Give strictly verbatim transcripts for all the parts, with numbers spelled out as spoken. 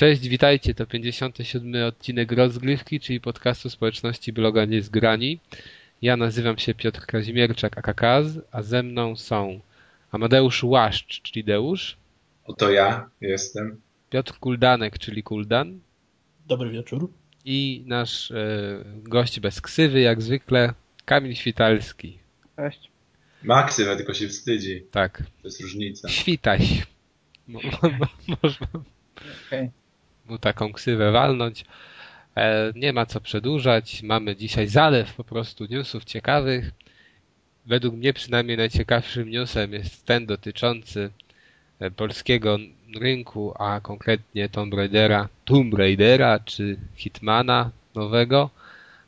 Cześć, witajcie, to pięćdziesiąty siódmy odcinek Rozgrywki, czyli podcastu społeczności bloga Niezgrani. Ja nazywam się Piotr Kazimierczak, aka Kaz, a ze mną są Amadeusz Łaszcz, czyli Deusz. Oto ja jestem. Piotr Kuldanek, czyli Kuldan. Dobry wieczór. I nasz e, gość bez ksywy, jak zwykle, Kamil Świtalski. Cześć. Ma ksywę, tylko się wstydzi. Tak. To jest różnica. Świtaś. Mo- mo- mo- można... Okay. Mu taką ksywę walnąć. E, nie ma co przedłużać. Mamy dzisiaj zalew po prostu newsów ciekawych. Według mnie przynajmniej najciekawszym newsem jest ten dotyczący polskiego rynku, a konkretnie Tomb Raidera, Tomb Raidera czy Hitmana nowego,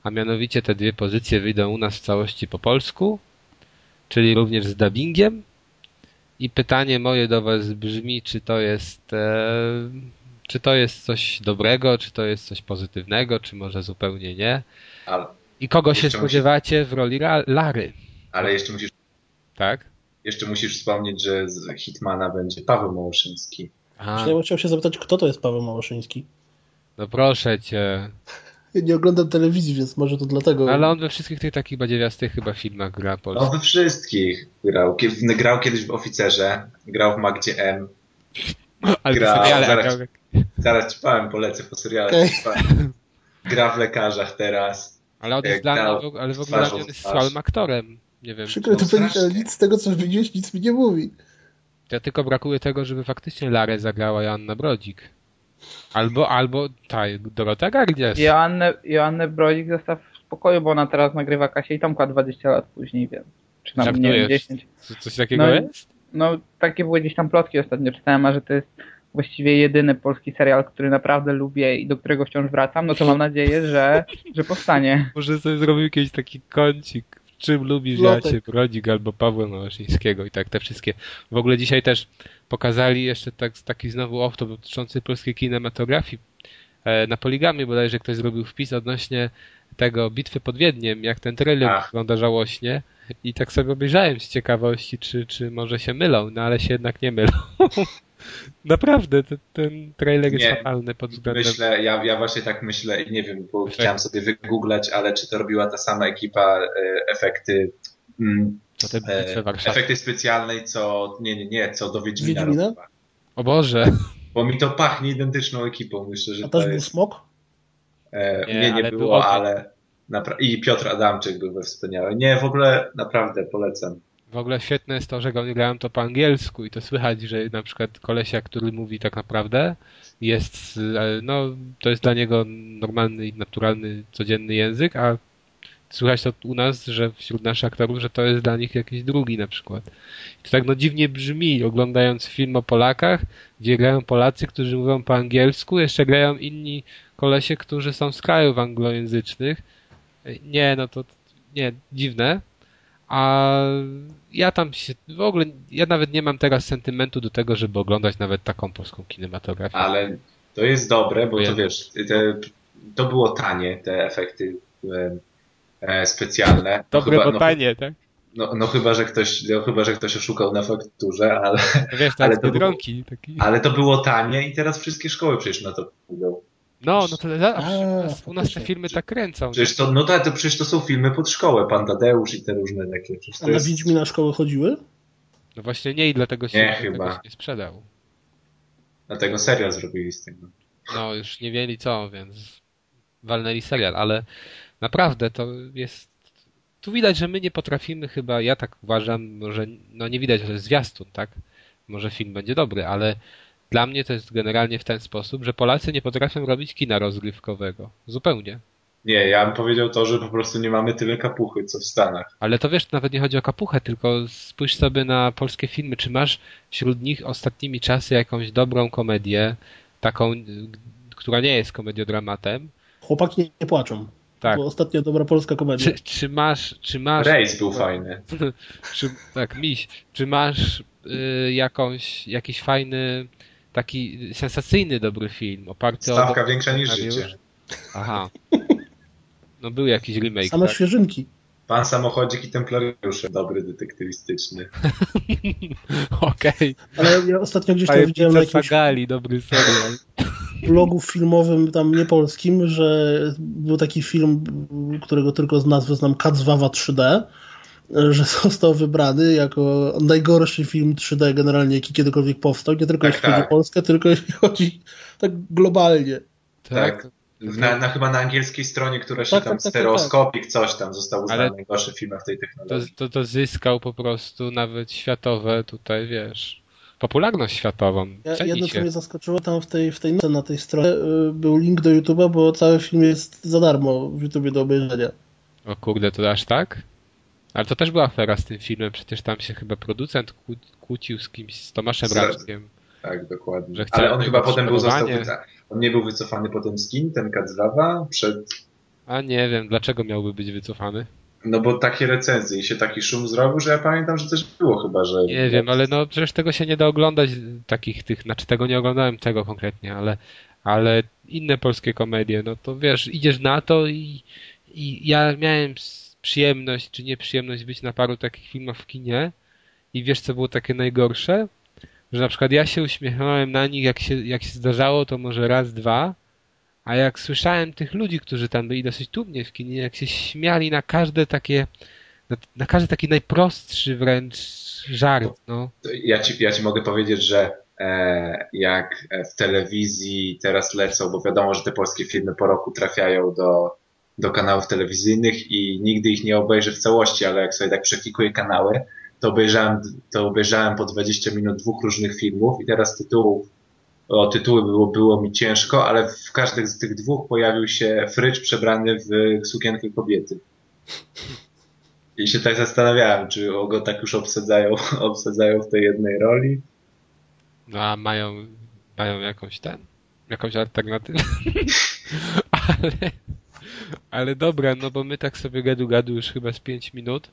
a mianowicie te dwie pozycje wyjdą u nas w całości po polsku, czyli również z dubbingiem. I pytanie moje do was brzmi, czy to jest e, czy to jest coś dobrego, czy to jest coś pozytywnego, czy może zupełnie nie. Ale i kogo się spodziewacie musisz... w roli Lary? Ale jeszcze musisz... Tak? Jeszcze musisz wspomnieć, że z Hitmana będzie Paweł Małaszyński. Aha. Ja chciałem się zapytać, kto to jest Paweł Małaszyński? No proszę cię. Ja nie oglądam telewizji, więc może to dlatego. Ale on we wszystkich tych takich badziewiastych chyba filmach gra polski. On we wszystkich grał. Grał kiedyś w Oficerze, grał w Magdzie M. Ale grał, seriale, zaraz, zaraz ci powiem, polecę po serialach. Okay. Gra w Lekarzach teraz. Ale on jest dla mnie, ale w ogóle on jest słabym aktorem. Nie wiem. Przykro, to będzie, nic z tego, co wymieniłeś, nic mi nie mówi. Ja tylko brakuje tego, żeby faktycznie Larę zagrała Joanna Brodzik. Albo, albo, tak, Dorota Gardias. Joannę, Joannę Brodzik zostaw w spokoju, bo ona teraz nagrywa Kasię i Tomka dwadzieścia lat później, wiem. Czy tam nie dziesięć. Co, coś takiego no, jest? No, takie były gdzieś tam plotki ostatnio czytałem, a że to jest właściwie jedyny polski serial, który naprawdę lubię i do którego wciąż wracam, no to mam nadzieję, że, że powstanie. Może sobie zrobił kiedyś taki kącik. Czym lubisz Jasię Brodzik albo Pawła Małaszyńskiego i tak te wszystkie. W ogóle dzisiaj też pokazali jeszcze tak, taki znowu off-top dotyczący polskiej kinematografii. Na Poligamie bodajże ktoś zrobił wpis odnośnie tego Bitwy pod Wiedniem, jak ten trailer Ach. wygląda żałośnie i tak sobie obejrzałem z ciekawości, czy, czy może się mylą, no ale się jednak nie mylą. Naprawdę, ten, ten trailer nie, jest fatalny pod względem... Myślę, ja, ja właśnie tak myślę i nie wiem, bo tak. Chciałem sobie wygooglać, ale czy to robiła ta sama ekipa efekty mm, e, efekty specjalnej, co... Nie, nie, nie, co do Wiedźmina. Wiedźmina? Robiła. O Boże. Bo mi to pachnie identyczną ekipą. Myślę, że a też to jest... był smok? E, nie, mnie nie było, było ale... Napra- I Piotr Adamczyk był we wspaniałym. Nie, w ogóle naprawdę polecam. W ogóle świetne jest to, że oni grają to po angielsku i to słychać, że na przykład kolesia, który mówi tak naprawdę, jest, no to jest dla niego normalny, naturalny, codzienny język, a słychać to u nas, że wśród naszych aktorów, że to jest dla nich jakiś drugi na przykład. I to tak no dziwnie brzmi, oglądając film o Polakach, gdzie grają Polacy, którzy mówią po angielsku, jeszcze grają inni kolesie, którzy są z krajów anglojęzycznych. Nie, no to nie, dziwne. A ja tam się, w ogóle, ja nawet nie mam teraz sentymentu do tego, żeby oglądać nawet taką polską kinematografię. Ale to jest dobre, bo to wiesz, te, to było tanie, te efekty e, specjalne. Dobre, chyba, bo no, tanie, tak? No, no chyba, że ktoś, no, chyba, że ktoś oszukał na fakturze, ale... Wiesz, tak, ale, to było, taki. ale to było tanie i teraz wszystkie szkoły przecież na to pójdą. No, no to u nas te filmy tak kręcą. Przecież to, no to, to, przecież to są filmy pod szkołę, Pan Tadeusz i te różne takie. A na Wiedźmina na szkołę chodziły? No właśnie nie i dlatego się nie, chyba. Się nie sprzedał. Dlatego serial zrobili z tego. No już nie wiedzieli co, więc walnęli serial, ale naprawdę to jest... Tu widać, że my nie potrafimy chyba, ja tak uważam, może no nie widać, że zwiastun, tak? Może film będzie dobry, ale... Dla mnie to jest generalnie w ten sposób, że Polacy nie potrafią robić kina rozgrywkowego. Zupełnie. Nie, ja bym powiedział to, że po prostu nie mamy tyle kapuchy, co w Stanach. Ale to wiesz, nawet nie chodzi o kapuchę, tylko spójrz sobie na polskie filmy. Czy masz wśród nich ostatnimi czasy jakąś dobrą komedię, taką, która nie jest komediodramatem? Chłopaki nie płaczą. Tak. To ostatnia dobra polska komedia. Czy, czy masz... Czy masz Rejs był fajny. czy, tak, miś. Czy masz y, jakąś, jakiś fajny... Taki sensacyjny, dobry film, oparty Stawka o... Stawka większa niż życie. Aha. No był jakiś remake. Same tak? Świeżynki. Pan Samochodzik i Templariusze. Dobry, detektywistyczny. Okej. Okay. Ale ja ostatnio gdzieś tam widziałem jakiś... Dobry serial. blogu filmowym, tam nie polskim, że był taki film, którego tylko z nazwy znam, Kacwawa trzy D, że został wybrany jako najgorszy film trzy D generalnie, jaki kiedykolwiek powstał, nie tylko tak, jeśli tak. chodzi o Polskę, tylko jeśli chodzi tak globalnie. Tak. Na, na, chyba na angielskiej stronie, która się tak, tam tak, stereoskopik, tak, tak. coś tam został uznany najgorszy film w tej technologii. To, to, to zyskał po prostu nawet światowe tutaj, wiesz, popularność światową. Ja, jedno, co mnie zaskoczyło, tam w tej, w tej nocy na tej stronie yy, był link do YouTube'a, bo cały film jest za darmo w YouTubie do obejrzenia. O kurde, to aż tak? Ale to też była afera z tym filmem, przecież tam się chyba producent kłó- kłócił z kimś, z Tomaszem Raczkiem. Tak, dokładnie. Ale on chyba potem był został wycofany. On nie był wycofany potem z kin, ten Kacwawa przed... A nie wiem, dlaczego miałby być wycofany? No bo takie recenzje i się taki szum zrobił, że ja pamiętam, że też było chyba, że... Nie wiem, ale no przecież tego się nie da oglądać, takich tych, znaczy tego nie oglądałem tego konkretnie, ale, ale inne polskie komedie, no to wiesz, idziesz na to i, i ja miałem przyjemność czy nieprzyjemność być na paru takich filmach w kinie i wiesz, co było takie najgorsze? Że na przykład ja się uśmiechałem na nich, jak się, jak się zdarzało, to może raz, dwa, a jak słyszałem tych ludzi, którzy tam byli dosyć tłumnie w kinie, jak się śmiali na każde takie, na, na każdy taki najprostszy wręcz żart. No. Ja, ci, ja ci mogę powiedzieć, że e, jak w telewizji teraz lecą, bo wiadomo, że te polskie filmy po roku trafiają do, do kanałów telewizyjnych i nigdy ich nie obejrzę w całości, ale jak sobie tak przeklikuję kanały, to obejrzałem, to obejrzałem po dwadzieścia minut dwóch różnych filmów i teraz tytułów, o tytuły było, było mi ciężko, ale w każdym z tych dwóch pojawił się frycz przebrany w sukienkę kobiety. I się tak zastanawiałem, czy go tak już obsadzają, obsadzają w tej jednej roli. No a mają, mają jakąś ten, jakąś alternatywę. ale, ale dobra, no bo my tak sobie gadu gadu już chyba z pięć minut.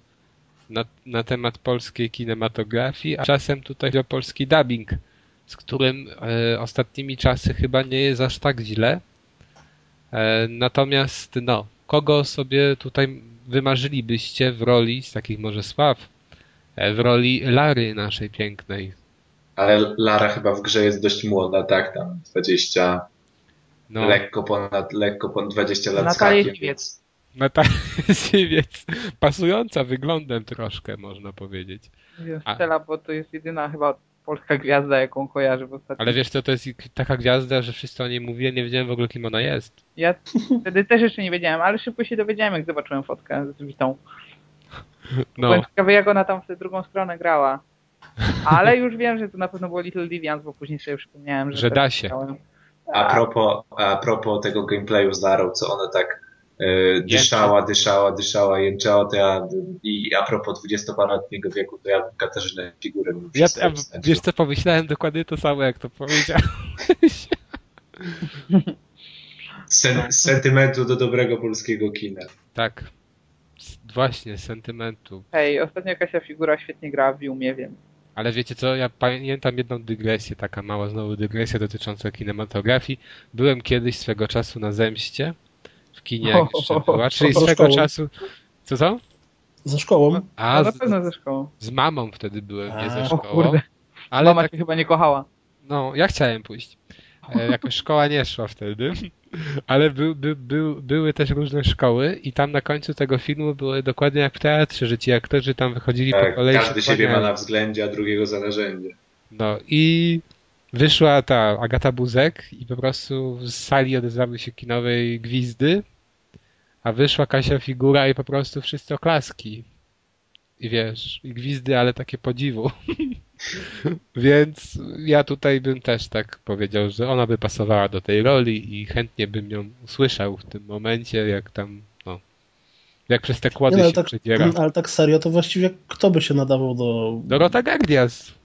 Na, na temat polskiej kinematografii, a czasem tutaj o polski dubbing, z którym e, ostatnimi czasy chyba nie jest aż tak źle. E, natomiast no, kogo sobie tutaj wymarzylibyście w roli, z takich może sław, e, w roli Lary naszej pięknej? Ale Lara chyba w grze jest dość młoda, tak? Tam dwadzieścia, no. lekko ponad, lekko ponad dwadzieścia lat. Natalia Piwiec. Natalia Piwiec, pasująca wyglądem troszkę, można powiedzieć. Wiesz, Stella, bo to jest jedyna chyba polska gwiazda, jaką kojarzę w ostatnim. Ale wiesz co, to jest taka gwiazda, że wszyscy o niej mówili, nie wiedziałem w ogóle, kim ona jest. Ja wtedy też jeszcze nie wiedziałem, ale szybko się dowiedziałem, jak zobaczyłem fotkę z Witą. No. Byłem ciekawy, jak ona tam w tę drugą stronę grała. Ale już wiem, że to na pewno było Little Deviants, bo później sobie przypomniałem, że... Że da się. Grałem. A propos, a propos tego gameplayu z Larą, co ona tak... dyszała, dyszała, dyszała, jęczała, to ja, i a propos dwudziestoparoletniego wieku, to ja Katarzynę Figurę ja, ja, wiesz co, pomyślałem dokładnie to samo, jak to powiedziałeś. Sen, sentymentu do dobrego polskiego kina. Tak, właśnie, sentymentu. Hej, ostatnio Kasia Figura świetnie grała w Jumie, wiem. Ale wiecie co, ja pamiętam jedną dygresję, taka mała znowu dygresja dotycząca kinematografii. Byłem kiedyś swego czasu na Zemście, w kinie, jak jeszcze była, czyli z tego czasu... Co to? Ze szkołą. A, no, na pewno ze szkołą. Z mamą wtedy byłem, nie ze szkołą. O kurde. Ale mama tak... cię chyba nie kochała. No, ja chciałem pójść. E, jakoś szkoła nie szła wtedy, ale by, by, by, były też różne szkoły i tam na końcu tego filmu było dokładnie jak w teatrze, że ci aktorzy tam wychodzili tak, po kolei. Każdy siebie ma na względzie, a drugiego za narzędzie. No i... Wyszła ta Agata Buzek i po prostu z sali odezwały się kinowej gwizdy, a wyszła Kasia Figura i po prostu wszyscy oklaski. I wiesz, i gwizdy, ale takie podziwu. Więc ja tutaj bym też tak powiedział, że ona by pasowała do tej roli i chętnie bym ją usłyszał w tym momencie, jak tam, no, jak przez te kłody nie, się tak, przedziera. Ale tak serio, to właściwie kto by się nadawał do... Dorota Gardias.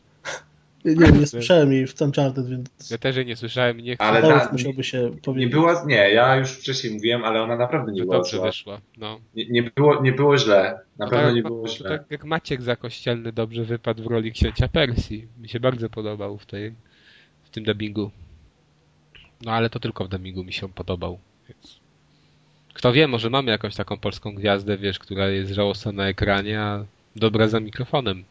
Nie, nie słyszałem jej w ten czartet, więc... Ja też jej nie słyszałem. Nie, ale na, musiałby się powiedzieć. Nie była, nie, ja już wcześniej mówiłem, ale ona naprawdę nie to była dobrze zła. Wyszła, no. nie, nie, było, nie było źle, na pewno tak, nie było źle. Tak jak Maciek Zakościelny dobrze wypadł w roli księcia Persji. Mi się bardzo podobał w, tej, w tym dubbingu. No ale to tylko w dubbingu mi się podobał. Więc... Kto wie, może mamy jakąś taką polską gwiazdę, wiesz, która jest żałosna na ekranie, a dobra za mikrofonem.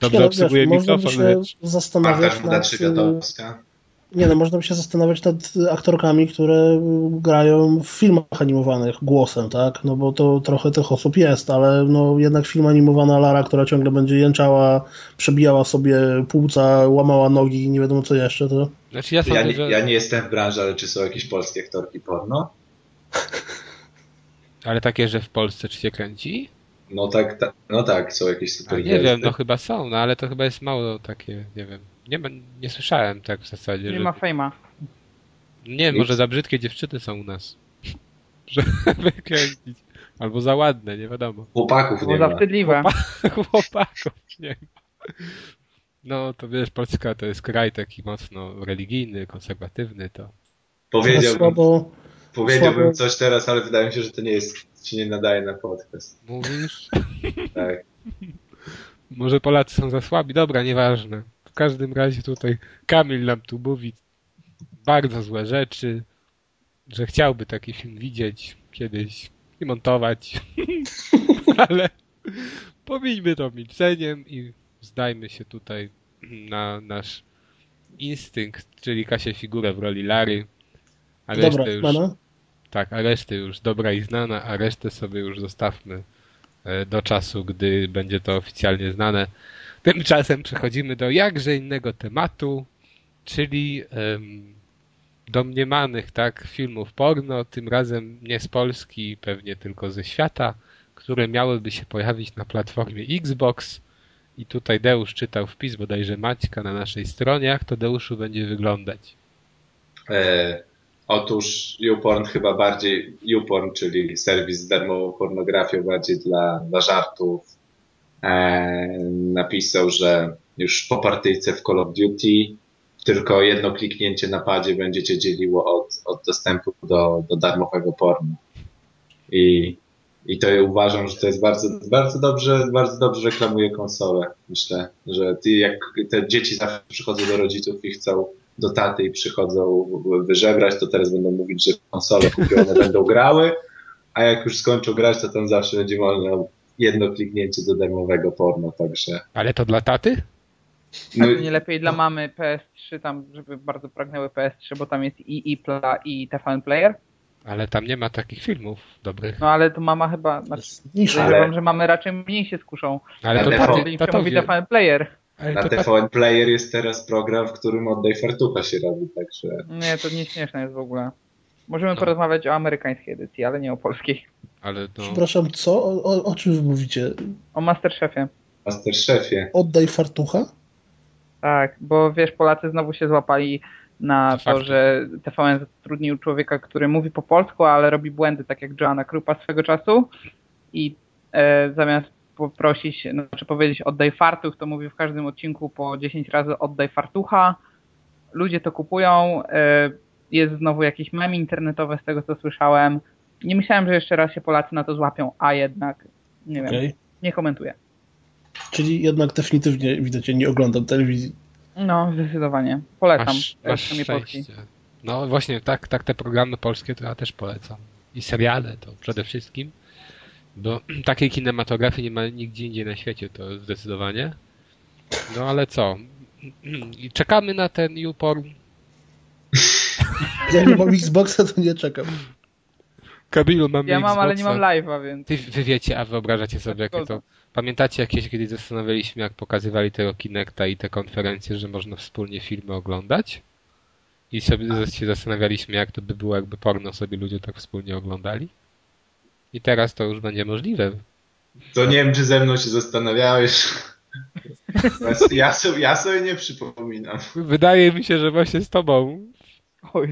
Dobrze obsługuje mikrofon. Można by się zastanawiać nad, Nie no, można by się zastanawiać nad aktorkami, które grają w filmach animowanych głosem, tak? No bo to trochę tych osób jest, ale no jednak film animowana Lara, która ciągle będzie jęczała, przebijała sobie płuca, łamała nogi i nie wiadomo co jeszcze, to... Znaczy ja, ja, nie, że... ja nie jestem w branży, ale czy są jakieś polskie aktorki porno? Ale takie, że w Polsce czy się kręci? No tak, ta, no tak, są jakieś super. A nie gwiazdy. Wiem, no chyba są, no ale to chyba jest mało takie, nie wiem. Nie, nie słyszałem tak w zasadzie. Nie że... ma fejma. Nie, może za brzydkie dziewczyny są u nas. Żeby kręcić. Albo za ładne, nie wiadomo. Chłopaków nie ma. Za wstydliwe. Chłopaków nie ma. No to wiesz, Polska to jest kraj taki mocno religijny, konserwatywny, to... Powiedziałbym, słabo, powiedziałbym słabo. Coś teraz, ale wydaje mi się, że to nie jest, się nie nadaje na podcast. Mówisz? Tak. Może Polacy są za słabi? Dobra, nieważne. W każdym razie tutaj Kamil nam tu mówi bardzo złe rzeczy, że chciałby taki film widzieć kiedyś i montować, ale powińmy to milczeniem i zdajmy się tutaj na nasz instynkt, czyli Kasię Figurę w roli Lary, a resztę dobra, już znana. Tak, a resztę już dobra i znana, a resztę sobie już zostawmy do czasu, gdy będzie to oficjalnie znane. Tymczasem przechodzimy do jakże innego tematu, czyli um, domniemanych tak filmów porno, tym razem nie z Polski, pewnie tylko ze świata, które miałyby się pojawić na platformie Xbox. I tutaj Deusz czytał wpis bodajże Maćka na naszej stronie. Jak to, Deuszu, będzie wyglądać? E, otóż YouPorn chyba bardziej, YouPorn, czyli serwis z darmową pornografią bardziej dla, dla żartów, napisał, że już po partyjce w Call of Duty tylko jedno kliknięcie na padzie będzie cię dzieliło od, od dostępu do, do darmowego porno. I, i to ja uważam, że to jest bardzo, bardzo dobrze, bardzo dobrze reklamuje konsolę. Myślę, że ty, jak te dzieci zawsze przychodzą do rodziców i chcą do taty i przychodzą wyżebrać, to teraz będą mówić, że konsole kupione będą grały, a jak już skończą grać, to tam zawsze będzie można jedno kliknięcie do darmowego porno, także... Ale to dla taty? No i... Nie lepiej dla mamy P S trzy, tam, żeby bardzo pragnęły P S trzy, bo tam jest i iPla i T V N Player. Ale tam nie ma takich filmów dobrych. No ale to mama chyba... Znaczy, ale... Uważam, że mamy raczej mniej się skuszą. Ale to taty, tatowi... T V N Player. Ale na T V N Player jest teraz program, w którym Oddaj Fartucha się robi, także... Nie, to nie śmieszne jest w ogóle. Możemy no. porozmawiać o amerykańskiej edycji, ale nie o polskiej. Ale to... Przepraszam, co? O, o, o czym wy mówicie? O Masterchefie. Masterchefie. Oddaj Fartucha? Tak, bo wiesz, Polacy znowu się złapali na to, to że T V N zatrudnił człowieka, który mówi po polsku, ale robi błędy, tak jak Joanna Krupa swego czasu. I e, zamiast poprosić, znaczy powiedzieć oddaj fartuch, to mówi w każdym odcinku po dziesięć razy oddaj fartucha. Ludzie to kupują. E, jest znowu jakieś memy internetowe z tego, co słyszałem. Nie myślałem, że jeszcze raz się Polacy na to złapią, a jednak, nie okay. wiem, nie komentuję. Czyli jednak definitywnie, widać, ja nie oglądam telewizji. No, zdecydowanie. Polecam. Masz, masz szczęście. No właśnie, tak, tak te programy polskie to ja też polecam. I seriale to przede wszystkim, bo takiej kinematografii nie ma nigdzie indziej na świecie, to zdecydowanie. No ale co? I czekamy na ten YouPorn. Ja nie mam Xboxa, to nie czekam. Kabilu, mamy ja mam, Xboxa. Ale nie mam live'a, więc... Ty, wy wiecie, a wyobrażacie sobie, jakie to... Pamiętacie, jak kiedyś zastanawialiśmy, jak pokazywali tego Kinecta i te konferencje, że można wspólnie filmy oglądać? I sobie się zastanawialiśmy, jak to by było, jakby porno sobie ludzie tak wspólnie oglądali? I teraz to już będzie możliwe. To nie wiem, czy ze mną się zastanawiałeś... Ja sobie, ja sobie nie przypominam. Wydaje mi się, że właśnie z tobą... Oj,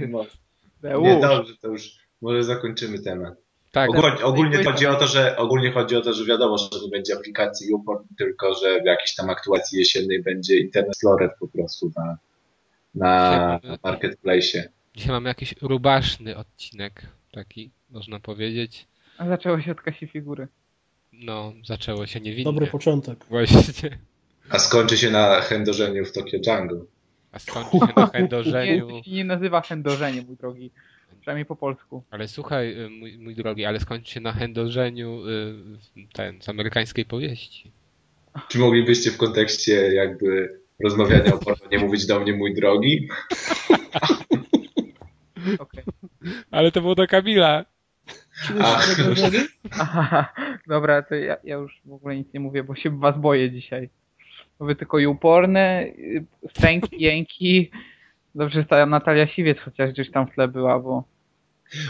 nie, dobrze, to już... Może zakończymy temat. Tak, ogólnie, ogólnie chodzi o to, że ogólnie chodzi o to, że wiadomo, że to będzie aplikacji YouPorn, tylko że w jakiejś tam aktualizacji jesiennej będzie Internet Explorer po prostu na, na marketplace'ie. Dzisiaj mamy jakiś rubaszny odcinek, taki można powiedzieć. A zaczęło się od Kasi Figury. No, zaczęło się niewinnie. Dobry początek. Właśnie. A skończy się na chędożeniu w Tokyo Jungle. A skończy się na chędożeniu... Nie, nie nazywa chędożenie, mój drogi. Przynajmniej po polsku. Ale słuchaj, mój, mój drogi, ale skończy się na chędożeniu ten, z amerykańskiej powieści. Czy moglibyście w kontekście jakby rozmawiania o porno, nie mówić do mnie mój drogi. Okay. Ale to było do Kamila. A, aha, dobra, to ja, ja już w ogóle nic nie mówię, bo się was boję dzisiaj. Mówię tylko YouPorne, sęki, jęki. Dobrze, że Natalia Siwiec chociaż gdzieś tam w tle była, bo...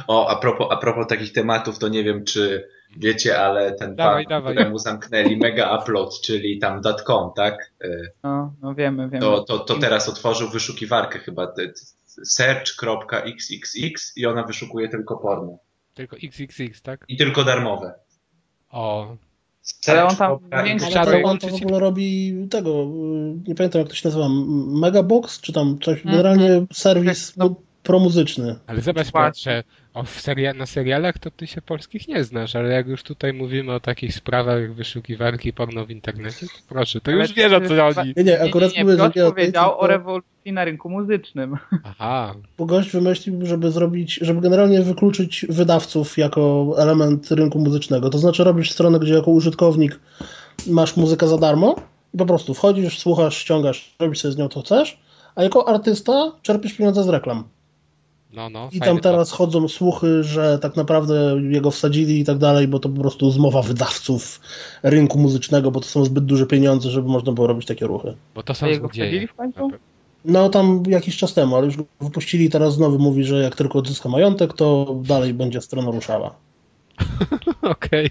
O, a propos, a propos takich tematów, to nie wiem, czy wiecie, ale ten dawaj, pan, dawaj. któremu zamknęli Mega Upload, czyli tam dot com, tak? No, no wiemy, wiemy. To, to, to teraz otworzył wyszukiwarkę chyba, search kropka xxx i ona wyszukuje tylko porno. Tylko xxx, tak? I tylko darmowe. O... Ale on tam ale on to w ogóle robi tego, nie pamiętam jak to się nazywa, Megabox, czy tam coś, generalnie mm-hmm. serwis no. promuzyczny. Ale zobacz, patrzę, seria- na serialach to ty się polskich nie znasz, ale jak już tutaj mówimy o takich sprawach jak wyszukiwarki porno w internecie, to proszę, to ale już wiesz o co chodzi. Nie, nie, akurat nie, nie, nie, mówię, powiedział to... o rewolucji na rynku muzycznym. Aha. Bo gość wymyślił, żeby zrobić, żeby generalnie wykluczyć wydawców jako element rynku muzycznego. To znaczy robisz stronę, gdzie jako użytkownik masz muzykę za darmo i po prostu wchodzisz, słuchasz, ściągasz, robisz sobie z nią co chcesz, a jako artysta czerpiesz pieniądze z reklam. No, no, i tam teraz to. Chodzą słuchy, że tak naprawdę jego wsadzili i tak dalej, bo to po prostu zmowa wydawców rynku muzycznego, bo to są zbyt duże pieniądze, żeby można było robić takie ruchy. Bo to są a jego wsadzili w końcu? No tam jakiś czas temu, ale już go wypuścili i teraz znowu mówi, że jak tylko odzyska majątek, to dalej będzie strona ruszała. Okej. Okay.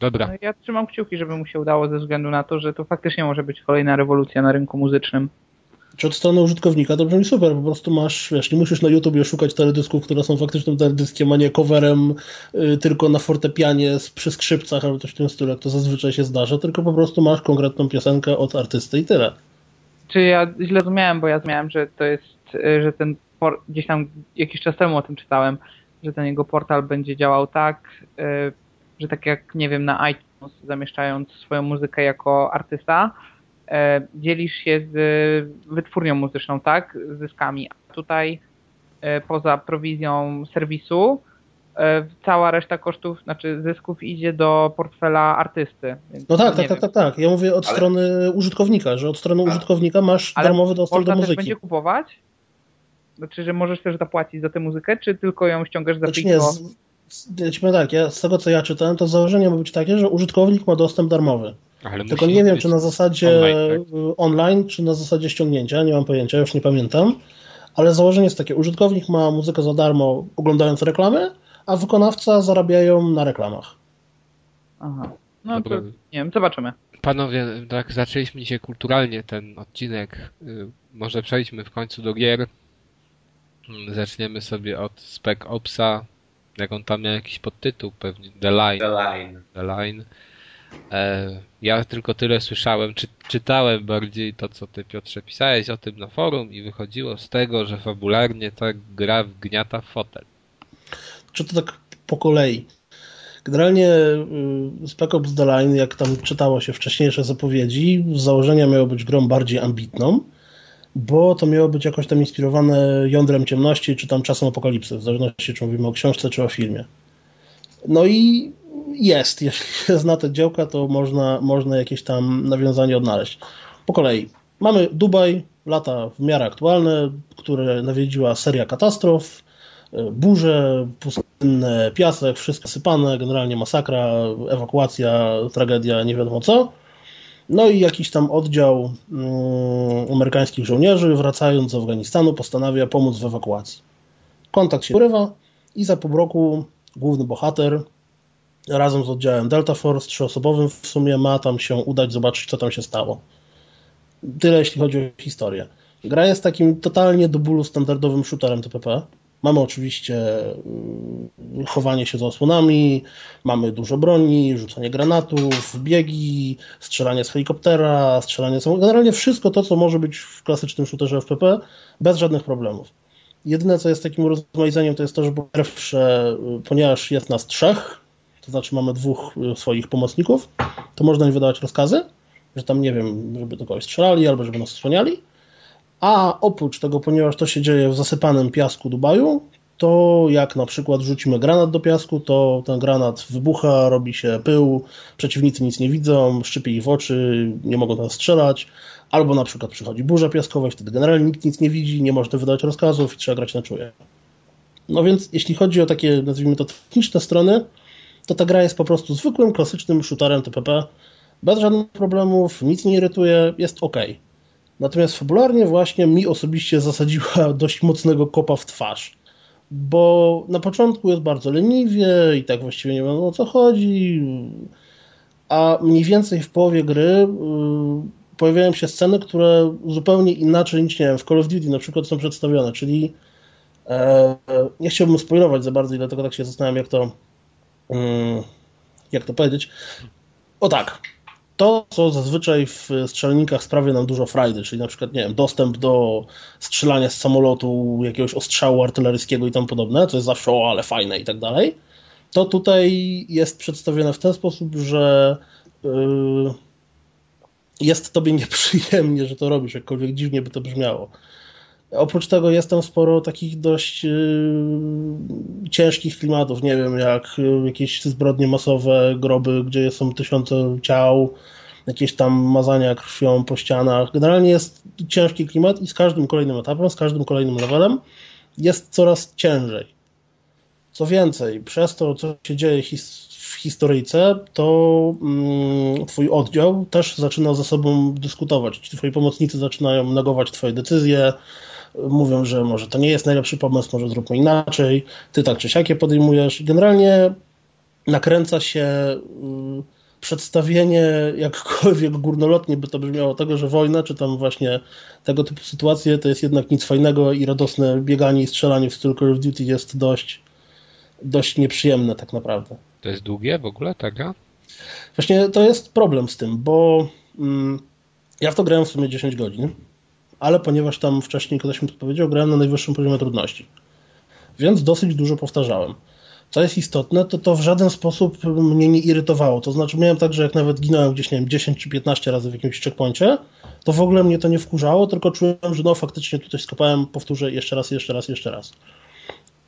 Dobra. No, ja trzymam kciuki, żeby mu się udało ze względu na to, że to faktycznie może być kolejna rewolucja na rynku muzycznym. Czy od strony użytkownika to brzmi super, po prostu masz, wiesz, nie musisz na YouTubie szukać teledysków, które są faktycznym teledyskiem, a nie coverem yy, tylko na fortepianie przy skrzypcach albo coś w tym stylu, jak to zazwyczaj się zdarza, tylko po prostu masz konkretną piosenkę od artysty i tyle. Czy ja źle rozumiałem, bo ja rozumiałem, że to jest, że ten, por- gdzieś tam jakiś czas temu o tym czytałem, że ten jego portal będzie działał tak, yy, że tak jak, nie wiem, na iTunes zamieszczając swoją muzykę jako artysta, dzielisz się z wytwórnią muzyczną, tak? Z zyskami. A tutaj poza prowizją serwisu cała reszta kosztów, znaczy zysków idzie do portfela artysty. No tak, tak, tak, tak, tak. Ja mówię od ale... strony użytkownika, że od strony ale... użytkownika masz ale darmowy dostęp do muzyki. Ale będzie kupować? Znaczy, że możesz też zapłacić za tę muzykę, czy tylko ją ściągasz za znaczy piwo? Z... Lecimy tak, ja, z tego co ja czytałem, to założenie ma być takie, że użytkownik ma dostęp darmowy. Ale tylko nie wiem, czy na zasadzie online, tak? online, czy na zasadzie ściągnięcia, nie mam pojęcia, już nie pamiętam, ale założenie jest takie, użytkownik ma muzykę za darmo oglądając reklamy, a wykonawca zarabiają na reklamach. Aha, no dobra. To nie wiem, zobaczymy. Panowie, tak zaczęliśmy się kulturalnie ten odcinek, może przejdźmy w końcu do gier, zaczniemy sobie od Spec Opsa. Jak on tam miał jakiś podtytuł pewnie, The Line. The Line. The Line. E, ja tylko tyle słyszałem, czy, czytałem bardziej to, co ty, Piotrze, pisałeś o tym na forum i wychodziło z tego, że fabularnie ta gra wgniata w fotel. Czy to tak po kolei? Generalnie Spec Ops The Line, jak tam czytało się wcześniejsze zapowiedzi, z założenia miało być grą bardziej ambitną, bo to miało być jakoś tam inspirowane Jądrem Ciemności, czy tam Czasem Apokalipsy, w zależności czy mówimy o książce, czy o filmie. No i jest, jeśli się zna te dziełka, to można, można jakieś tam nawiązanie odnaleźć. Po kolei, mamy Dubaj, lata w miarę aktualne, które nawiedziła seria katastrof, burze, pustynne, piasek, wszystko sypane, generalnie masakra, ewakuacja, tragedia, nie wiadomo co. No i jakiś tam oddział mm, amerykańskich żołnierzy wracając z Afganistanu postanawia pomóc w ewakuacji. Kontakt się urywa i za pół roku główny bohater razem z oddziałem Delta Force, trzyosobowym w sumie, ma tam się udać zobaczyć, co tam się stało. Tyle jeśli chodzi o historię. Gra jest takim totalnie do bólu standardowym shooterem T P P. Mamy oczywiście chowanie się za osłonami, mamy dużo broni, rzucanie granatów, biegi, strzelanie z helikoptera, strzelanie z... Generalnie wszystko to, co może być w klasycznym shooterze F P P, bez żadnych problemów. Jedyne, co jest takim rozmaiceniem, to jest to, że po pierwsze, ponieważ jest nas trzech, to znaczy mamy dwóch swoich pomocników, to można im wydawać rozkazy, że tam, nie wiem, żeby do kogoś strzelali albo żeby nas osłaniali. A oprócz tego, ponieważ to się dzieje w zasypanym piasku Dubaju, to jak na przykład rzucimy granat do piasku, to ten granat wybucha, robi się pył, przeciwnicy nic nie widzą, szczypie ich w oczy, nie mogą nas strzelać, albo na przykład przychodzi burza piaskowa i wtedy generalnie nikt nic nie widzi, nie można wydać rozkazów i trzeba grać na czuje. No więc jeśli chodzi o takie, nazwijmy to, techniczne strony, to ta gra jest po prostu zwykłym, klasycznym shooterem T P P, bez żadnych problemów, nic nie irytuje, jest ok. Natomiast fabularnie właśnie mi osobiście zasadziła dość mocnego kopa w twarz, bo na początku jest bardzo leniwie i tak właściwie nie wiadomo o co chodzi, a mniej więcej w połowie gry yy, pojawiają się sceny, które zupełnie inaczej niż, nie wiem, w Call of Duty na przykład są przedstawione, czyli yy, nie chciałbym spoilować za bardzo i dlatego tak się zastanawiam, jak to yy, jak to powiedzieć. O tak, to, co zazwyczaj w strzelnikach sprawia nam dużo frajdy, czyli na przykład, nie wiem, dostęp do strzelania z samolotu, jakiegoś ostrzału artyleryjskiego i tam podobne, co jest zawsze o, ale fajne i tak dalej, to tutaj jest przedstawione w ten sposób, że yy, jest tobie nieprzyjemnie, że to robisz, jakkolwiek dziwnie by to brzmiało. Oprócz tego jest tam sporo takich dość yy, ciężkich klimatów, nie wiem, jak jakieś zbrodnie masowe, groby, gdzie są tysiące ciał, jakieś tam mazania krwią po ścianach. Generalnie jest ciężki klimat i z każdym kolejnym etapem, z każdym kolejnym levelem jest coraz ciężej. Co więcej, przez to, co się dzieje his- w historyjce, to mm, twój oddział też zaczyna ze sobą dyskutować. Ci twoi pomocnicy zaczynają negować twoje decyzje, mówią, że może to nie jest najlepszy pomysł, może zróbmy inaczej, ty tak czy siak je podejmujesz. Generalnie nakręca się y, przedstawienie, jakkolwiek górnolotnie by to brzmiało, tego, że wojna, czy tam właśnie tego typu sytuacje, to jest jednak nic fajnego i radosne bieganie i strzelanie w stylu Call of Duty jest dość, dość nieprzyjemne tak naprawdę. To jest długie w ogóle, tak? Właśnie to jest problem z tym, bo mm, ja w to grałem w sumie dziesięć godzin, ale ponieważ tam wcześniej ktoś mi to powiedział, grałem na najwyższym poziomie trudności. Więc dosyć dużo powtarzałem. Co jest istotne, to to w żaden sposób mnie nie irytowało. To znaczy miałem tak, że jak nawet ginąłem gdzieś, nie wiem, dziesięć czy piętnaście razy w jakimś checkpoincie, to w ogóle mnie to nie wkurzało, tylko czułem, że no faktycznie tu coś skopałem, powtórzę jeszcze raz, jeszcze raz, jeszcze raz.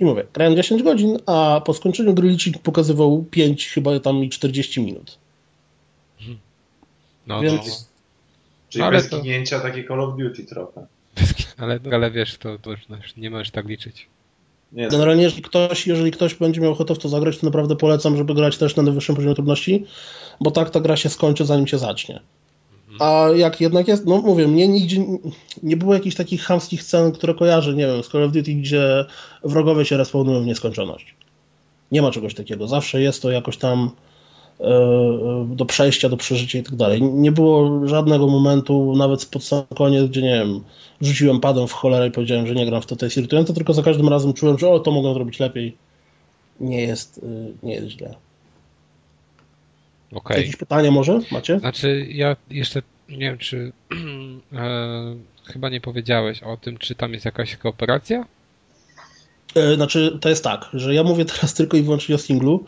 I mówię, grałem dziesięć godzin, a po skończeniu gry licznik pokazywał pięć, chyba tam i czterdzieści minut. No, więc... no. Czyli ale bez to... kinięcia takie Call of Duty trochę. Ale, ale wiesz, to, to nie możesz tak liczyć. Nie, generalnie jeżeli ktoś, jeżeli ktoś będzie miał ochotę w to zagrać, to naprawdę polecam, żeby grać też na najwyższym poziomie trudności, bo tak ta gra się skończy, zanim się zacznie. A jak jednak jest, no mówię, mnie nigdzie nie było jakichś takich chamskich scen, które kojarzę, nie wiem, z Call of Duty, gdzie wrogowie się respawnują w nieskończoność. Nie ma czegoś takiego. Zawsze jest to jakoś tam yy, do przejścia, do przeżycia i tak dalej. Nie było żadnego momentu, nawet pod sam koniec, gdzie, nie wiem, rzuciłem padem w cholerę i powiedziałem, że nie gram w to, to jest irytujące, tylko za każdym razem czułem, że o, to mogą zrobić lepiej. Nie jest, yy, nie jest źle. Okay. Jakieś pytania może macie? Znaczy ja jeszcze nie wiem, czy e, chyba nie powiedziałeś o tym, czy tam jest jakaś kooperacja? E, znaczy to jest tak, że ja mówię teraz tylko i wyłącznie o singlu,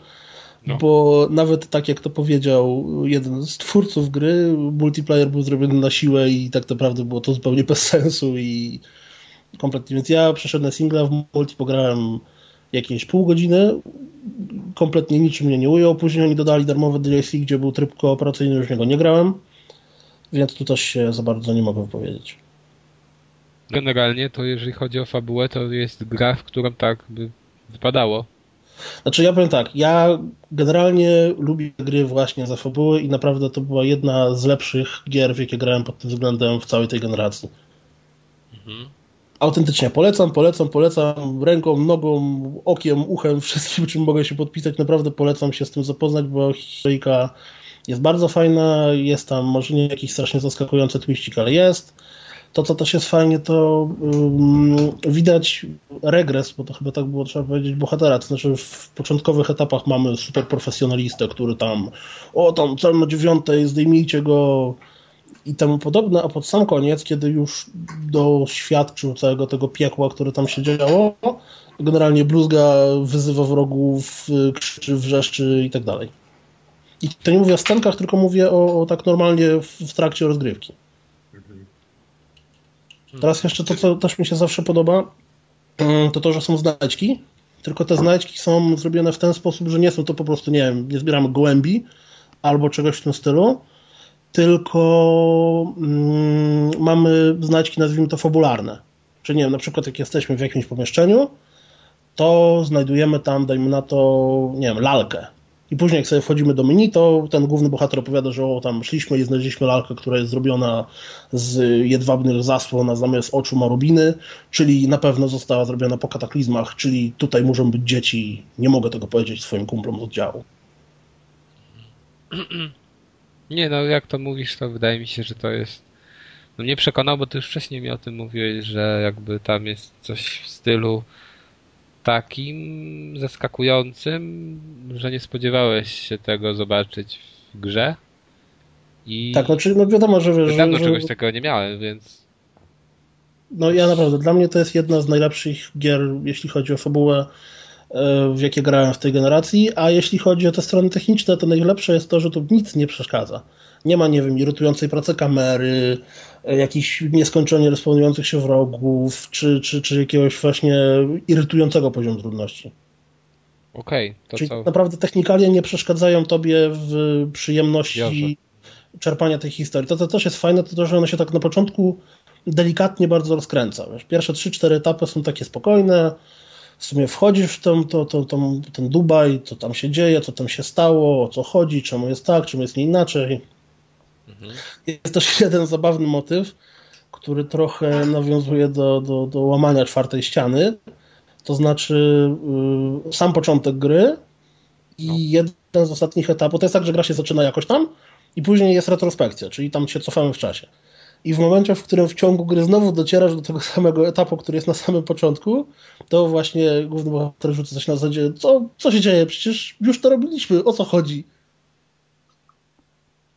no. Bo nawet tak jak to powiedział jeden z twórców gry, multiplayer był zrobiony na siłę i tak naprawdę było to zupełnie bez sensu i kompletnie. Więc ja przeszedłem na singla, w multi pograłem jakieś pół godziny, kompletnie niczym mnie nie ujął. Później oni dodali darmowe D L C, gdzie był tryb kooperacyjny, już niego nie grałem, więc tu też się za bardzo nie mogę wypowiedzieć. Generalnie to jeżeli chodzi o fabułę, to jest gra, w którą tak by wypadało. Znaczy ja powiem tak, ja generalnie lubię gry właśnie za fabuły i naprawdę to była jedna z lepszych gier, w jakie grałem pod tym względem w całej tej generacji. Mhm. Autentycznie polecam, polecam, polecam ręką, nogą, okiem, uchem, wszystkim, czym mogę się podpisać. Naprawdę polecam się z tym zapoznać, bo historyjka jest bardzo fajna, jest tam może nie jakiś strasznie zaskakujący twiścik, ale jest. To, co też jest fajnie, to um, widać regres, bo to chyba tak było, trzeba powiedzieć, bohatera. To znaczy w początkowych etapach mamy super profesjonalistę, który tam o, tam cel na dziewiątej, zdejmijcie go... i temu podobne, a pod sam koniec, kiedy już doświadczył całego tego piekła, które tam się działo, generalnie bluzga, wyzywa wrogów, krzyczy, wrzeszczy i tak dalej. I to nie mówię o scenkach, tylko mówię o, o tak normalnie w trakcie rozgrywki. Teraz jeszcze to, co też mi się zawsze podoba, to to, że są znajdźki tylko te znajdźki są zrobione w ten sposób, że nie są to po prostu, nie wiem, nie zbieramy gołębi albo czegoś w tym stylu, tylko mm, mamy znajdźki, nazwijmy to, fabularne. Czyli nie wiem, na przykład jak jesteśmy w jakimś pomieszczeniu, to znajdujemy tam, dajmy na to, nie wiem, lalkę. I później jak sobie wchodzimy do menu, to ten główny bohater opowiada, że o, tam szliśmy i znaleźliśmy lalkę, która jest zrobiona z jedwabnych zasłon, a zamiast oczu ma rubiny, czyli na pewno została zrobiona po kataklizmach, czyli tutaj muszą być dzieci. Nie mogę tego powiedzieć swoim kumplom z oddziału. Nie no, jak to mówisz, to wydaje mi się, że to jest... No mnie przekonał, bo ty już wcześniej mi o tym mówiłeś, że jakby tam jest coś w stylu takim zaskakującym, że nie spodziewałeś się tego zobaczyć w grze. I tak, no, czyli, no wiadomo, że... że dawno że, czegoś że... takiego nie miałem, więc... No ja naprawdę, dla mnie to jest jedna z najlepszych gier, jeśli chodzi o fabułę, w jakie grałem w tej generacji, a jeśli chodzi o te strony techniczne, to najlepsze jest to, że tu nic nie przeszkadza. Nie ma, nie wiem, irytującej pracy kamery, jakichś nieskończenie respawnujących się wrogów, czy, czy, czy jakiegoś właśnie irytującego poziomu trudności. Okej, okay, to czyli co? Naprawdę technikalia nie przeszkadzają tobie w przyjemności Jasne. Czerpania tej historii. To, co też jest fajne, to to, że ona się tak na początku delikatnie bardzo rozkręca. Wiesz, pierwsze trzy cztery etapy są takie spokojne, w sumie wchodzisz w tą, to, to, to, ten Dubaj, co tam się dzieje, co tam się stało, o co chodzi, czemu jest tak, czemu jest nie inaczej. Mhm. Jest też jeden zabawny motyw, który trochę nawiązuje do, do, do łamania czwartej ściany, to znaczy yy, sam początek gry i no. jeden z ostatnich etapów, to jest tak, że gra się zaczyna jakoś tam i później jest retrospekcja, czyli tam się cofamy w czasie. I w momencie, w którym w ciągu gry znowu docierasz do tego samego etapu, który jest na samym początku, to właśnie główny bohater rzuca coś na zasadzie, co, co się dzieje, przecież już to robiliśmy, o co chodzi?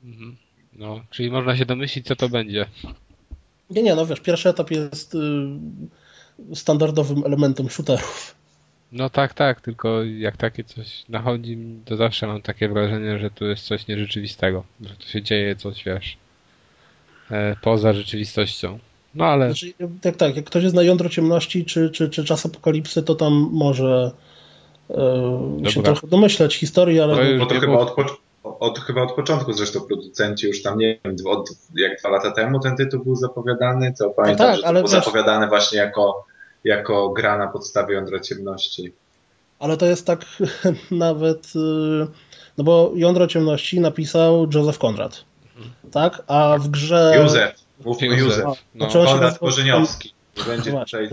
Mhm. No, czyli można się domyślić, co to będzie. Nie, nie, no wiesz, pierwszy etap jest yy, standardowym elementem shooterów. No tak, tak, tylko jak takie coś nachodzi, to zawsze mam takie wrażenie, że tu jest coś nierzeczywistego, że tu się dzieje coś, wiesz, poza rzeczywistością. No ale... Znaczy, tak, tak, jak ktoś jest na jądro ciemności czy, czy, czy czas apokalipsy, to tam może yy, się trochę domyślać historii, ale... No, no to, chyba od, od, chyba od początku zresztą producenci już tam, nie wiem, od, jak dwa lata temu ten tytuł był zapowiadany, to pamiętam, tak, że to był wiesz... zapowiadany właśnie jako, jako gra na podstawie jądra ciemności. Ale to jest tak nawet... No bo jądro ciemności napisał Józef Konrad. Tak, a w grze... Józef, mówił Józef, Józef. No. Konrad Korzeniowski, będzie tutaj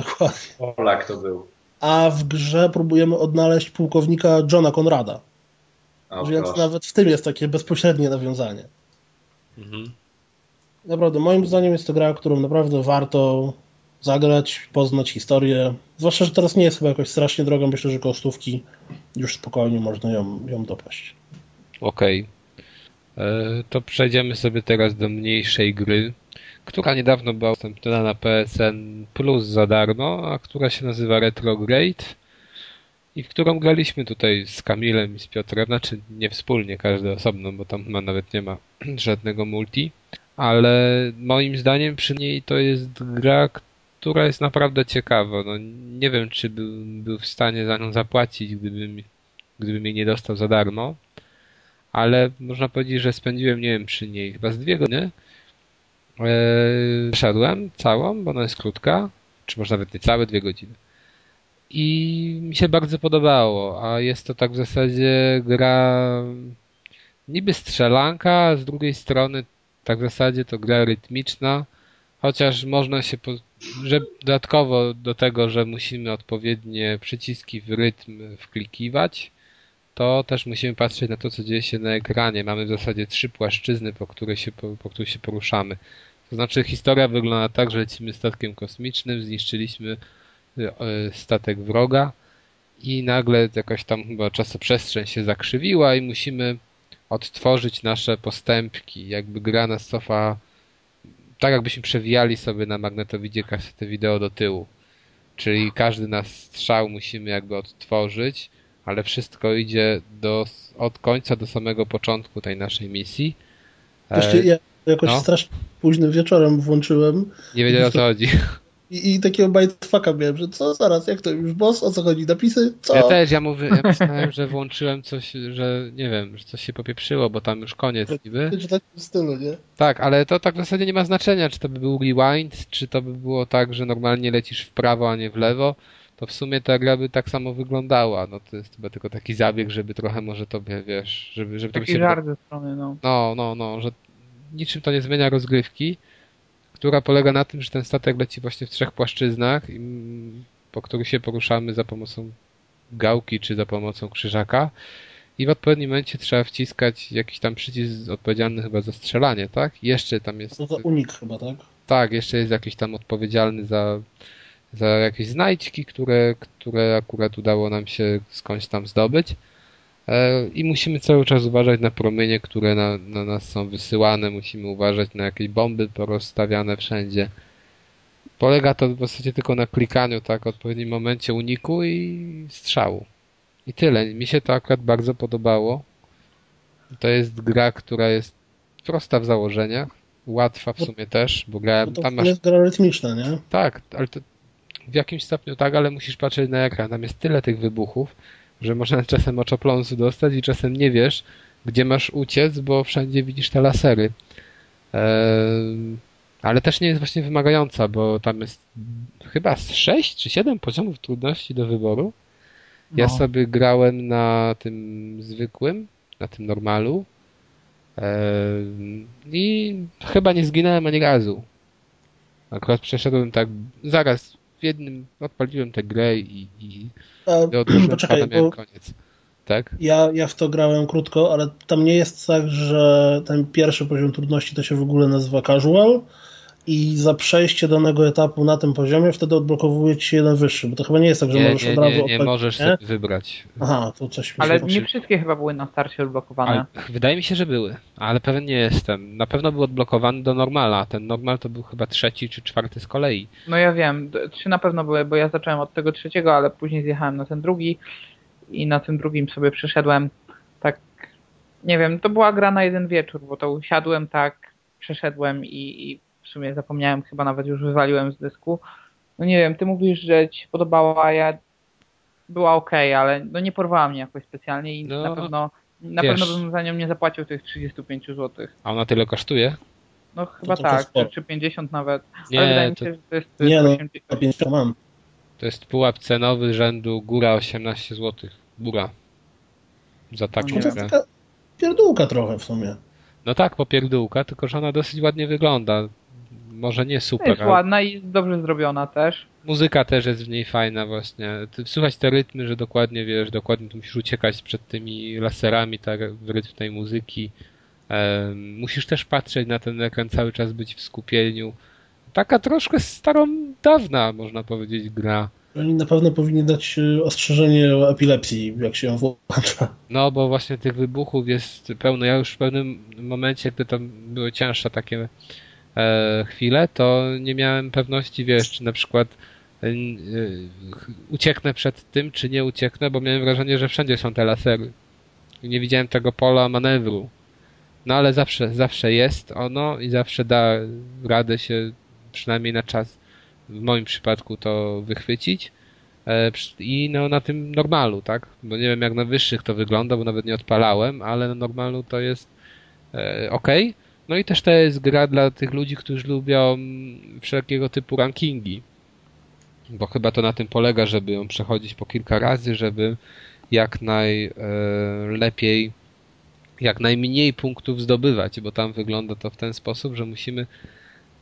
Polak to był. A w grze próbujemy odnaleźć pułkownika Johna Konrada, o, więc proszę. Nawet w tym jest takie bezpośrednie nawiązanie. Mhm. Naprawdę, moim zdaniem jest to gra, którą naprawdę warto zagrać, poznać historię, zwłaszcza, że teraz nie jest chyba jakoś strasznie droga, myślę, że kosztówki już spokojnie można ją, ją dopaść. Okej. Okay. To przejdziemy sobie teraz do mniejszej gry, która niedawno była dostępna na P S N Plus za darmo, a która się nazywa Retrograde i w którą graliśmy tutaj z Kamilem i z Piotrem, znaczy nie wspólnie, każdy osobno, bo tam chyba nawet nie ma żadnego multi, ale moim zdaniem przy niej to jest gra, która jest naprawdę ciekawa. No, nie wiem, czy bym był w stanie za nią zapłacić, gdybym, gdybym jej nie dostał za darmo. Ale można powiedzieć, że spędziłem, nie wiem, przy niej chyba z dwie godziny. Eee, przeszedłem całą, bo ona jest krótka, czy może nawet nie całe dwie godziny. I mi się bardzo podobało, a jest to tak w zasadzie gra niby strzelanka, a z drugiej strony tak w zasadzie to gra rytmiczna, chociaż można się, po, że dodatkowo do tego, że musimy odpowiednie przyciski w rytm wklikiwać, to też musimy patrzeć na to, co dzieje się na ekranie. Mamy w zasadzie trzy płaszczyzny, po których się, po, po których się poruszamy. To znaczy historia wygląda tak, że lecimy statkiem kosmicznym, zniszczyliśmy statek wroga i nagle jakaś tam chyba czasoprzestrzeń się zakrzywiła i musimy odtworzyć nasze postępki. Jakby gra nas cofa, tak jakbyśmy przewijali sobie na magnetowidzie kasetę wideo do tyłu. Czyli każdy nasz strzał musimy jakby odtworzyć, ale wszystko idzie do, od końca do samego początku tej naszej misji. Właśnie ja jakoś no. strasznie późnym wieczorem włączyłem. Nie wiedziałem, o co chodzi. I, i takiego mindfucka miałem, że co, zaraz, jak to już boss, o co chodzi, napisy, co? Ja też, ja mówię, ja myślałem, że włączyłem coś, że nie wiem, że coś się popieprzyło, bo tam już koniec niby. W takim stylu, nie? Tak, ale to tak w zasadzie nie ma znaczenia, czy to by był rewind, czy to by było tak, że normalnie lecisz w prawo, a nie w lewo, to w sumie ta gra by tak samo wyglądała, no to jest chyba tylko taki zabieg, żeby trochę może tobie, wiesz, żeby... żeby taki się... żart ze strony, no. No, no, no, że niczym to nie zmienia rozgrywki, która polega na tym, że ten statek leci właśnie w trzech płaszczyznach, po których się poruszamy za pomocą gałki czy za pomocą krzyżaka i w odpowiednim momencie trzeba wciskać jakiś tam przycisk odpowiedzialny chyba za strzelanie, tak? I jeszcze tam jest... To za unik chyba, tak? Tak, jeszcze jest jakiś tam odpowiedzialny za, za jakieś znajdźki, które, które akurat udało nam się skądś tam zdobyć. I musimy cały czas uważać na promienie, które na, na nas są wysyłane. Musimy uważać na jakieś bomby porozstawiane wszędzie. Polega to w zasadzie tylko na klikaniu, tak, w odpowiednim momencie uniku i strzału. I tyle. Mi się to akurat bardzo podobało. To jest gra, która jest prosta w założeniach, łatwa w sumie też, bo grałem tam. To jest gra rytmiczna, nie? Tak, ale to w jakimś stopniu tak, ale musisz patrzeć na ekran. Tam jest tyle tych wybuchów, że można czasem oczopląsu dostać i czasem nie wiesz, gdzie masz uciec, bo wszędzie widzisz te lasery. Eee, ale też nie jest właśnie wymagająca, bo tam jest chyba z sześć czy siedem poziomów trudności do wyboru. Ja no. sobie grałem na tym zwykłym, na tym normalu eee, i chyba nie zginąłem ani razu. Akurat przeszedłem tak zaraz w jednym, odpaliłem tę grę i, i A, poczekaj, bo koniec. Tak? Ja, ja w to grałem krótko, ale tam nie jest tak, że ten pierwszy poziom trudności to się w ogóle nazywa casual i za przejście danego etapu na tym poziomie wtedy odblokowuje ci się jeden wyższy, bo to chyba nie jest tak, że nie, możesz nie, od razu nie, nie odpalić, możesz nie? sobie wybrać. Aha, to coś mi ale się nie poczy... wszystkie chyba były na starcie odblokowane. A, wydaje mi się, że były, ale pewnie nie jestem. Na pewno był odblokowany do normala. Ten normal to był chyba trzeci czy czwarty z kolei. No ja wiem, trzy na pewno były, bo ja zacząłem od tego trzeciego, ale później zjechałem na ten drugi i na tym drugim sobie przeszedłem tak, nie wiem, to była gra na jeden wieczór, bo to usiadłem tak, przeszedłem i, i w sumie zapomniałem, chyba nawet już wywaliłem z dysku. No nie wiem, ty mówisz, że ci się podobała, ja była okej, okay, ale no nie porwała mnie jakoś specjalnie i no, na pewno na wiesz. pewno bym za nią nie zapłacił tych trzydzieści pięć złotych. A ona tyle kosztuje? No chyba to to tak, to czy pięćdziesiąt nawet. Nie, ale wydaje mi się, że to jest... Nie, no, osiemdziesiąt. Mam. To jest pułap cenowy rzędu góra osiemnaście złotych. Góra. Za taką no, to jest taka pierdółka trochę w sumie. No tak, popierdółka, tylko że ona dosyć ładnie wygląda. Może nie super. Jest ładna i dobrze zrobiona też. Muzyka też jest w niej fajna właśnie. Słuchać te rytmy, że dokładnie wiesz, dokładnie tu musisz uciekać przed tymi laserami, tak, w rytm tej muzyki. Um, musisz też patrzeć na ten ekran, cały czas być w skupieniu. Taka troszkę starą, dawna można powiedzieć gra. Oni na pewno powinni dać ostrzeżenie o epilepsji, jak się ją włącza. No bo właśnie tych wybuchów jest pełno. Ja już w pewnym momencie, gdy tam były cięższe takie chwilę, to nie miałem pewności, wiesz, czy na przykład ucieknę przed tym, czy nie ucieknę, bo miałem wrażenie, że wszędzie są te lasery. Nie widziałem tego pola manewru. No ale zawsze, zawsze jest ono i zawsze da radę się przynajmniej na czas, w moim przypadku, to wychwycić. I no, na tym normalu, tak? Bo nie wiem, jak na wyższych to wygląda, bo nawet nie odpalałem, ale na normalu to jest okej. Okay. No i też to jest gra dla tych ludzi, którzy lubią wszelkiego typu rankingi, bo chyba to na tym polega, żeby ją przechodzić po kilka razy, żeby jak najlepiej, jak najmniej punktów zdobywać, bo tam wygląda to w ten sposób, że musimy,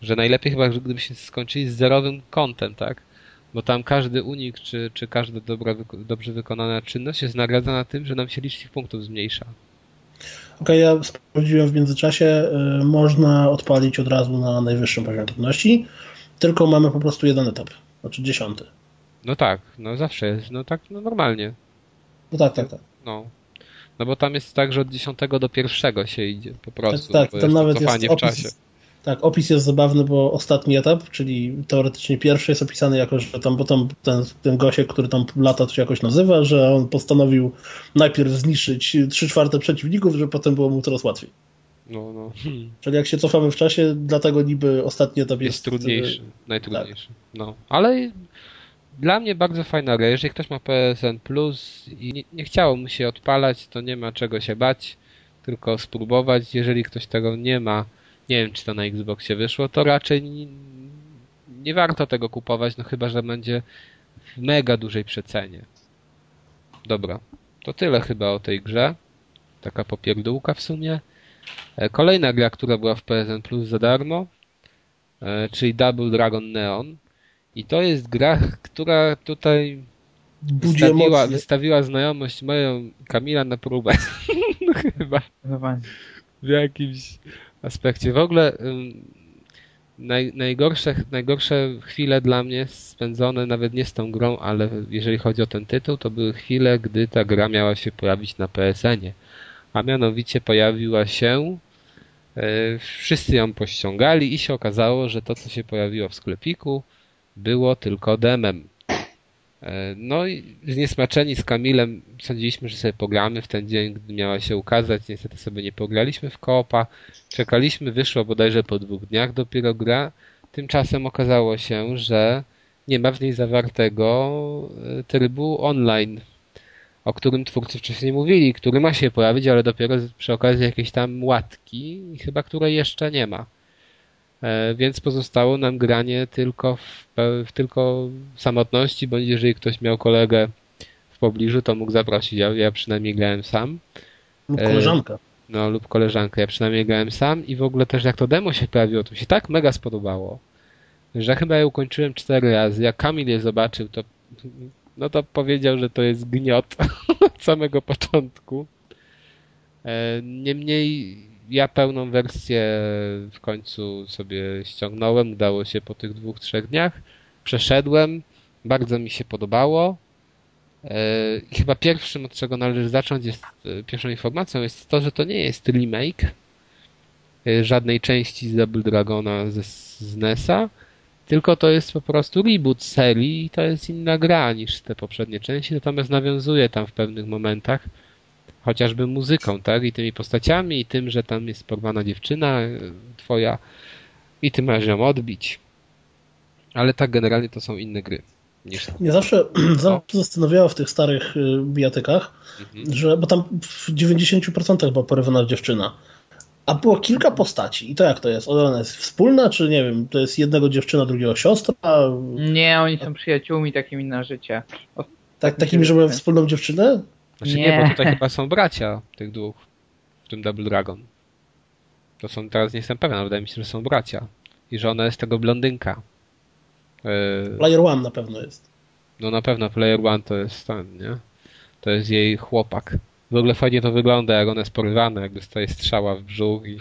że najlepiej chyba gdybyśmy skończyli z zerowym kątem, tak? Bo tam każdy unik czy, czy każda dobra, dobrze wykonana czynność jest nagradza na tym, że nam się licznik punktów zmniejsza. Okej, okay, ja sprawdziłem w międzyczasie, y, można odpalić od razu na najwyższym poziomie trudności, tylko mamy po prostu jeden etap, znaczy dziesiąty. No tak, no zawsze jest, no tak no normalnie. No tak, tak, tak. No, no bo tam jest tak, że od dziesiątego do pierwszego się idzie po prostu. Tak, tak tam nawet jest opis, w czasie. Tak, opis jest zabawny, bo ostatni etap, czyli teoretycznie pierwszy jest opisany jako, że tam, bo tam ten, ten gosiek, który tam lata, to się jakoś nazywa, że on postanowił najpierw zniszczyć trzy czwarte przeciwników, że potem było mu coraz łatwiej. No, no. Hmm. Czyli jak się cofamy w czasie, dlatego niby ostatni etap jest... Jest trudniejszy, wtedy... najtrudniejszy. Tak. No, ale dla mnie bardzo fajna gra. Jeżeli ktoś ma P S N Plus i nie, nie chciało mu się odpalać, to nie ma czego się bać, tylko spróbować. Jeżeli ktoś tego nie ma, nie wiem czy to na Xboxie wyszło, to raczej nie, nie warto tego kupować, no chyba że będzie w mega dużej przecenie. Dobra, to tyle chyba o tej grze. Taka popierdółka w sumie. Kolejna gra, która była w P S N Plus za darmo, czyli Double Dragon Neon. I to jest gra, która tutaj wystawiła, wystawiła znajomość moją Kamila na próbę. No, chyba. W jakimś aspekcie. W ogóle naj, najgorsze, najgorsze chwile dla mnie spędzone nawet nie z tą grą, ale jeżeli chodzi o ten tytuł, to były chwile, gdy ta gra miała się pojawić na P S N-ie. A mianowicie pojawiła się, yy, wszyscy ją pościągali i się okazało, że to co się pojawiło w sklepiku było tylko demem. Yy, no i zniesmaczeni z Kamilem sądziliśmy, że sobie pogramy w ten dzień, gdy miała się ukazać. Niestety sobie nie pograliśmy w koopa. Czekaliśmy, wyszło bodajże po dwóch dniach dopiero gra. Tymczasem okazało się, że nie ma w niej zawartego trybu online, o którym twórcy wcześniej mówili, który ma się pojawić, ale dopiero przy okazji jakiejś tam łatki, chyba której jeszcze nie ma. E, więc pozostało nam granie tylko w, w tylko w samotności, bądź jeżeli ktoś miał kolegę w pobliżu, to mógł zaprosić. Ja, ja przynajmniej grałem sam. Lub koleżankę. E, no lub koleżankę. Ja przynajmniej grałem sam i w ogóle też jak to demo się pojawiło, to mi się tak mega spodobało, że chyba ja ukończyłem cztery razy. Jak Kamil je zobaczył, to... no to powiedział, że to jest gniot od samego początku. Niemniej ja pełną wersję w końcu sobie ściągnąłem, udało się po tych dwóch, trzech dniach. Przeszedłem, bardzo mi się podobało. Chyba pierwszym, od czego należy zacząć, jest, pierwszą informacją jest to, że to nie jest remake żadnej części z Double Dragona z, z N E S-a. Tylko to jest po prostu reboot serii i to jest inna gra niż te poprzednie części, natomiast nawiązuje tam w pewnych momentach chociażby muzyką, tak? I tymi postaciami, i tym, że tam jest porwana dziewczyna twoja i ty masz ją odbić. Ale tak generalnie to są inne gry. Niż... Ja zawsze zastanawiałem w tych starych bijatykach, mhm. że, bo tam w dziewięćdziesiąt procent była porwana dziewczyna. A było kilka postaci. I to jak to jest? Ona jest wspólna, czy nie wiem, to jest jednego dziewczyna, drugiego siostra? Nie, oni są przyjaciółmi takimi na życie. O... Tak, takimi, że mają wspólną dziewczynę? Znaczy nie. nie, bo tutaj chyba są bracia tych dwóch w tym Double Dragon. To są, teraz nie jestem pewien, ale wydaje mi się, że są bracia. I że ona jest tego blondynka. Y... Player One na pewno jest. No na pewno Player One to jest ten, nie? To jest jej chłopak. W ogóle fajnie to wygląda, jak one jest porywane, jakby stoi strzała w brzuch i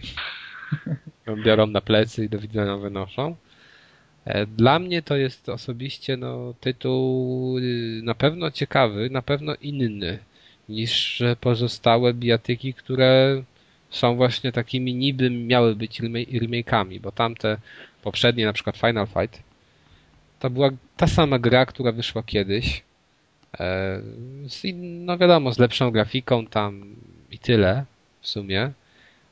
biorą na plecy i do widzenia wynoszą. Dla mnie to jest osobiście no, tytuł na pewno ciekawy, na pewno inny niż pozostałe bijatyki, które są właśnie takimi niby miały być remake'ami, bo tamte poprzednie, na przykład Final Fight, to była ta sama gra, która wyszła kiedyś. Z, no wiadomo, z lepszą grafiką tam i tyle w sumie.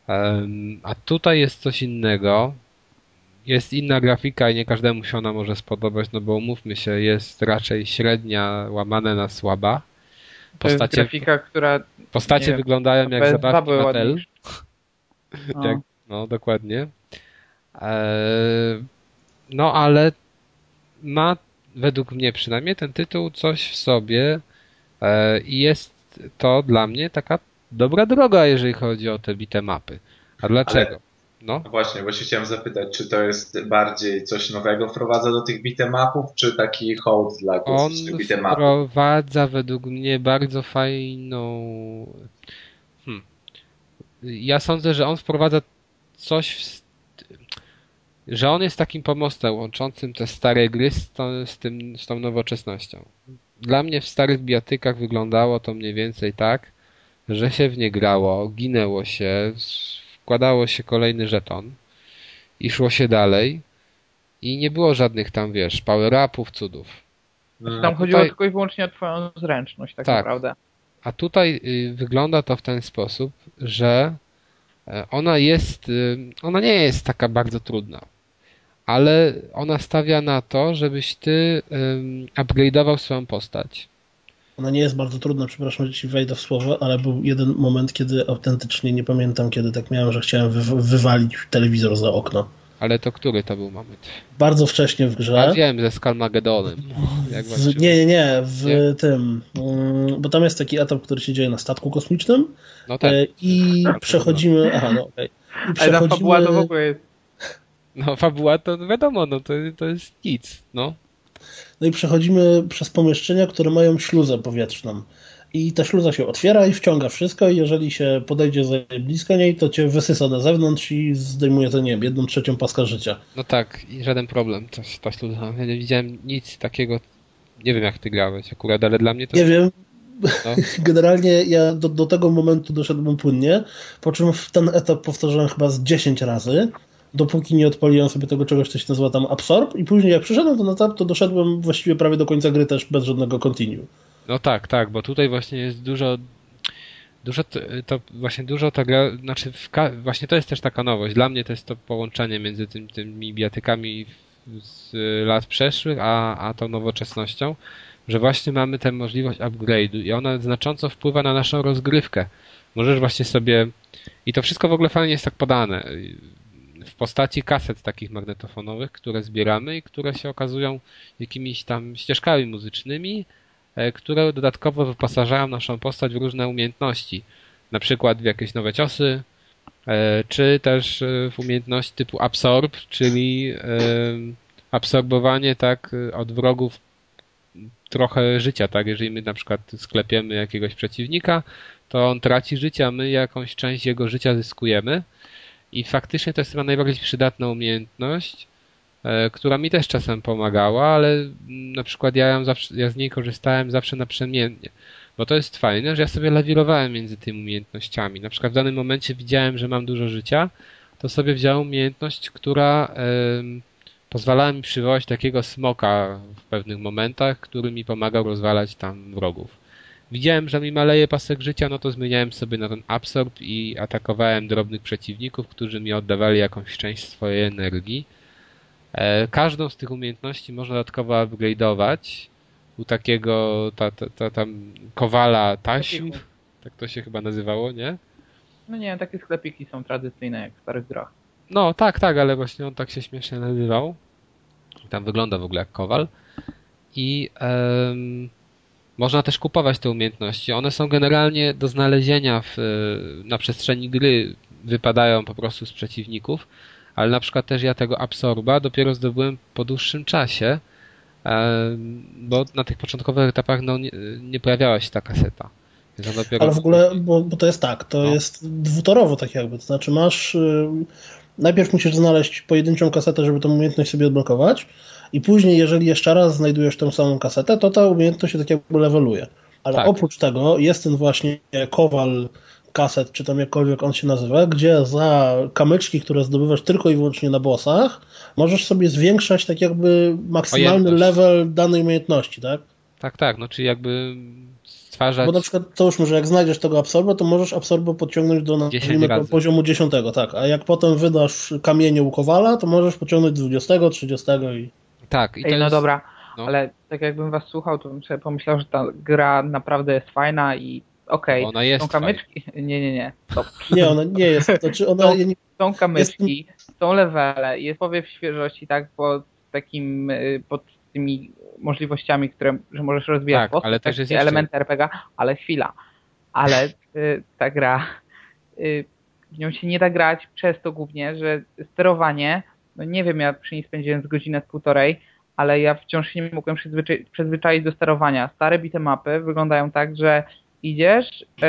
Um, a tutaj jest coś innego. Jest inna grafika i nie każdemu się ona może spodobać, no bo umówmy się, jest raczej średnia, łamane na słaba. Postacie, to jest grafika, która... Postacie wyglądają jak zabawki Mattel. No. no, dokładnie. Eee, no, ale ma według mnie przynajmniej ten tytuł coś w sobie i jest to dla mnie taka dobra droga, jeżeli chodzi o te bite mapy. A dlaczego? Ale, no? no właśnie, właśnie chciałem zapytać, czy to jest bardziej coś nowego wprowadza do tych bite mapów, czy taki hołd dla klasycznych bite mapów? On wprowadza według mnie bardzo fajną... Hmm. Ja sądzę, że on wprowadza coś w... że on jest takim pomostem łączącym te stare gry z, to, z, tym, z tą nowoczesnością. Dla mnie w starych bijatykach wyglądało to mniej więcej tak, że się w nie grało, ginęło się, wkładało się kolejny żeton i szło się dalej i nie było żadnych tam, wiesz, power-upów, cudów. Tam a chodziło tutaj... tylko i wyłącznie o twoją zręczność tak, tak naprawdę. A tutaj y, wygląda to w ten sposób, że Ona jest, ona nie jest taka bardzo trudna, ale ona stawia na to, żebyś ty upgrade'ował swoją postać. Ona nie jest bardzo trudna, przepraszam, że ci wejdę w słowo, ale był jeden moment, kiedy autentycznie nie pamiętam, kiedy tak miałem, że chciałem wy- wywalić telewizor za okno. Ale to który to był moment? Bardzo wcześnie w grze. Ja wiem, ze Skarmagedonem. Nie, nie, nie. W nie? tym. Bo tam jest taki etap, który się dzieje na statku kosmicznym. No tak. I przechodzimy... Aha, no okej. Okay. Przechodzimy... Ale ta fabuła to w ogóle jest... No fabuła to wiadomo, no to, to jest nic, no. No i przechodzimy przez pomieszczenia, które mają śluzę powietrzną. I ta śluza się otwiera i wciąga wszystko i jeżeli się podejdzie za blisko niej, to cię wysysa na zewnątrz i zdejmuje to, nie wiem, jedną trzecią paska życia. No tak, i żaden problem. To, ta śluza. Ja nie widziałem nic takiego. Nie wiem, jak ty grałeś akurat, ale dla mnie to... Nie wiem. No. Generalnie ja do, do tego momentu doszedłem płynnie, po czym ten etap powtarzałem chyba z dziesięć razy. Dopóki nie odpaliłem sobie tego czegoś, co się nazywa tam Absorb i później jak przyszedłem ten etap, to doszedłem właściwie prawie do końca gry też bez żadnego continue. No tak, tak, bo tutaj właśnie jest dużo, dużo to właśnie dużo ta gra, znaczy w, właśnie to jest też taka nowość. Dla mnie to jest to połączenie między tym, tymi bijatykami z lat przeszłych, a, a tą nowoczesnością, że właśnie mamy tę możliwość upgrade'u i ona znacząco wpływa na naszą rozgrywkę. Możesz właśnie sobie, i to wszystko w ogóle fajnie jest tak podane, w postaci kaset takich magnetofonowych, które zbieramy i które się okazują jakimiś tam ścieżkami muzycznymi, które dodatkowo wyposażają naszą postać w różne umiejętności, na przykład w jakieś nowe ciosy, czy też w umiejętności typu absorb, czyli absorbowanie tak od wrogów trochę życia, tak? Jeżeli my na przykład sklepiemy jakiegoś przeciwnika, to on traci życie, a my jakąś część jego życia zyskujemy. I faktycznie to jest chyba najbardziej przydatna umiejętność, która mi też czasem pomagała, ale na przykład ja, ją zawsze, ja z niej korzystałem zawsze naprzemiennie. Bo to jest fajne, że ja sobie lawirowałem między tymi umiejętnościami. Na przykład w danym momencie widziałem, że mam dużo życia, to sobie wziąłem umiejętność, która y, pozwalała mi przywołać takiego smoka w pewnych momentach, który mi pomagał rozwalać tam wrogów. Widziałem, że mi maleje pasek życia, no to zmieniałem sobie na ten absorb i atakowałem drobnych przeciwników, którzy mi oddawali jakąś część swojej energii. Każdą z tych umiejętności można dodatkowo upgrade'ować. U takiego ta, ta, ta, tam kowala taśm, tak to się chyba nazywało, nie? No nie, takie sklepiki są tradycyjne jak w starych grach. No tak, tak, ale właśnie on tak się śmiesznie nazywał. Tam wygląda w ogóle jak kowal. I um, można też kupować te umiejętności. One są generalnie do znalezienia w, na przestrzeni gry, wypadają po prostu z przeciwników. Ale na przykład też ja tego absorba dopiero zdobyłem po dłuższym czasie, bo na tych początkowych etapach no, nie, nie pojawiała się ta kaseta. Dopiero... Ale w ogóle, bo, bo to jest tak, to no. jest dwutorowo tak jakby, to znaczy masz, najpierw musisz znaleźć pojedynczą kasetę, żeby tę umiejętność sobie odblokować i później, jeżeli jeszcze raz znajdujesz tą samą kasetę, to ta umiejętność się tak jakby leveluje. Ale tak. Oprócz tego jest ten właśnie kowal kaset, czy tam jakkolwiek on się nazywa, gdzie za kamyczki, które zdobywasz tylko i wyłącznie na bossach, możesz sobie zwiększać tak jakby maksymalny level danej umiejętności, tak? Tak, tak, no czyli jakby stwarzać... Bo na przykład to już może jak znajdziesz tego absorba, to możesz absorba podciągnąć do dziesięć poziomu dziesięć, tak, a jak potem wydasz kamienie u kowala, to możesz podciągnąć do dwudziestego, trzydziestego i... Tak, i to Ej, no jest... dobra, no. Ale tak jakbym was słuchał, to bym sobie pomyślał, że ta gra naprawdę jest fajna i okej, okay. Są kamyczki. Fajna. Nie, nie, nie. Stop. Nie, ona nie jest. To znaczy ona... są, są kamyczki, jest... są levele, jest powiew świeżości, tak, pod takim, pod tymi możliwościami, które że możesz rozwijać. Tak, post, ale też jest element jeszcze... er pe gie, ale chwila. Ale y, ta gra, y, w nią się nie da grać przez to głównie, że sterowanie, no nie wiem, ja przy niej spędziłem z godzinę, z półtorej, ale ja wciąż się nie mogłem przyzwyczai- przyzwyczaić do sterowania. Stare bite mapy wyglądają tak, że idziesz yy,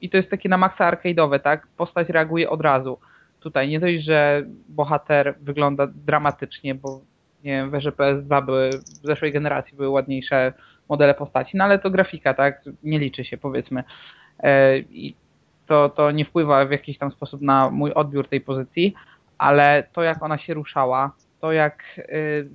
i to jest takie na maksa arcade'owe, tak? Postać reaguje od razu. Tutaj nie dość, że bohater wygląda dramatycznie, bo nie wiem, w erze P S dwa były, w zeszłej generacji były ładniejsze modele postaci, no ale to grafika, tak? Nie liczy się, powiedzmy. Yy, i to, to nie wpływa w jakiś tam sposób na mój odbiór tej pozycji, ale to jak ona się ruszała, to jak yy,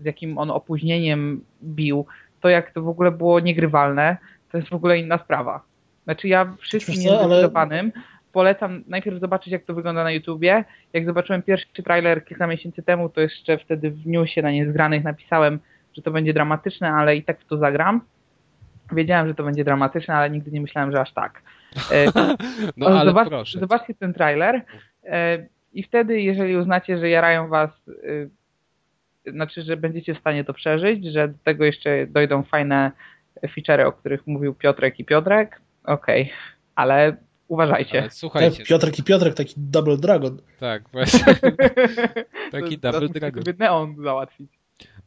z jakim on opóźnieniem bił, to jak to w ogóle było niegrywalne, to jest w ogóle inna sprawa. Znaczy ja wszystkim niezdecydowanym polecam najpierw zobaczyć, jak to wygląda na YouTubie. Jak zobaczyłem pierwszy trailer kilka miesięcy temu, to jeszcze wtedy w newsie na Niezgranych napisałem, że to będzie dramatyczne, ale i tak w to zagram. Wiedziałem, że to będzie dramatyczne, ale nigdy nie myślałem, że aż tak. No, ale Zobacz, proszę. Zobaczcie ten trailer i wtedy, jeżeli uznacie, że jarają was, znaczy, że będziecie w stanie to przeżyć, że do tego jeszcze dojdą fajne feature, o których mówił Piotrek i Piotrek, okej, okay. ale uważajcie. Ale słuchajcie. Piotrek i Piotrek, taki double dragon. Tak, właśnie. Taki to, double to dragon. Sobie neon załatwić.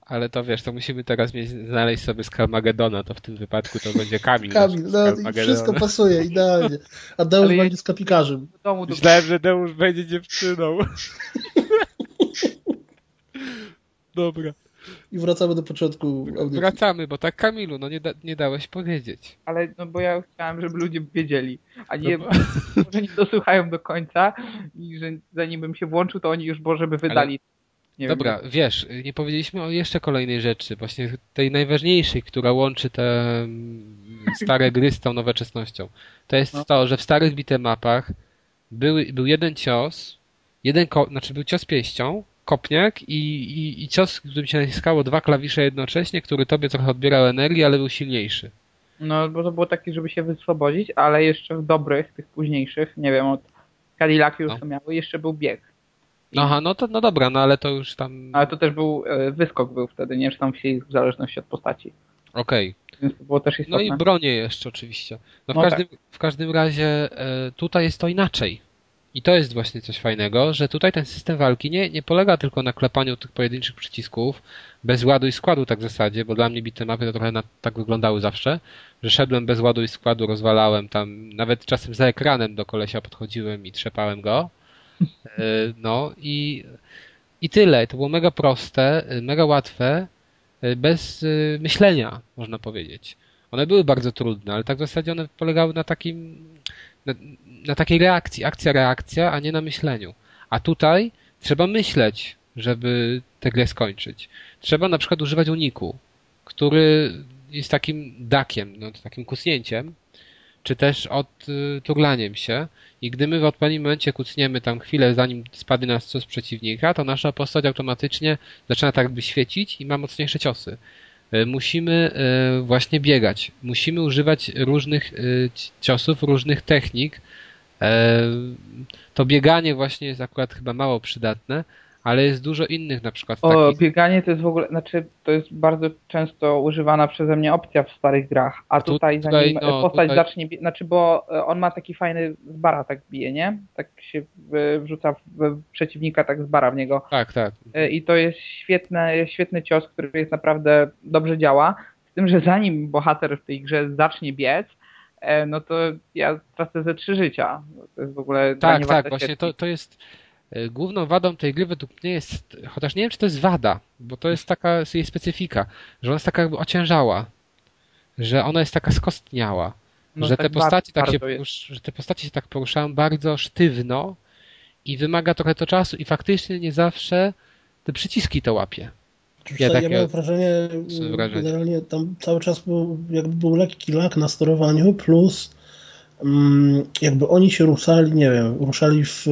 Ale to wiesz, to musimy teraz mieć, znaleźć sobie Skarmagedona, to w tym wypadku to będzie Kamil. Kamil, no i wszystko pasuje, idealnie. A Deusz ale będzie z kapikarzem. Do Myślałem, że Deusz będzie dziewczyną. Dobra. I wracamy do początku audycji. Wracamy, bo tak, Kamilu, no nie, da, nie dałeś powiedzieć. Ale no bo ja chciałem, żeby ludzie wiedzieli, a nie, no bo... że nie dosłuchają do końca i że zanim bym się włączył, to oni już Boże by wydali. Ale... Nie Dobra, wiem. Wiesz, nie powiedzieliśmy o jeszcze kolejnej rzeczy, właśnie tej najważniejszej, która łączy te stare gry z tą nowoczesnością. To jest no. to, że w starych bitemapach był, był jeden cios, jeden ko- znaczy był cios pięścią, kopniak i, i, i cios, którym się naciskało dwa klawisze jednocześnie, który tobie trochę odbierał energii, ale był silniejszy. No, bo to było takie, żeby się wyswobodzić, ale jeszcze w dobrych, tych późniejszych, nie wiem, od Cadillac już no. to miały, jeszcze był bieg. Aha, no to no dobra, no ale to już tam... Ale to też był, wyskok był wtedy, nie? Że tam wsi w zależności od postaci. Okej. Okay. Więc to było też istotne. No i bronie jeszcze oczywiście. No w, no każdym, tak. w każdym razie tutaj jest to inaczej. I to jest właśnie coś fajnego, że tutaj ten system walki nie, nie polega tylko na klepaniu tych pojedynczych przycisków, bez ładu i składu tak w zasadzie, bo dla mnie bitemapy to trochę na, tak wyglądały zawsze, że szedłem bez ładu i składu, rozwalałem tam, nawet czasem za ekranem do kolesia podchodziłem i trzepałem go. No i, i tyle. To było mega proste, mega łatwe, bez myślenia, można powiedzieć. One były bardzo trudne, ale tak w zasadzie one polegały na takim, na, na takiej reakcji, akcja, reakcja, a nie na myśleniu. A tutaj trzeba myśleć, żeby tę grę skończyć. Trzeba na przykład używać uniku, który jest takim dakiem, no, takim kucnięciem, czy też od y, turlaniem się i gdy my w odpowiednim momencie kucniemy tam chwilę, zanim spadnie nas cios przeciwnika, to nasza postać automatycznie zaczyna tak jakby świecić i ma mocniejsze ciosy. Y, musimy y, właśnie biegać, musimy używać różnych y, ciosów, różnych technik. Y, to bieganie właśnie jest akurat chyba mało przydatne, ale jest dużo innych na przykład takich... O, bieganie to jest w ogóle, znaczy to jest bardzo często używana przeze mnie opcja w starych grach, a tutaj, tutaj zanim no, postać tutaj... zacznie, bie... znaczy bo on ma taki fajny z bara tak bije, nie? Tak się wrzuca w przeciwnika tak z bara w niego. Tak, tak. I to jest świetny, świetny cios, który jest naprawdę dobrze działa, z tym, że zanim bohater w tej grze zacznie biec, no to ja tracę ze trzy życia. To jest w ogóle... Tak, tak, właśnie to, to jest... Główną wadą tej gry według mnie jest, chociaż nie wiem, czy to jest wada, bo to jest taka jej specyfika, że ona jest taka jakby ociężała, że ona jest taka skostniała, no że, tak te postaci tak się porusz, że te postacie się tak poruszają bardzo sztywno i wymaga trochę to czasu i faktycznie nie zawsze te przyciski to łapie. Ja, tak, ja miałem wrażenie, wrażenie, generalnie tam cały czas był, jakby był lekki lak na sterowaniu, plus jakby oni się ruszali, nie wiem, ruszali w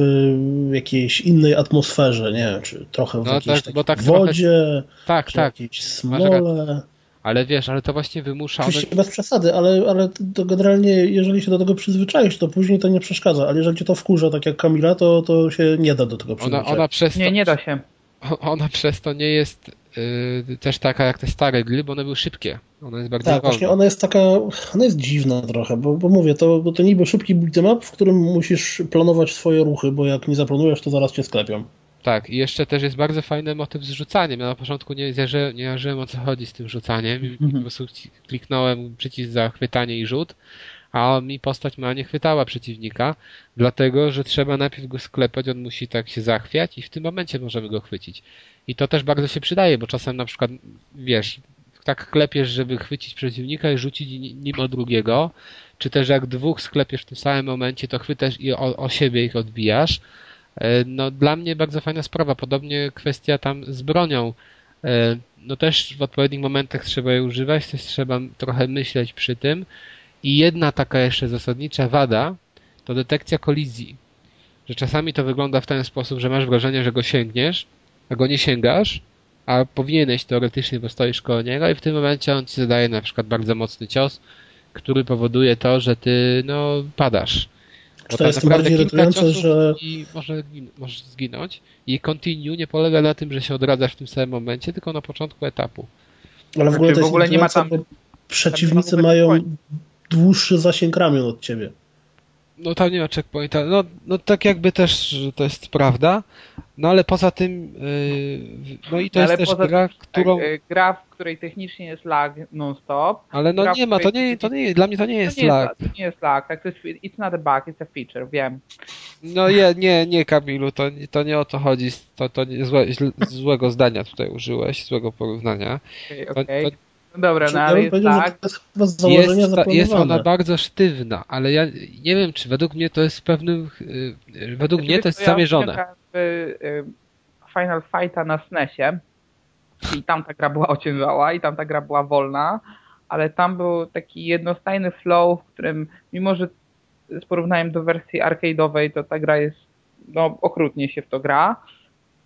jakiejś innej atmosferze, nie wiem, czy trochę w no jakiejś tak, bo tak wodzie, tak, czy tak. jakiejś smole. Ale wiesz, ale to właśnie wymusza... Oczywiście bez przesady, ale, ale to generalnie, jeżeli się do tego przyzwyczaisz, to później to nie przeszkadza, ale jeżeli cię to wkurza, tak jak Kamila, to, to się nie da do tego przyzwyczaić. Ona, ona przez to, nie, nie da się. Ona przez to nie jest yy, też taka jak te stare gry, bo one były szybkie. Ona jest bardziej tak, wolna. Właśnie ona jest taka, ona jest dziwna trochę, bo, bo mówię, to, bo to niby szybki beat'em up, w którym musisz planować swoje ruchy, bo jak nie zaplanujesz, to zaraz cię sklepią. Tak, i jeszcze też jest bardzo fajny motyw z rzucaniem. Ja na początku nie wiedziałem, o co chodzi z tym rzucaniem. Mhm. Po prostu kliknąłem przycisk za chwytanie i rzut, a mi postać ma nie chwytała przeciwnika, dlatego, że trzeba najpierw go sklepać, on musi tak się zachwiać i w tym momencie możemy go chwycić. I to też bardzo się przydaje, bo czasem na przykład, wiesz, tak klepiesz, żeby chwycić przeciwnika i rzucić nim o drugiego, czy też jak dwóch sklepiesz w tym samym momencie, to chwytasz i o, o siebie ich odbijasz. No dla mnie bardzo fajna sprawa, podobnie kwestia tam z bronią. No też w odpowiednich momentach trzeba je używać, też trzeba trochę myśleć przy tym. I jedna taka jeszcze zasadnicza wada to detekcja kolizji. Że czasami to wygląda w ten sposób, że masz wrażenie, że go sięgniesz, a go nie sięgasz, a powinieneś teoretycznie, bo stoisz koło niego i w tym momencie on ci zadaje na przykład bardzo mocny cios, który powoduje to, że ty no padasz. Bo to jest tym bardziej irytujące, że... I może, możesz zginąć. I continue nie polega na tym, że się odradzasz w tym samym momencie, tylko na początku etapu. Ale w ogóle, w ogóle nie ma tam... Przeciwnicy tam mają point. Dłuższy zasięg ramion od ciebie. No tam nie ma checkpointa. No, no tak jakby też, że to jest prawda. No ale poza tym... Yy, no i to ale jest też gra, którą... Tak, gra, w której technicznie jest lag non-stop. Ale no gra, nie ma, to nie, to nie, dla mnie to nie jest to nie lag. Jest, to nie jest lag. Tak, to jest, it's not a bug, it's a feature, wiem. No nie, nie, nie Kamilu, to, to nie o to chodzi. To, to nie, złe, złego zdania tutaj użyłeś, złego porównania. Okej, okay, okay. No dobra, no ale jest lag. Jest, jest ona bardzo sztywna, ale ja nie wiem, czy według mnie to jest pewnym... Według znaczy, mnie to jest to ja zamierzone. Final Fighta na S N E S-ie i tam ta gra była ociężała i tam ta gra była wolna, ale tam był taki jednostajny flow, w którym mimo, że z porównaniem do wersji arcade'owej to ta gra jest, no okrutnie się w to gra,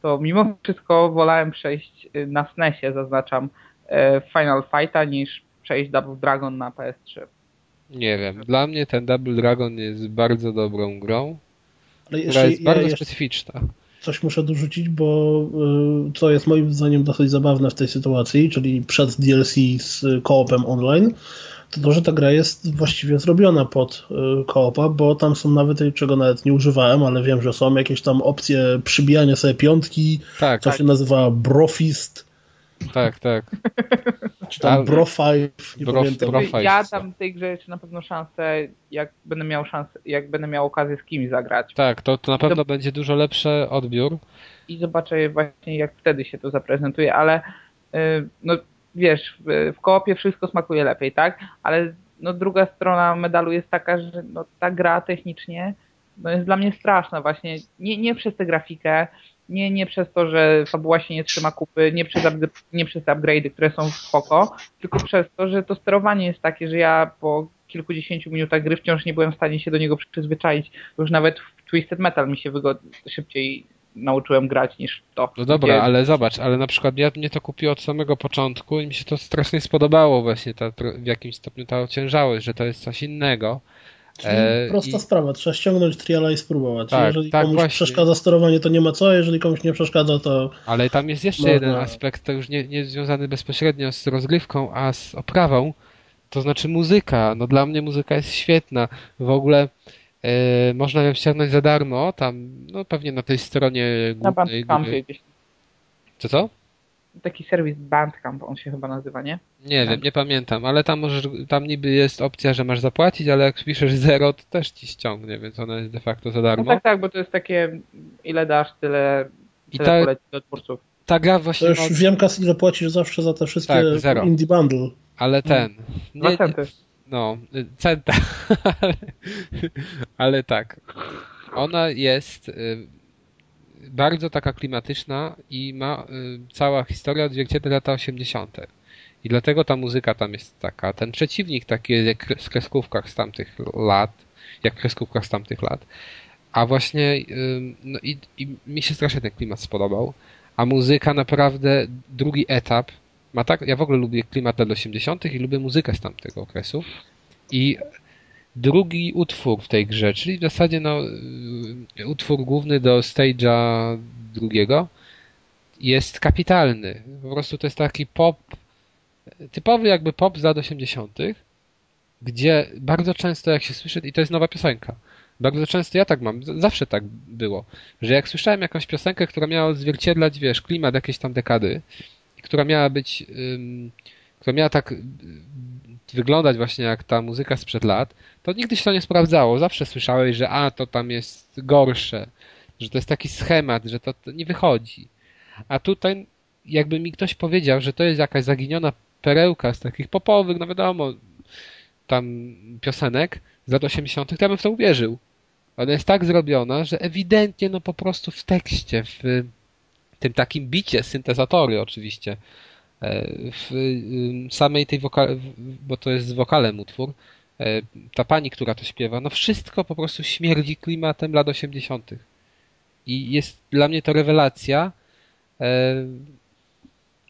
to mimo wszystko wolałem przejść na S N E S-ie, zaznaczam, Final Fighta niż przejść Double Dragon na P S trzy. Nie wiem, dla mnie ten Double Dragon jest bardzo dobrą grą, ale jeszcze, która jest ja, bardzo ja specyficzna. Coś muszę dorzucić, bo co jest moim zdaniem dosyć zabawne w tej sytuacji, czyli przed D L C z koopem online, to to, że ta gra jest właściwie zrobiona pod koopa, bo tam są nawet, czego nawet nie używałem, ale wiem, że są jakieś tam opcje przybijania sobie piątki, tak, co tak. się nazywa brofist. Tak, tak. Czy tam Brofile, nie brof, pamiętam. Brofile, ja tam tej grze jeszcze na pewno szansę, jak będę miał szansę, jak będę miał okazję z kimś zagrać. Tak, to, to na pewno do... będzie dużo lepszy odbiór. I zobaczę właśnie, jak wtedy się to zaprezentuje, ale yy, no wiesz, w, w koopie wszystko smakuje lepiej, tak? Ale no druga strona medalu jest taka, że no, ta gra technicznie no, jest dla mnie straszna właśnie. Nie, nie przez tę grafikę, Nie, nie przez to, że fabuła się nie trzyma kupy, nie przez, nie przez upgrade'y, które są spoko, tylko przez to, że to sterowanie jest takie, że ja po kilkudziesięciu minutach gry wciąż nie byłem w stanie się do niego przyzwyczaić. Już nawet w Twisted Metal mi się szybciej nauczyłem grać niż to. No dobra, gdzie... ale zobacz, ale na przykład ja mnie to kupiło od samego początku i mi się to strasznie spodobało właśnie ta, w jakimś stopniu ta ociężałość, że to jest coś innego. Czyli prosta I... sprawa, trzeba ściągnąć triala i spróbować. Tak, jeżeli tak, komuś właśnie. przeszkadza sterowanie, to nie ma co, jeżeli komuś nie przeszkadza, to... Ale tam jest jeszcze można... jeden aspekt, to już nie, nie jest związany bezpośrednio z rozgrywką, a z oprawą, to znaczy muzyka. No dla mnie muzyka jest świetna. W ogóle yy, można ją ściągnąć za darmo, tam no pewnie na tej stronie głównej... Na góry. Co, co? Taki serwis Bandcamp, on się chyba nazywa, nie? Nie wiem, nie pamiętam, ale tam możesz, tam niby jest opcja, że masz zapłacić, ale jak piszesz zero, to też ci ściągnie, więc ona jest de facto za darmo. No tak, tak, bo to jest takie, ile dasz, tyle, tyle ta, poleci do twórców. Ta gra właśnie... To już ma... wiem, kas ile płacisz zawsze za te wszystkie tak, zero. Indie Bundle. Ale ten... No, nie, centy. No, centa. ale, ale tak. Ona jest... bardzo taka klimatyczna i ma y, cała historia odzwierciedla lata osiemdziesiąte. I dlatego ta muzyka tam jest taka. Ten przeciwnik taki jest jak w kreskówkach z tamtych lat. Jak w kreskówkach z tamtych lat. A właśnie y, no i, i mi się strasznie ten klimat spodobał. A muzyka naprawdę drugi etap ma tak... Ja w ogóle lubię klimat lat osiemdziesiątych i lubię muzykę z tamtego okresu. I drugi utwór w tej grze, czyli w zasadzie no, utwór główny do stage'a drugiego jest kapitalny. Po prostu to jest taki pop, typowy jakby pop z lat osiemdziesiątych, gdzie bardzo często jak się słyszy, i to jest nowa piosenka, bardzo często ja tak mam, zawsze tak było, że jak słyszałem jakąś piosenkę, która miała odzwierciedlać, wiesz, klimat jakiejś tam dekady, która miała być, um, która miała tak... wyglądać właśnie jak ta muzyka sprzed lat, to nigdy się to nie sprawdzało. Zawsze słyszałeś, że a, to tam jest gorsze, że to jest taki schemat, że to, to nie wychodzi. A tutaj jakby mi ktoś powiedział, że to jest jakaś zaginiona perełka z takich popowych, no wiadomo, tam piosenek z lat osiemdziesiątych, to ja bym w to uwierzył. Ona jest tak zrobiona, że ewidentnie no po prostu w tekście, w tym takim bicie, syntezatory oczywiście, w samej tej wokale, bo to jest z wokalem utwór, ta pani, która to śpiewa, no wszystko po prostu śmierdzi klimatem lat osiemdziesiątych. I jest dla mnie to rewelacja.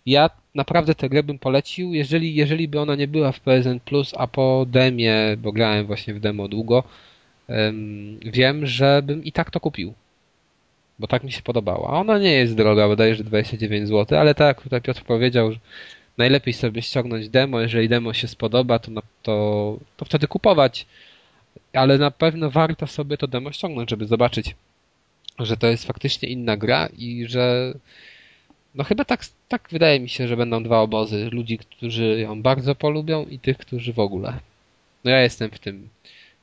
Ja naprawdę tę grę bym polecił, jeżeli, jeżeli by ona nie była w P S N Plus, a po demie, bo grałem właśnie w demo długo, wiem, że bym i tak to kupił. Bo tak mi się podobała. A ona nie jest droga, wydaje się, że dwadzieścia dziewięć złotych, ale tak jak tutaj Piotr powiedział, że najlepiej sobie ściągnąć demo, jeżeli demo się spodoba, to, to, to wtedy kupować. Ale na pewno warto sobie to demo ściągnąć, żeby zobaczyć, że to jest faktycznie inna gra i że no chyba tak, tak wydaje mi się, że będą dwa obozy. Ludzi, którzy ją bardzo polubią i tych, którzy w ogóle. No ja jestem w tym.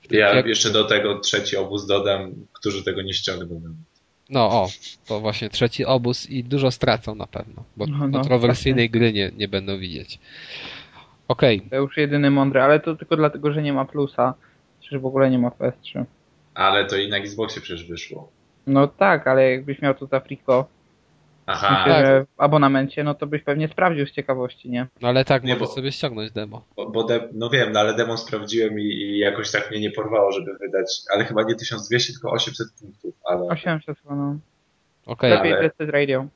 W tym ja wieku. Jeszcze do tego trzeci obóz dodam, którzy tego nie ściągną. No o, to właśnie trzeci obóz i dużo stracą na pewno, bo no, no, kontrowersyjnej właśnie gry nie, nie będą widzieć. Okej. Okay. To już jedyny mądry, ale to tylko dlatego, że nie ma plusa, przecież w ogóle nie ma P S trzy. Ale to i na Xboxie przecież wyszło. No tak, ale jakbyś miał to za friko Aha. Tak. w abonamencie, no to byś pewnie sprawdził z ciekawości, nie? No ale tak, nie, bo sobie ściągnąć demo. Bo, bo de, no wiem, no ale demo sprawdziłem i, i jakoś tak mnie nie porwało, żeby wydać, ale chyba nie tysiąc dwieście, tylko osiemset punktów. Ale... osiemset, no. Okej. Okay, lepiej ale... radio.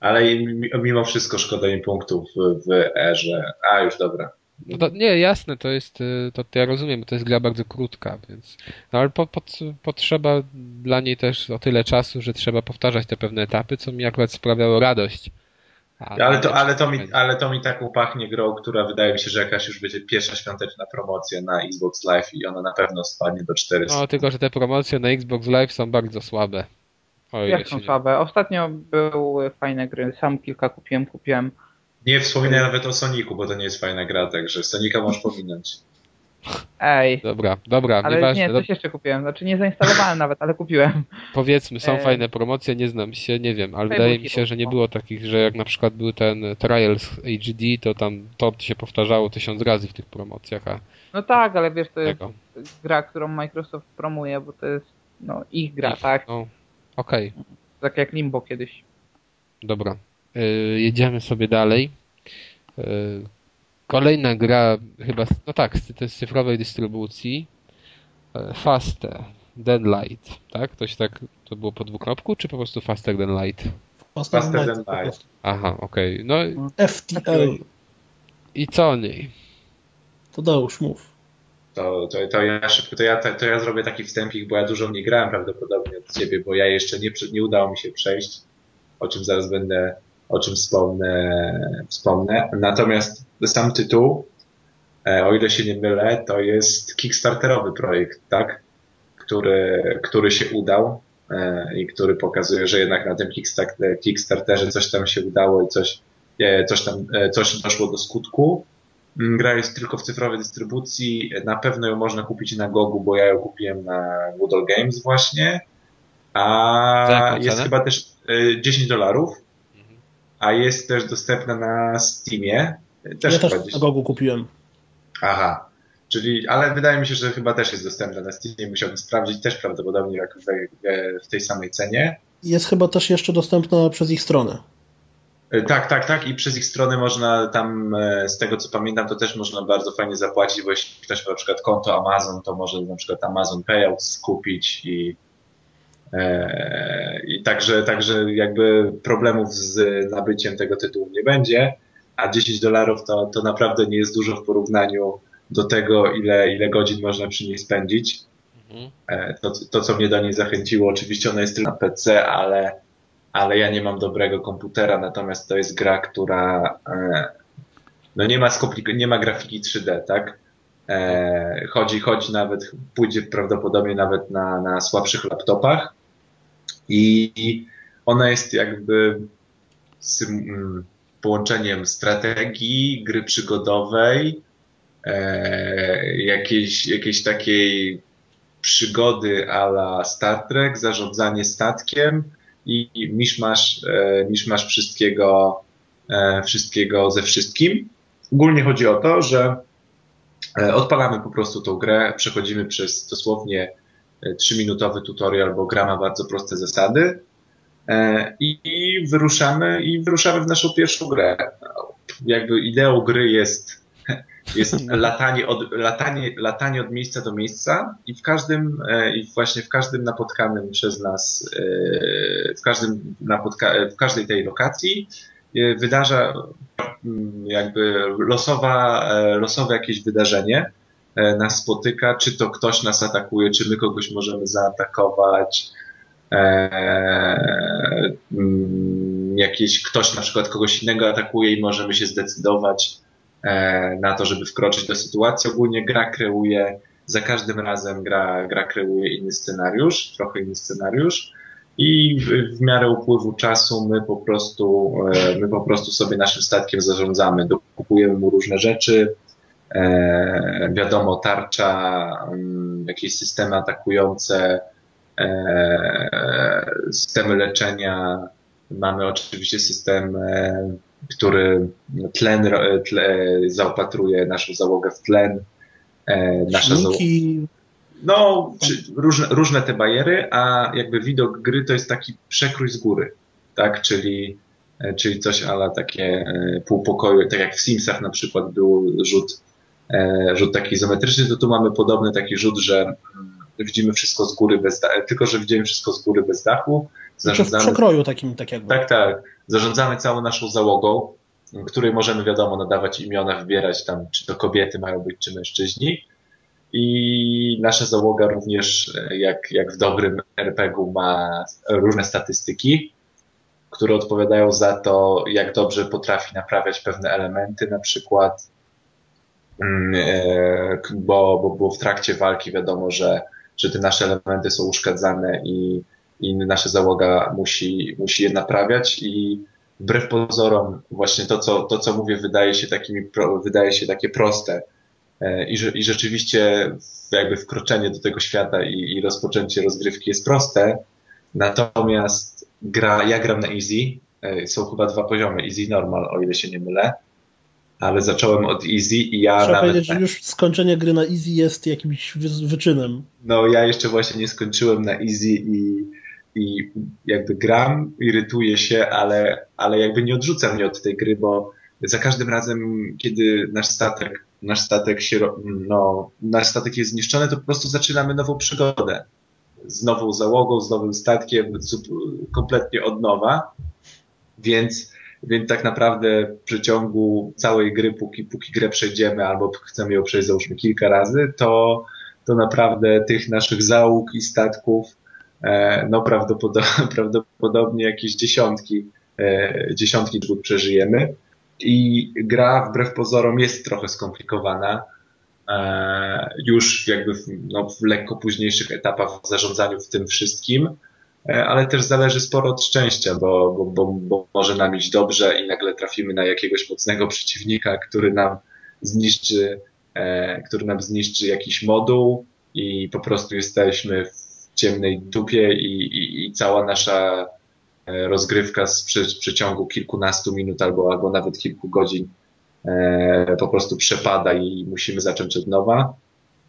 Ale mimo wszystko szkoda im punktów w, w erze. A, już dobra. No to, nie, jasne, to jest, to, to ja rozumiem, bo to jest gra bardzo krótka, więc, no ale po, po, potrzeba dla niej też o tyle czasu, że trzeba powtarzać te pewne etapy, co mi akurat sprawiało radość. Ale, ale, to, ale, to, mi, ale to mi tak upachnie grą, która wydaje mi się, że jakaś już będzie pierwsza świąteczna promocja na Xbox Live i ona na pewno spadnie do czterysta. No tylko, że te promocje na Xbox Live są bardzo słabe. Oj, Jak są nie... słabe? Ostatnio były fajne gry, sam kilka kupiłem, kupiłem. Nie wspominaj nawet o Soniku, bo to nie jest fajna gra, także Sonika możesz pominąć. Ej. Dobra, dobra, ale nieważne. Nie, coś jeszcze kupiłem, znaczy nie zainstalowałem nawet, ale kupiłem. Powiedzmy, są Ej. fajne promocje, nie znam się, nie wiem, ale wydaje mi się, że nie było takich, że jak na przykład był ten Trials H D, to tam to się powtarzało tysiąc razy w tych promocjach. A... No tak, ale wiesz, to jest tego. gra, którą Microsoft promuje, bo to jest no, ich gra, ich, tak? No, okej. Okay. Tak jak Limbo kiedyś. Dobra. Jedziemy sobie dalej. Kolejna gra, chyba, no tak, to jest z cyfrowej dystrybucji. Faster Than Light, tak? Ktoś tak, to było po dwukropku, czy po prostu Faster Than Light? Faster, Faster Than Light. Than Light. Aha, okej. Okay. No F T L. I co o niej? Tadeusz, mów. To, to, to ja szybko, to ja, to, to ja zrobię taki wstępik, bo ja dużo nie grałem prawdopodobnie od ciebie, bo ja jeszcze nie, nie udało mi się przejść, o czym zaraz będę o czym wspomnę, wspomnę. Natomiast sam tytuł, o ile się nie mylę, to jest kickstarterowy projekt, tak? Który, który się udał i który pokazuje, że jednak na tym Kickstarterze coś tam się udało i coś, coś tam coś doszło do skutku. Gra jest tylko w cyfrowej dystrybucji. Na pewno ją można kupić na Gogu, bo ja ją kupiłem na Good Old Games właśnie. A jest chyba też dziesięć dolarów. A jest też dostępna na Steamie. Też ja chyba też na Gogu kupiłem. Aha, czyli, ale wydaje mi się, że chyba też jest dostępna na Steamie. Musiałbym sprawdzić, też prawdopodobnie jak w, w tej samej cenie. Jest chyba też jeszcze dostępna przez ich stronę. Tak, tak, tak. I przez ich stronę można tam, z tego co pamiętam, to też można bardzo fajnie zapłacić, bo jeśli ktoś ma na przykład konto Amazon, to może na przykład Amazon Payout skupić i I także, także jakby problemów z nabyciem tego tytułu nie będzie, a dziesięć dolarów to, to naprawdę nie jest dużo w porównaniu do tego, ile, ile godzin można przy niej spędzić. Mhm. To, to, co mnie do niej zachęciło, oczywiście ona jest tylko na P C, ale, ale ja nie mam dobrego komputera, natomiast to jest gra, która no nie ma, skomplik- nie ma grafiki trzy D, tak? Chodzi, chodzi nawet, pójdzie prawdopodobnie nawet na, na słabszych laptopach. I ona jest jakby połączeniem strategii, gry przygodowej, e, jakiejś, jakiejś takiej przygody a la Star Trek, zarządzanie statkiem i, i miszmasz, e, miszmasz wszystkiego, e, wszystkiego ze wszystkim. Ogólnie chodzi o to, że odpalamy po prostu tą grę, przechodzimy przez dosłownie trzyminutowy tutorial, bo gra ma bardzo proste zasady i wyruszamy i wyruszamy w naszą pierwszą grę. Jakby ideą gry jest Jest latanie od, latanie, latanie od miejsca do miejsca i w każdym, i właśnie w każdym napotkanym przez nas, w, każdym napotka, w każdej tej lokacji wydarza jakby losowa, losowe jakieś wydarzenie nas spotyka, czy to ktoś nas atakuje, czy my kogoś możemy zaatakować. Eee, jakiś ktoś na przykład kogoś innego atakuje i możemy się zdecydować e, na to, żeby wkroczyć do sytuacji. Ogólnie gra kreuje, za każdym razem gra, gra kreuje inny scenariusz, trochę inny scenariusz i w, w miarę upływu czasu my po prostu, e, my po prostu sobie naszym statkiem zarządzamy, dokupujemy mu różne rzeczy, e, wiadomo, tarcza, m, jakieś systemy atakujące, systemy leczenia, mamy oczywiście system, który tlen, tle, zaopatruje naszą załogę w tlen. Nasza załoga, no, różne, różne te bajery, a jakby widok gry to jest taki przekrój z góry, tak, czyli, czyli coś ala takie półpokoju, tak jak w Simsach na przykład był rzut, rzut taki izometryczny, to tu mamy podobny taki rzut, że widzimy wszystko z góry bez dachu, tylko że widzimy wszystko z góry bez dachu. Zarządzamy, w przekroju takim, tak jakby. Tak, tak. Zarządzamy całą naszą załogą, której możemy, wiadomo, nadawać imiona, wybierać tam, czy to kobiety mają być, czy mężczyźni. I nasza załoga również, jak, jak w dobrym er pe gie u, ma różne statystyki, które odpowiadają za to, jak dobrze potrafi naprawiać pewne elementy, na przykład, bo, bo było w trakcie walki, wiadomo, że że te nasze elementy są uszkadzane i, i nasza załoga musi, musi je naprawiać i wbrew pozorom właśnie to, co, to, co mówię, wydaje się, takimi, wydaje się takie proste i, i rzeczywiście jakby wkroczenie do tego świata i, i rozpoczęcie rozgrywki jest proste, natomiast gra, ja gram na easy, są chyba dwa poziomy, easy i normal, o ile się nie mylę, ale zacząłem od easy i ja Trzeba nawet... powiedzieć, że już skończenie gry na easy jest jakimś wyczynem. No ja jeszcze właśnie nie skończyłem na easy i, i jakby gram, irytuję się, ale, ale jakby nie odrzuca mnie od tej gry, bo za każdym razem, kiedy nasz statek, nasz statek się, no, nasz statek jest zniszczony, to po prostu zaczynamy nową przygodę. Z nową załogą, z nowym statkiem, kompletnie od nowa, więc... Więc tak naprawdę w przeciągu całej gry, póki, póki grę przejdziemy albo chcemy ją przejść załóżmy kilka razy, to, to naprawdę tych naszych załóg i statków e, no prawdopodobnie, prawdopodobnie jakieś dziesiątki e, dziesiątki dwóch przeżyjemy. I gra wbrew pozorom jest trochę skomplikowana. E, już jakby w, no, w lekko późniejszych etapach w zarządzaniu w tym wszystkim. Ale też zależy sporo od szczęścia, bo, bo, bo, bo może nam iść dobrze i nagle trafimy na jakiegoś mocnego przeciwnika, który nam zniszczy, e, który nam zniszczy jakiś moduł i po prostu jesteśmy w ciemnej dupie i, i, i cała nasza rozgrywka z przy, w przeciągu kilkunastu minut albo, albo nawet kilku godzin e, po prostu przepada i musimy zacząć od nowa.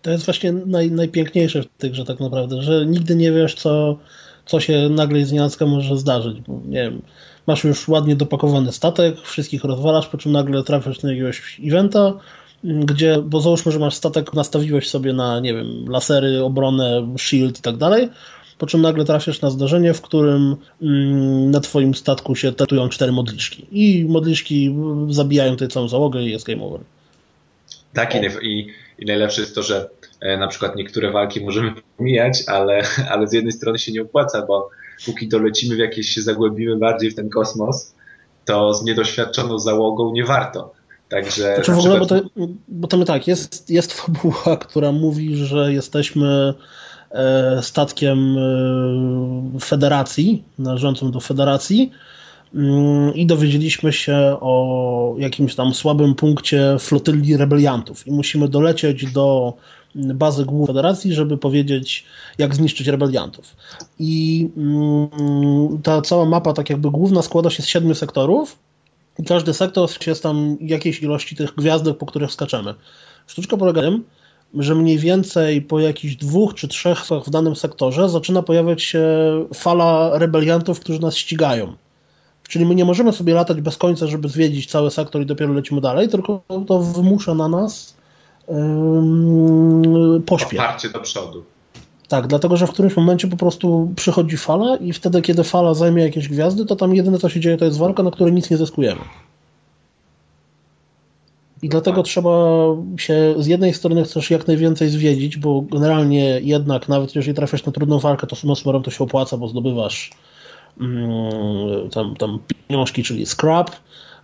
To jest właśnie naj, najpiękniejsze w tych, że tak naprawdę, że nigdy nie wiesz, co co się nagle z nienacka może zdarzyć, bo nie wiem, masz już ładnie dopakowany statek, wszystkich rozwalasz, po czym nagle trafiasz na jakiegoś eventa, gdzie, bo załóżmy, że masz statek, nastawiłeś sobie na, nie wiem, lasery, obronę, shield i tak dalej, po czym nagle trafiasz na zdarzenie, w którym mm, na twoim statku się tetują cztery modliszki i modliszki zabijają tę całą załogę i jest game over. Tak, i, i najlepsze jest to, że na przykład niektóre walki możemy pomijać, ale, ale z jednej strony się nie opłaca, bo póki dolecimy w jakieś, się zagłębimy bardziej w ten kosmos, to z niedoświadczoną załogą nie warto. Także znaczy w ogóle, przykład... bo, to, bo to my tak, jest, jest fabuła, która mówi, że jesteśmy e, statkiem e, federacji, należącym do federacji mm, i dowiedzieliśmy się o jakimś tam słabym punkcie flotyli rebeliantów i musimy dolecieć do bazy głównej federacji, żeby powiedzieć, jak zniszczyć rebeliantów. I mm, ta cała mapa, tak jakby główna, składa się z siedmiu sektorów i każdy sektor jest tam jakiejś ilości tych gwiazdek, po których skaczemy. Sztuczka polega na tym, że mniej więcej po jakichś dwóch czy trzech w danym sektorze zaczyna pojawiać się fala rebeliantów, którzy nas ścigają. Czyli my nie możemy sobie latać bez końca, żeby zwiedzić cały sektor i dopiero lecimy dalej, tylko to wymusza na nas yy, pośpiech. Poparcie do przodu. Tak, dlatego, że w którymś momencie po prostu przychodzi fala i wtedy, kiedy fala zajmie jakieś gwiazdy, to tam jedyne, co się dzieje, to jest walka, na której nic nie zyskujemy. I dlatego trzeba się, z jednej strony chcesz jak najwięcej zwiedzić, bo generalnie jednak, nawet jeżeli trafiasz na trudną walkę, to summa summarum to się opłaca, bo zdobywasz mm, tam, tam pieniążki, czyli scrap,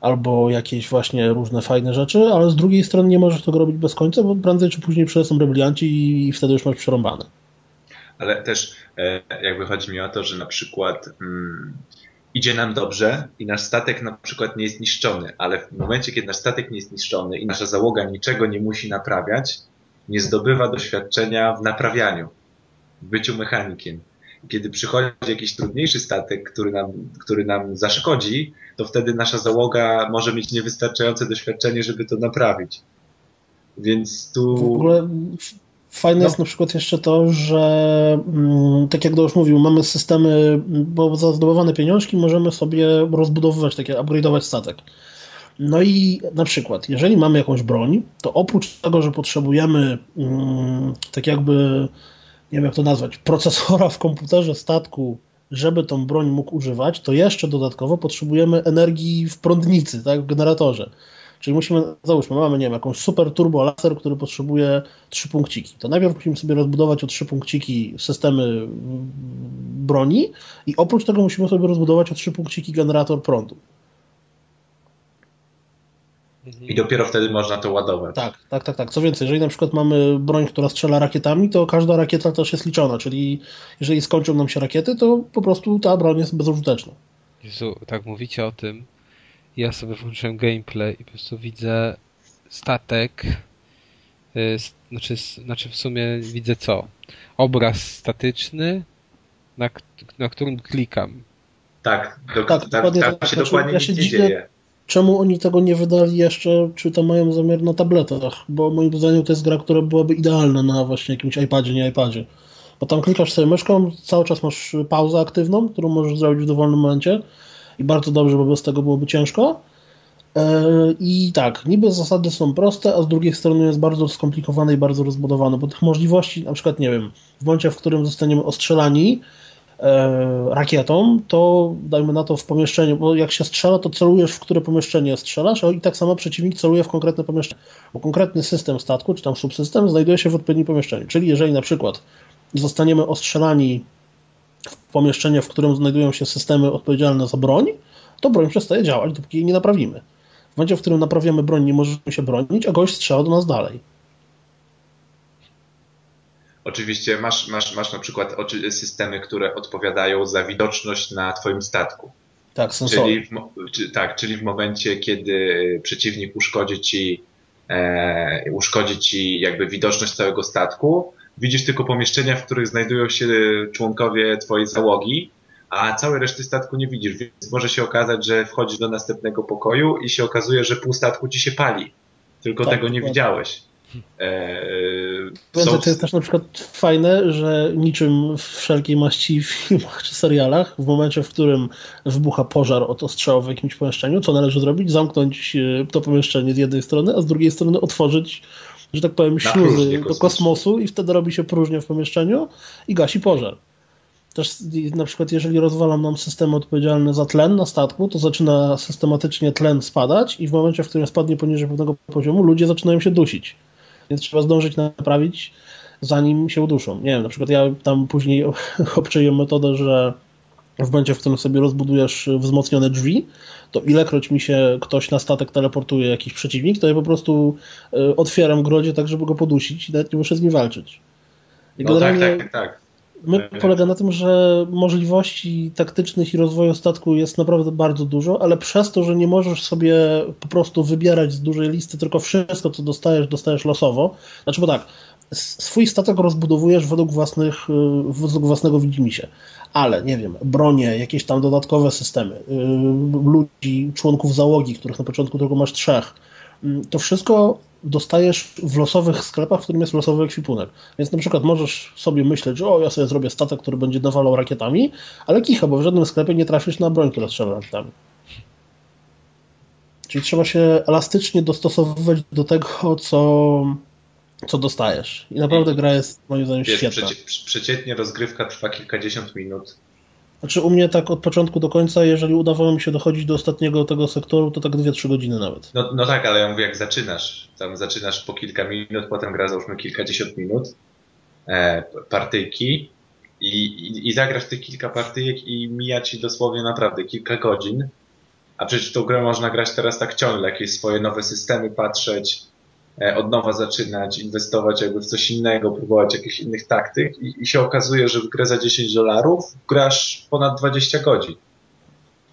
albo jakieś właśnie różne fajne rzeczy, ale z drugiej strony nie możesz tego robić bez końca, bo prędzej czy później przylecą rebelianci i, i wtedy już masz przerąbane. Ale też jakby chodzi mi o to, że na przykład mm, idzie nam dobrze i nasz statek na przykład nie jest niszczony, ale w momencie, kiedy nasz statek nie jest niszczony i nasza załoga niczego nie musi naprawiać, nie zdobywa doświadczenia w naprawianiu, w byciu mechanikiem. Kiedy przychodzi jakiś trudniejszy statek, który nam, który nam zaszkodzi, to wtedy nasza załoga może mieć niewystarczające doświadczenie, żeby to naprawić. Więc tu... W ogóle... Fajne no. jest na przykład jeszcze to, że tak jak Deusz mówił, mamy systemy, bo za zdobywane pieniążki możemy sobie rozbudowywać, takie upgrade'ować statek. No i na przykład, jeżeli mamy jakąś broń, to oprócz tego, że potrzebujemy um, tak jakby, nie wiem jak to nazwać, procesora w komputerze statku, żeby tą broń mógł używać, to jeszcze dodatkowo potrzebujemy energii w prądnicy, tak, w generatorze. Czyli musimy, załóżmy, mamy, nie wiem, jakąś super turbo laser, który potrzebuje trzy punkciki. To najpierw musimy sobie rozbudować o trzy punkciki systemy broni i oprócz tego musimy sobie rozbudować o trzy punkciki generator prądu. I dopiero wtedy można to ładować. Tak, tak, tak, tak. Co więcej, jeżeli na przykład mamy broń, która strzela rakietami, to każda rakieta też jest liczona, czyli jeżeli skończą nam się rakiety, to po prostu ta broń jest bezużyteczna. Jezu, tak mówicie o tym. Ja sobie włączyłem gameplay i po prostu widzę statek, yy, znaczy, znaczy w sumie widzę co? Obraz statyczny, na, na którym klikam. Tak, do, tak, tak, dokładnie, tak, tak się dokładnie ja się nic nie dzieje. Czemu oni tego nie wydali jeszcze, czy to mają zamiar na tabletach, bo moim zdaniem to jest gra, która byłaby idealna na właśnie jakimś iPadzie, nie iPadzie. Bo tam klikasz sobie myszką, cały czas masz pauzę aktywną, którą możesz zrobić w dowolnym momencie. I bardzo dobrze, bo bez tego byłoby ciężko. I tak, niby zasady są proste, a z drugiej strony jest bardzo skomplikowane i bardzo rozbudowane, bo tych możliwości, na przykład, nie wiem, w momencie, w którym zostaniemy ostrzelani rakietą, to dajmy na to w pomieszczeniu, bo jak się strzela, to celujesz, w które pomieszczenie strzelasz, a i tak samo przeciwnik celuje w konkretne pomieszczenie, bo konkretny system statku, czy tam subsystem, znajduje się w odpowiednim pomieszczeniu. Czyli jeżeli na przykład zostaniemy ostrzelani w pomieszczenie, w którym znajdują się systemy odpowiedzialne za broń, to broń przestaje działać, dopóki jej nie naprawimy. W momencie, w którym naprawiamy broń, nie możemy się bronić, a gość strzela do nas dalej. Oczywiście masz, masz, masz na przykład systemy, które odpowiadają za widoczność na twoim statku. Tak, sensory. Czyli w, tak, czyli w momencie, kiedy przeciwnik uszkodzi ci, e, uszkodzi ci jakby widoczność całego statku, widzisz tylko pomieszczenia, w których znajdują się członkowie twojej załogi, a całej reszty statku nie widzisz, więc może się okazać, że wchodzisz do następnego pokoju i się okazuje, że pół statku ci się pali. Tylko tak, tego nie tak. widziałeś. Eee, są... To jest też na przykład fajne, że niczym w wszelkiej maści filmach czy serialach, w momencie, w którym wybucha pożar od ostrzału w jakimś pomieszczeniu, co należy zrobić? Zamknąć to pomieszczenie z jednej strony, a z drugiej strony otworzyć, że tak powiem, śluzy do kosmosu i wtedy robi się próżnia w pomieszczeniu i gasi pożar. Też na przykład jeżeli rozwalam nam systemy odpowiedzialne za tlen na statku, to zaczyna systematycznie tlen spadać i w momencie, w którym spadnie poniżej pewnego poziomu, ludzie zaczynają się dusić. Więc trzeba zdążyć naprawić, zanim się uduszą. Nie wiem, na przykład ja tam później obczyję metodę, że w momencie, w którym sobie rozbudujesz wzmocnione drzwi, to ilekroć mi się ktoś na statek teleportuje, jakiś przeciwnik, to ja po prostu otwieram grodzie tak, żeby go podusić i nawet nie muszę z nim walczyć. I no tak, tak, tak. My polega na tym, że możliwości taktycznych i rozwoju statku jest naprawdę bardzo dużo, ale przez to, że nie możesz sobie po prostu wybierać z dużej listy, tylko wszystko, co dostajesz, dostajesz losowo. Znaczy, bo tak, swój statek rozbudowujesz według, własnych, według własnego widzimisię, ale nie wiem, bronie, jakieś tam dodatkowe systemy, ludzi, członków załogi, których na początku tylko masz trzech, to wszystko dostajesz w losowych sklepach, w którym jest losowy ekwipunek. Więc na przykład możesz sobie myśleć, że o, ja sobie zrobię statek, który będzie dowalał rakietami, ale kicha, bo w żadnym sklepie nie trafisz na broń, która strzela rakietami. Czyli trzeba się elastycznie dostosowywać do tego, co, co dostajesz. I naprawdę gra jest moim zdaniem Wiesz, świetna. Przeci- przeciętnie rozgrywka trwa kilkadziesiąt minut. Znaczy u mnie tak od początku do końca, jeżeli udawało mi się dochodzić do ostatniego tego sektoru, to tak dwie trzy godziny nawet. No, no tak, ale ja mówię, jak zaczynasz. Tam zaczynasz po kilka minut, potem gra załóżmy kilkadziesiąt minut e, partyjki i, i, i zagrasz tych kilka partyjek i mija ci dosłownie naprawdę kilka godzin. A przecież tą grę można grać teraz tak ciągle, jakieś swoje nowe systemy patrzeć, od nowa zaczynać, inwestować jakby w coś innego, próbować jakichś innych taktyk i, i się okazuje, że w grę za dziesięć dolarów grasz ponad dwadzieścia godzin,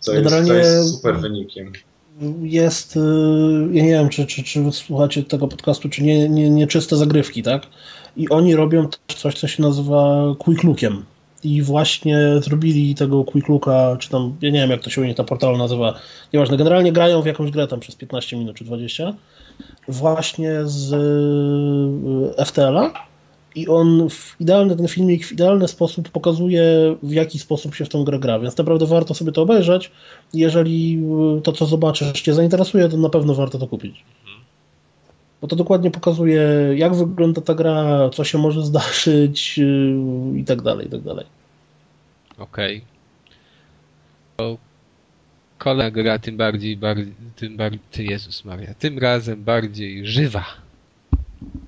co jest, co jest super wynikiem. Jest, ja nie wiem, czy, czy, czy słuchacie tego podcastu, czy nie, nie, nieczyste zagrywki, tak? I oni robią też coś, co się nazywa quick lookiem. I właśnie zrobili tego Quick Looka, czy tam, ja nie wiem jak to się u nich ta portal nazywa, nieważne, generalnie grają w jakąś grę tam przez piętnaście minut czy dwadzieścia, właśnie z F T L-a i on w idealny, ten filmik w idealny sposób pokazuje, w jaki sposób się w tą grę gra, więc naprawdę warto sobie to obejrzeć. Jeżeli to, co zobaczysz, cię zainteresuje, to na pewno warto to kupić. Bo to dokładnie pokazuje, jak wygląda ta gra, co się może zdarzyć i tak dalej, i tak dalej. Okej. Okay. Kolejna gra tym bardziej, bardziej tym bardziej, Jezus Maria, tym razem bardziej żywa.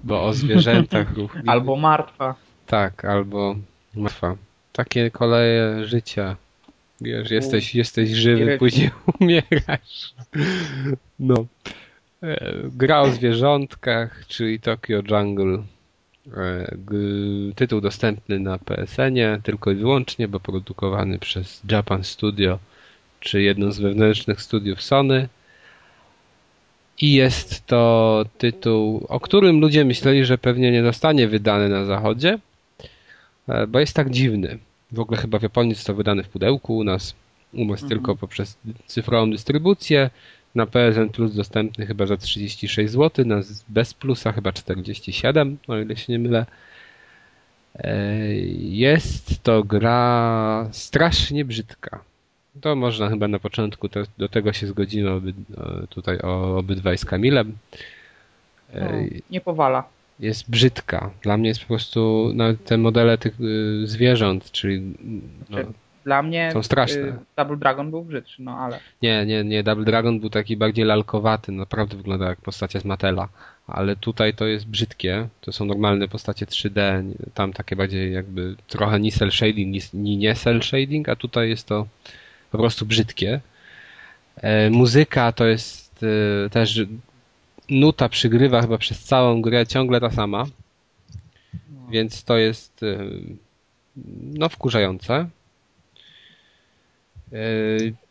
Bo o zwierzętach ruch. Albo martwa. Tak, albo martwa. Takie koleje życia. Wiesz, jesteś, jesteś żywy, później umierasz. No. Gra o zwierzątkach, czyli Tokyo Jungle. Tytuł dostępny na P S N-ie tylko i wyłącznie, bo produkowany przez Japan Studio, czy jedno z wewnętrznych studiów Sony. I jest to tytuł, o którym ludzie myśleli, że pewnie nie zostanie wydany na zachodzie, bo jest tak dziwny. W ogóle chyba w Japonii jest to wydane w pudełku, u nas, u nas mhm. tylko poprzez cyfrową dystrybucję. Na P S N Plus dostępny chyba za trzydzieści sześć złotych, na bez plusa chyba czterdzieści siedem, o ile się nie mylę. Jest to gra strasznie brzydka. To można chyba na początku, te, do tego się zgodzimy oby, tutaj o, obydwaj z Kamilem. No, nie powala. Jest brzydka. Dla mnie jest po prostu no, te modele tych y, zwierząt, czyli... No, Dla mnie są straszne. Double Dragon był brzydszy, no ale... Nie, nie, nie. Double Dragon był taki bardziej lalkowaty. Naprawdę wygląda jak postacie z Mattela. Ale tutaj to jest brzydkie. To są normalne postacie trzy D. Tam takie bardziej jakby trochę ni cel shading, ni nie cel shading, a tutaj jest to po prostu brzydkie. E, muzyka to jest e, też... Nuta przygrywa chyba przez całą grę ciągle ta sama. No. Więc to jest e, no wkurzające.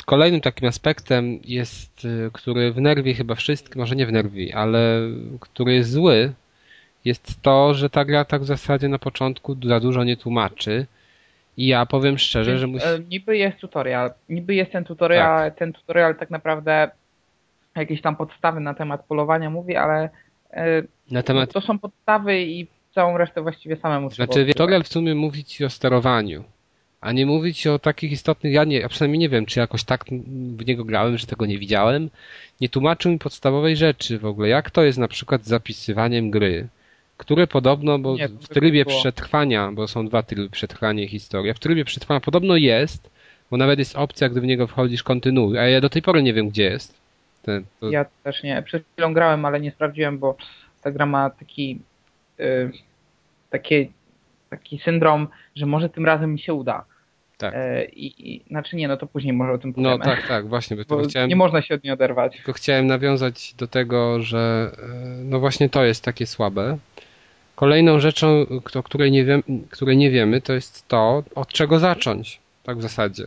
Kolejnym takim aspektem jest, który wnerwi chyba wszystkich, może nie wnerwi, ale który jest zły, jest to, że ta gra tak w zasadzie na początku za dużo nie tłumaczy i ja powiem szczerze, że... Musi... Niby jest tutorial, niby jest ten tutorial, tak. ten tutorial tak naprawdę jakieś tam podstawy na temat polowania mówi, ale na temat... to są podstawy i całą resztę właściwie samemu trzeba. Znaczy tutorial w sumie mówi ci o sterowaniu. A nie mówić o takich istotnych, ja, nie, ja przynajmniej nie wiem, czy jakoś tak w niego grałem, że tego nie widziałem. Nie tłumaczył mi podstawowej rzeczy w ogóle, jak to jest na przykład z zapisywaniem gry, które podobno, bo nie, w trybie było. przetrwania, bo są dwa tryby przetrwania i historia, w trybie przetrwania podobno jest, bo nawet jest opcja, gdy w niego wchodzisz, kontynuuj, a ja do tej pory nie wiem, gdzie jest. Ten, to... Ja też nie, przed chwilą grałem, ale nie sprawdziłem, bo ta gra ma taki, yy, takie... taki syndrom, że może tym razem mi się uda. Tak. E, i, i, znaczy nie, no to później może o tym powiem. No tak, tak, właśnie. Bo bo chciałem, nie można się od niej oderwać. Tylko chciałem nawiązać do tego, że no właśnie to jest takie słabe. Kolejną rzeczą, o której nie, wiem, której nie wiemy, to jest to, od czego zacząć. Tak w zasadzie.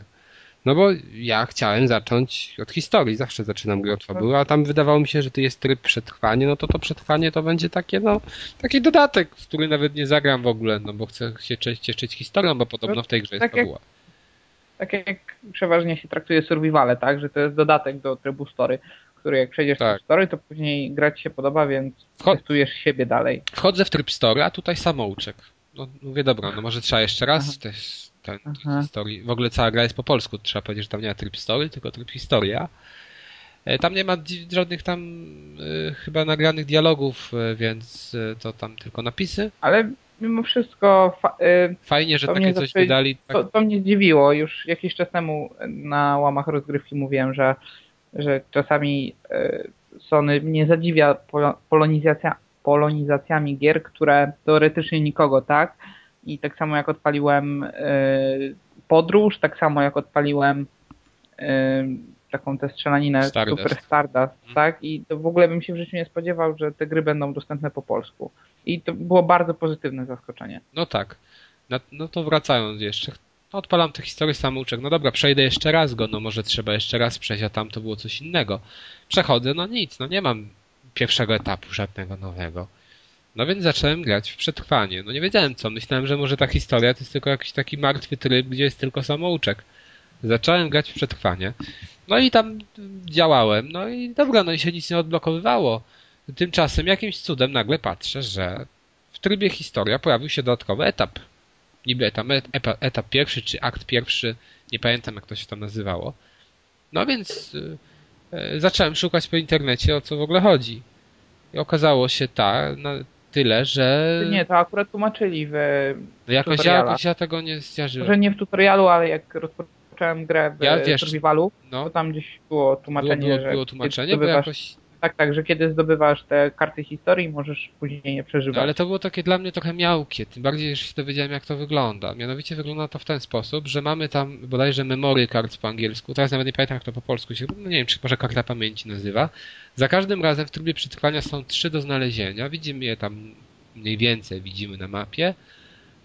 No bo ja chciałem zacząć od historii. Zawsze zaczynam grę od fabuły, a tam wydawało mi się, że to jest tryb przetrwanie. No to to przetrwanie to będzie takie, no, taki dodatek, w który nawet nie zagram w ogóle, no bo chcę się cieszyć historią, bo podobno w tej grze jest fabuła. Tak jak, tak jak przeważnie się traktuje survivale, tak? Że to jest dodatek do trybu story, który jak przejdziesz tak. tryb story, to później grać ci się podoba, więc Wcho- testujesz siebie dalej. Wchodzę w tryb story, a tutaj samouczek. No mówię, dobra, no może trzeba jeszcze raz też... Ten, historii. W ogóle cała gra jest po polsku. Trzeba powiedzieć, że tam nie ma tryb story, tylko tryb historia. Tam nie ma żadnych tam y, chyba nagranych dialogów, y, więc y, to tam tylko napisy. Ale mimo wszystko fa- y, fajnie, że takie coś zaczę... wydali. Tak... To, to mnie zdziwiło. Już jakiś czas temu na łamach rozgrywki mówiłem, że, że czasami y, Sony mnie zadziwia pol- polonizacja, polonizacjami gier, które teoretycznie nikogo, tak? I tak samo jak odpaliłem y, Podróż, tak samo jak odpaliłem y, taką tę strzelaninę Stardust. Super Stardust, hmm. tak? I to w ogóle bym się w życiu nie spodziewał, że te gry będą dostępne po polsku. I to było bardzo pozytywne zaskoczenie. No tak. No, no to wracając jeszcze. No odpalam tę historię samouczek. No dobra, przejdę jeszcze raz go. No może trzeba jeszcze raz przejść, a tam to było coś innego. Przechodzę, no nic. No nie mam pierwszego etapu żadnego nowego. No więc zacząłem grać w przetrwanie. No nie wiedziałem co. Myślałem, że może ta historia to jest tylko jakiś taki martwy tryb, gdzie jest tylko samouczek. Zacząłem grać w przetrwanie. No i tam działałem. No i dobra, no i się nic nie odblokowywało. Tymczasem jakimś cudem nagle patrzę, że w trybie historia pojawił się dodatkowy etap. Niby etap, etap pierwszy, czy akt pierwszy. Nie pamiętam, jak to się tam nazywało. No więc yy, zacząłem szukać po internecie, o co w ogóle chodzi. I okazało się ta, na tyle, że... Nie, to akurat tłumaczyli w no jakoś, jakoś ja tego nie zjarzyłem. Może nie w tutorialu, ale jak rozpocząłem grę w ja, wiesz, survivalu, no, to tam gdzieś było tłumaczenie, było, było, było tłumaczenie, bo jakoś... Tak, tak, że kiedy zdobywasz te karty historii, możesz później je przeżywać. No, ale to było takie dla mnie trochę miałkie, tym bardziej, że się dowiedziałem, jak to wygląda. Mianowicie wygląda to w ten sposób, że mamy tam bodajże memory kart po angielsku, teraz nawet nie pamiętam, jak to po polsku się, no nie wiem, czy może karta pamięci nazywa. Za każdym razem w trybie przetrwania są trzy do znalezienia, widzimy je tam mniej więcej, widzimy na mapie,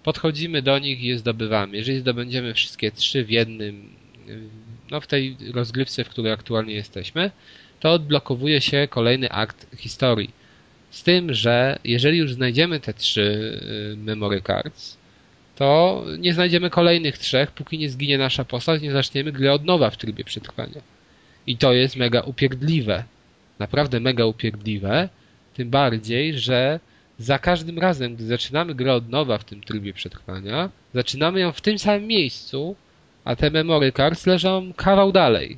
podchodzimy do nich i je zdobywamy. Jeżeli zdobędziemy wszystkie trzy w jednym, no w tej rozgrywce, w której aktualnie jesteśmy, to odblokowuje się kolejny akt historii. Z tym, że jeżeli już znajdziemy te trzy memory cards, to nie znajdziemy kolejnych trzech, póki nie zginie nasza postać, nie zaczniemy gry od nowa w trybie przetrwania. I to jest mega upierdliwe. Naprawdę mega upierdliwe. Tym bardziej, że za każdym razem, gdy zaczynamy grę od nowa w tym trybie przetrwania, zaczynamy ją w tym samym miejscu, a te memory cards leżą kawał dalej.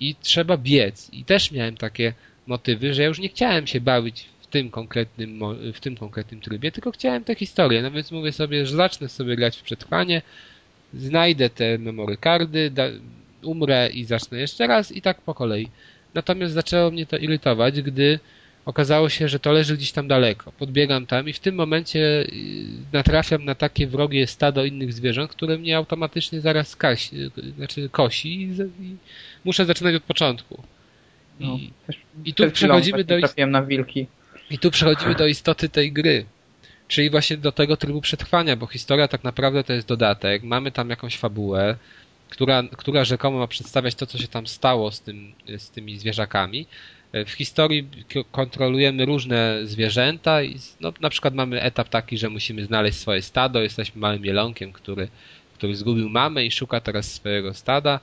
I trzeba biec. I też miałem takie motywy, że ja już nie chciałem się bawić w tym konkretnym, w tym konkretnym trybie, tylko chciałem tę historię. No więc mówię sobie, że zacznę sobie grać w przetrwanie, znajdę te memory kardy, umrę i zacznę jeszcze raz i tak po kolei. Natomiast zaczęło mnie to irytować, gdy okazało się, że to leży gdzieś tam daleko. Podbiegam tam i w tym momencie natrafiam na takie wrogie stado innych zwierząt, które mnie automatycznie zaraz kasi, znaczy kosi i, i muszę zaczynać od początku. I, no, też, i tu przechodzimy do ist... na wilki. I tu przechodzimy do istoty tej gry. Czyli właśnie do tego trybu przetrwania, bo historia tak naprawdę to jest dodatek. Mamy tam jakąś fabułę, która, która rzekomo ma przedstawiać to, co się tam stało z, tym, z tymi zwierzakami. W historii kontrolujemy różne zwierzęta i no, na przykład mamy etap taki, że musimy znaleźć swoje stado. Jesteśmy małym jelonkiem, który, który zgubił mamę i szuka teraz swojego stada.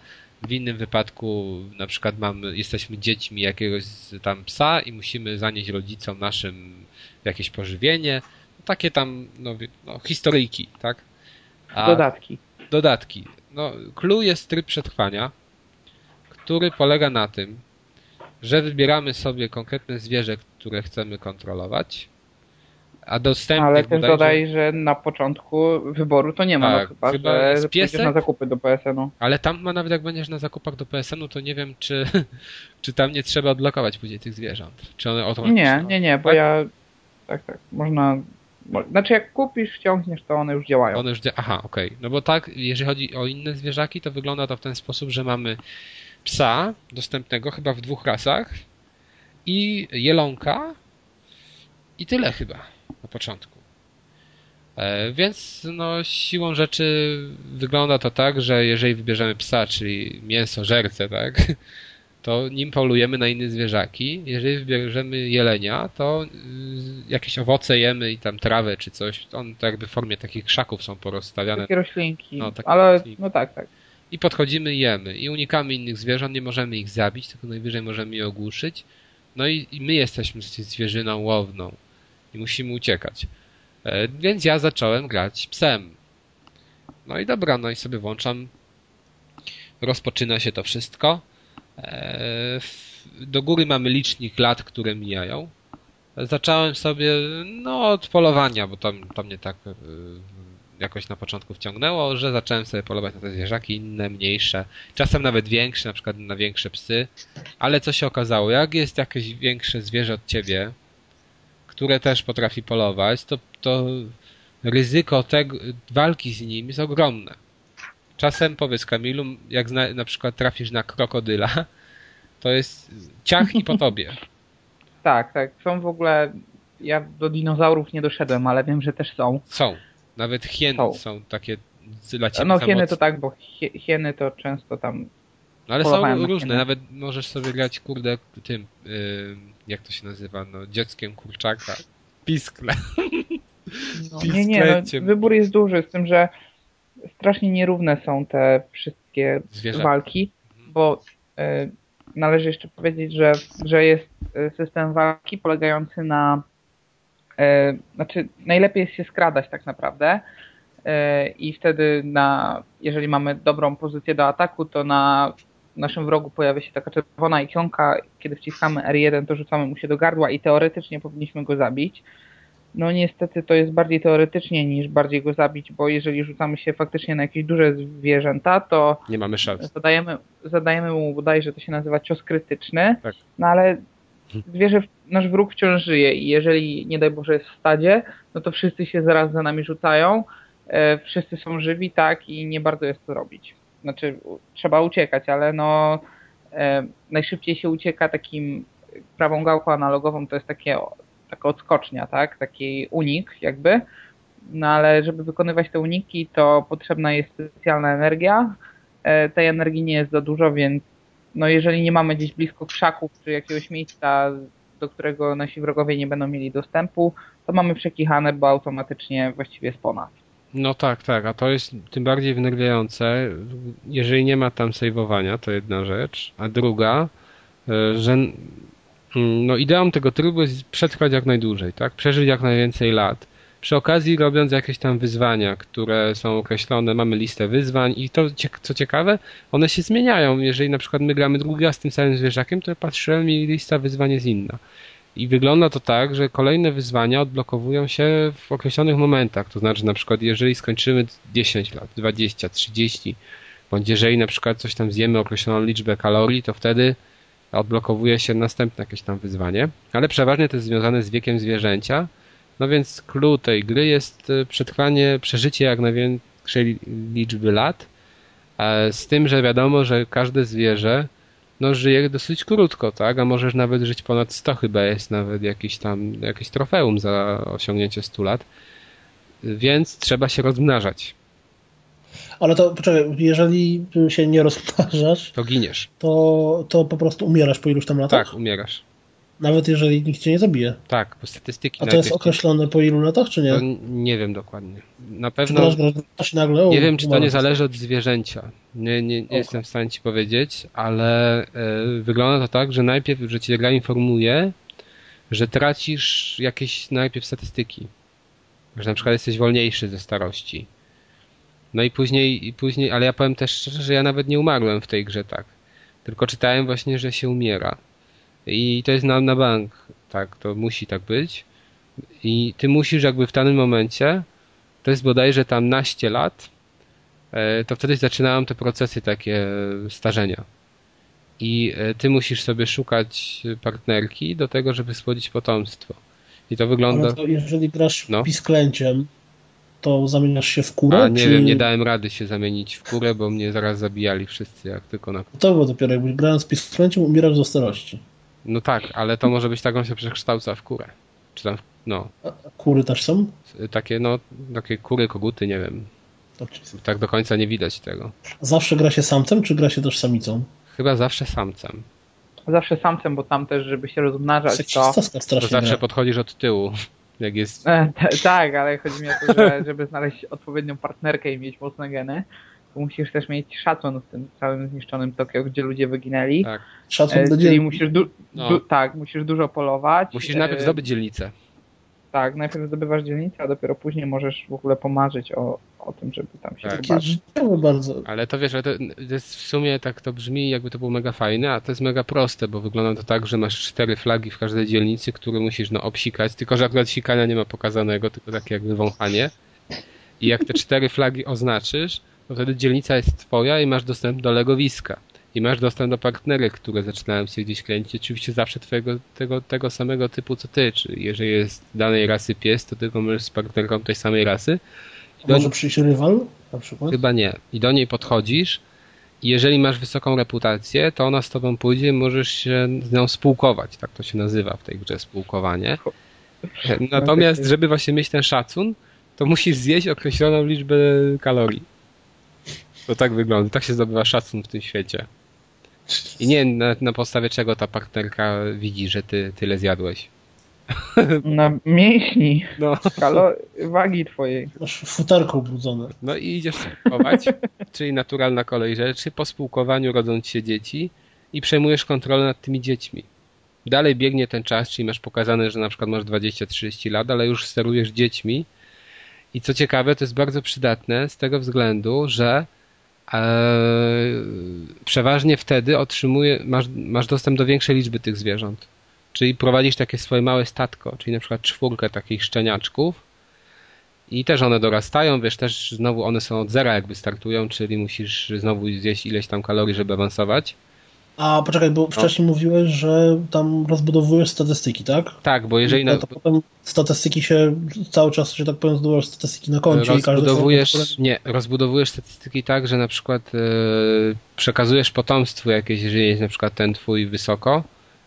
W innym wypadku na przykład mamy, jesteśmy dziećmi jakiegoś tam psa i musimy zanieść rodzicom naszym jakieś pożywienie. No, takie tam no, no, historyjki, tak? A dodatki. Dodatki. No, clue jest tryb przetrwania, który polega na tym, że wybieramy sobie konkretne zwierzę, które chcemy kontrolować, a dostępnych... Ale też dodaj, że... że na początku wyboru to nie ma, tak, no chyba, chyba że pójdziesz na zakupy do P S N u. Ale tam ma nawet jak będziesz na zakupach do P S N u, to nie wiem, czy, czy tam nie trzeba odblokować później tych zwierząt. Czy one odłączą? Nie, nie, nie, bo tak? ja... Tak, tak, można... Znaczy jak kupisz, ściągniesz, to one już działają. One już dzia... Aha, okej. Okay. No bo tak, jeżeli chodzi o inne zwierzaki, to wygląda to w ten sposób, że mamy psa dostępnego chyba w dwóch rasach i jelonka i tyle chyba na początku. E, więc no siłą rzeczy wygląda to tak, że jeżeli wybierzemy psa, czyli mięsożercę, tak, to nim polujemy na inne zwierzaki. Jeżeli wybierzemy jelenia, to jakieś owoce jemy i tam trawę czy coś. On tak jakby w formie takich krzaków są porozstawiane. Takie roślinki. No, takie ale roślinki. No tak, tak. I podchodzimy i jemy. I unikamy innych zwierząt, nie możemy ich zabić, tylko najwyżej możemy je ogłuszyć. No i, i my jesteśmy zwierzyną łowną. I musimy uciekać. E, więc ja zacząłem grać psem. No i dobra, no i sobie włączam. Rozpoczyna się to wszystko. E, do góry mamy licznik lat, które mijają. Zacząłem sobie no od polowania, bo to, to mnie tak y, jakoś na początku wciągnęło, że zacząłem sobie polować na te zwierzaki inne, mniejsze, czasem nawet większe, na przykład na większe psy. Ale co się okazało, jak jest jakieś większe zwierzę od ciebie, które też potrafi polować, to, to ryzyko tego, walki z nim jest ogromne. Czasem powiedz Kamilu, jak zna, na przykład trafisz na krokodyla, to jest ciach i po tobie. Tak, tak. Są w ogóle... Ja do dinozaurów nie doszedłem, ale wiem, że też są. Są. Nawet hieny są, są takie zlacione. No hieny to tak, bo hieny to często tam... No ale są różne. Hieny. Nawet możesz sobie grać, kurde, tym... Yy, jak to się nazywa? No, dzieckiem kurczaka. Piskle. No, nie, nie. No, wybór jest duży, z tym, że strasznie nierówne są te wszystkie Zwierzę. walki, mhm. bo... Yy, należy jeszcze powiedzieć, że, że jest system walki polegający na... E, znaczy najlepiej jest się skradać tak naprawdę e, i wtedy na, jeżeli mamy dobrą pozycję do ataku, to na naszym wrogu pojawia się taka czerwona ikonka. Kiedy wciskamy er jeden, to rzucamy mu się do gardła i teoretycznie powinniśmy go zabić. No niestety to jest bardziej teoretycznie niż bardziej go zabić, bo jeżeli rzucamy się faktycznie na jakieś duże zwierzęta, to nie mamy szans. Zadajemy, zadajemy mu bodajże, to się nazywa cios krytyczny, tak. No ale zwierzę, nasz wróg wciąż żyje i jeżeli nie daj Boże jest w stadzie, no to wszyscy się zaraz za nami rzucają, e, wszyscy są żywi, tak, i nie bardzo jest co robić. Znaczy u, trzeba uciekać, ale no e, najszybciej się ucieka takim prawą gałką analogową, to jest takie... taka odskocznia, tak? Taki unik jakby, no ale żeby wykonywać te uniki, to potrzebna jest specjalna energia. E, tej energii nie jest za dużo, więc no jeżeli nie mamy gdzieś blisko krzaków czy jakiegoś miejsca, do którego nasi wrogowie nie będą mieli dostępu, to mamy przekichane, bo automatycznie właściwie jest po nas. No tak, tak, a to jest tym bardziej wnerwiające, jeżeli nie ma tam save'owania, to jedna rzecz, a druga, że no ideą tego trybu jest przetrwać jak najdłużej, tak? Przeżyć jak najwięcej lat. Przy okazji robiąc jakieś tam wyzwania, które są określone, mamy listę wyzwań i to, co ciekawe, one się zmieniają. Jeżeli na przykład my gramy drugi raz z tym samym zwierzakiem, to patrzyłem i lista wyzwań jest inna. I wygląda to tak, że kolejne wyzwania odblokowują się w określonych momentach. To znaczy na przykład jeżeli skończymy dziesięć lat, dwadzieścia, trzydzieści, bądź jeżeli na przykład coś tam zjemy określoną liczbę kalorii, to wtedy odblokowuje się następne jakieś tam wyzwanie, ale przeważnie to jest związane z wiekiem zwierzęcia, no więc clue tej gry jest przetrwanie, przeżycie jak największej liczby lat, z tym, że wiadomo, że każde zwierzę no, żyje dosyć krótko, tak, a możesz nawet żyć ponad sto, chyba jest nawet jakiś tam, jakieś trofeum za osiągnięcie stu lat, więc trzeba się rozmnażać. Ale to, poczekaj, jeżeli się nie rozmnażasz, to giniesz. To, to po prostu umierasz po iluś tam latach? Tak, umierasz. Nawet jeżeli nikt cię nie zabije? Tak, po statystyki. A to jest określone po ilu latach, czy nie? To nie wiem dokładnie. Na pewno się nagle, nie wiem, czy to nie zależy od zwierzęcia. Nie, nie, nie okay. Jestem w stanie ci powiedzieć, ale y, wygląda to tak, że najpierw, że cię gra informuje, że tracisz jakieś najpierw statystyki. Że na przykład jesteś wolniejszy ze starości. No i później, i później, ale ja powiem też szczerze, że ja nawet nie umarłem w tej grze, tak. Tylko czytałem właśnie, że się umiera. I to jest na, na bank, tak, to musi tak być. I ty musisz jakby w danym momencie, to jest bodajże tam naście lat, to wtedy zaczynałem te procesy takie starzenia. I ty musisz sobie szukać partnerki do tego, żeby spłodzić potomstwo. I to wygląda... Ale to jeżeli grasz no. pisklęciem, to zamieniasz się w kurę? A nie czy... wiem, nie dałem rady się zamienić w kurę, bo mnie zaraz zabijali wszyscy, jak tylko na... To było dopiero, jakbyś grając z pisklęciem, umierasz do starości. No tak, ale to może być tak, on się przekształca w kurę. Czy tam, no. A kury też są? Takie, no, takie kury, koguty, nie wiem. Tak do końca nie widać tego. Zawsze gra się samcem, czy gra się też samicą? Chyba zawsze samcem. Zawsze samcem, bo tam też, żeby się rozmnażać, to... to zawsze podchodzisz od tyłu. Jak jest... e, t- tak, ale chodzi mi o to, że żeby znaleźć odpowiednią partnerkę i mieć mocne geny, to musisz też mieć szacun w tym całym zniszczonym Tokio, gdzie ludzie wyginęli. Tak. Szacun e, do dzielnicy. Musisz du- no. du- tak, musisz dużo polować. Musisz najpierw zdobyć dzielnicę. Tak, najpierw zdobywasz dzielnicę, a dopiero później możesz w ogóle pomarzyć o, o tym, żeby tam się zobaczyć. Tak. Ale to wiesz, ale to, to jest w sumie tak to brzmi, jakby to było mega fajne, a to jest mega proste, bo wygląda to tak, że masz cztery flagi w każdej dzielnicy, które musisz no obsikać, tylko że akurat sikania nie ma pokazanego, tylko takie jakby wąchanie. I jak te cztery flagi oznaczysz, to wtedy dzielnica jest twoja i masz dostęp do legowiska. I masz dostęp do partnerek, które zaczynają się gdzieś kręcić. Oczywiście zawsze twojego, tego, tego samego typu, co ty. Czyli jeżeli jest danej rasy pies, to tylko możesz z partnerką tej samej rasy. I do... Może przyjść rywal na przykład? Chyba nie. I do niej podchodzisz. I jeżeli masz wysoką reputację, to ona z tobą pójdzie, możesz się z nią spółkować. Tak to się nazywa w tej grze, spółkowanie. Natomiast, żeby właśnie mieć ten szacun, to musisz zjeść określoną liczbę kalorii. To tak wygląda. Tak się zdobywa szacun w tym świecie. I nie wiem, na, na podstawie czego ta partnerka widzi, że ty tyle zjadłeś. Na mięśni. No. Kalo, wagi twojej. Masz futerko obudzone. No i idziesz spółkować, czyli naturalna kolej rzeczy. Po spółkowaniu rodzą ci się dzieci i przejmujesz kontrolę nad tymi dziećmi. Dalej biegnie ten czas, czyli masz pokazane, że na przykład masz dwadzieścia trzydzieści lat, ale już sterujesz dziećmi. I co ciekawe, to jest bardzo przydatne z tego względu, że Eee, przeważnie wtedy otrzymuje, masz, masz dostęp do większej liczby tych zwierząt. Czyli prowadzisz takie swoje małe statko, czyli na przykład czwórkę takich szczeniaczków i też one dorastają, wiesz, też znowu one są od zera jakby startują, czyli musisz znowu zjeść ileś tam kalorii, żeby awansować. A poczekaj, bo no. Wcześniej mówiłeś, że tam rozbudowujesz statystyki, tak? Tak, bo jeżeli... No, to bo... potem statystyki się cały czas, że tak powiem, zdobujesz statystyki na koncie i każdy... Nie, rozbudowujesz statystyki tak, że na przykład yy, przekazujesz potomstwu jakieś, jeżeli jest na przykład ten twój wysoko,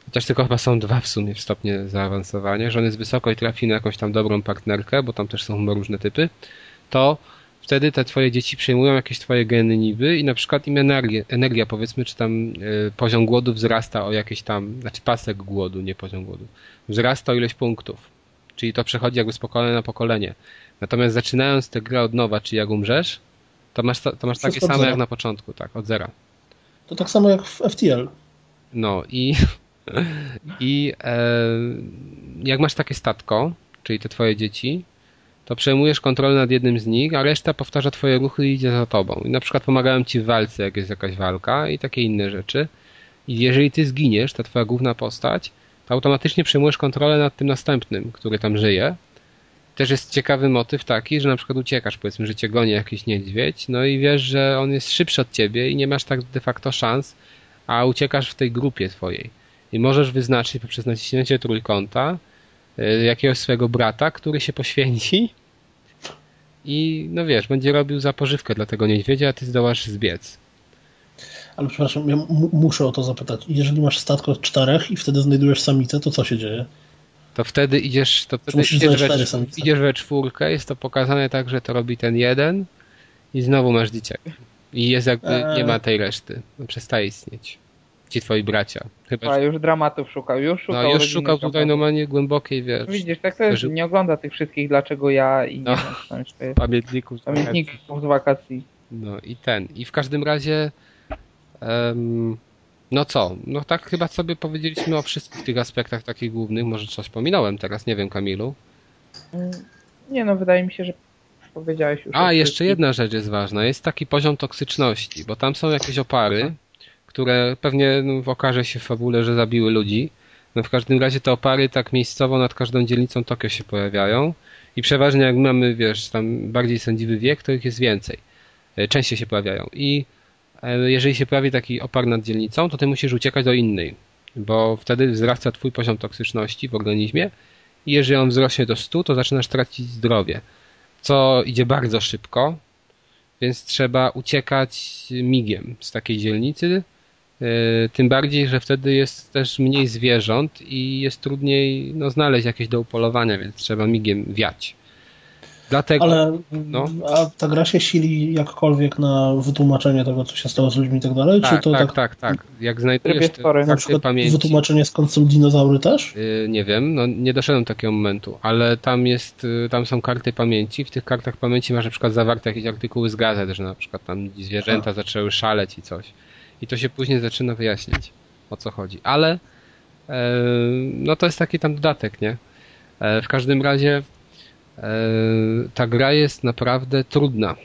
chociaż tylko chyba są dwa w sumie w stopnie zaawansowania, że on jest wysoko i trafi na jakąś tam dobrą partnerkę, bo tam też są różne typy, to... Wtedy te twoje dzieci przejmują jakieś twoje geny niby i na przykład im energia, energia powiedzmy, czy tam y, poziom głodu wzrasta o jakieś tam, znaczy pasek głodu, nie poziom głodu, wzrasta o ileś punktów. Czyli to przechodzi jakby z pokolenia na pokolenie. Natomiast zaczynając tę grę od nowa, czyli jak umrzesz, to masz, to masz takie same jak na początku, tak, od zera. To tak samo jak w F T L. No i, i e, jak masz takie statko, czyli te twoje dzieci, to przejmujesz kontrolę nad jednym z nich, a reszta powtarza twoje ruchy i idzie za tobą. I na przykład pomagają ci w walce, jak jest jakaś walka i takie inne rzeczy. I jeżeli ty zginiesz, ta twoja główna postać, to automatycznie przejmujesz kontrolę nad tym następnym, który tam żyje. Też jest ciekawy motyw taki, że na przykład uciekasz, powiedzmy, że cię goni jakiś niedźwiedź, no i wiesz, że on jest szybszy od ciebie i nie masz tak de facto szans, a uciekasz w tej grupie twojej. I możesz wyznaczyć poprzez naciśnięcie trójkąta jakiegoś swojego brata, który się poświęci i no wiesz, będzie robił za pożywkę dla tego niedźwiedzia, a ty zdołasz zbiec. Ale przepraszam, ja m- muszę o to zapytać. Jeżeli masz statko od czterech i wtedy znajdujesz samicę, to co się dzieje? To wtedy idziesz, to wtedy idziesz, we, idziesz we czwórkę, jest to pokazane tak, że to robi ten jeden i znowu masz dzieciaki. I jest jakby, eee. nie ma tej reszty. No, przestaje istnieć. Ci twoi bracia. Chyba, a już dramatów szukał. Już szukał, no, już szukał tutaj normalnie głębokiej, wiesz. Widzisz, tak sobie że... nie ogląda tych wszystkich, dlaczego ja i no. wiem, czy... pamiętników, pamiętników z wakacji. No i ten. I w każdym razie um, no co? No tak chyba sobie powiedzieliśmy o wszystkich tych aspektach takich głównych. Może coś pominąłem teraz, nie wiem, Kamilu. Nie no, wydaje mi się, że powiedziałeś już. A, jeszcze wszystkich. Jedna rzecz jest ważna. Jest taki poziom toksyczności, bo tam są jakieś opary, które pewnie no, okaże się w fabule, że zabiły ludzi. No w każdym razie te opary tak miejscowo nad każdą dzielnicą Tokio się pojawiają i przeważnie jak mamy, wiesz, tam bardziej sędziwy wiek, to ich jest więcej. Częściej się pojawiają i jeżeli się pojawi taki opar nad dzielnicą, to ty musisz uciekać do innej, bo wtedy wzrasta twój poziom toksyczności w organizmie i jeżeli on wzrośnie do stu, to zaczynasz tracić zdrowie, co idzie bardzo szybko, więc trzeba uciekać migiem z takiej dzielnicy. Tym bardziej, że wtedy jest też mniej zwierząt i jest trudniej no, znaleźć jakieś do upolowania, więc trzeba migiem wiać. Dlatego, ale no. A ta gra się sili jakkolwiek na wytłumaczenie tego, co się stało z ludźmi i tak dalej? Tak, czy to tak, tak, tak, tak. Jak znajdujesz te, spory, na przykład pamięci, wytłumaczenie skąd są dinozaury też? Yy, nie wiem, no nie doszedłem do takiego momentu, ale tam jest, tam są karty pamięci, w tych kartach pamięci masz na przykład zawarte jakieś artykuły z gazet, że na przykład tam zwierzęta A. zaczęły szaleć i coś. I to się później zaczyna wyjaśniać, o co chodzi. Ale yy, no to jest taki tam dodatek, nie? W każdym razie ta gra jest naprawdę trudna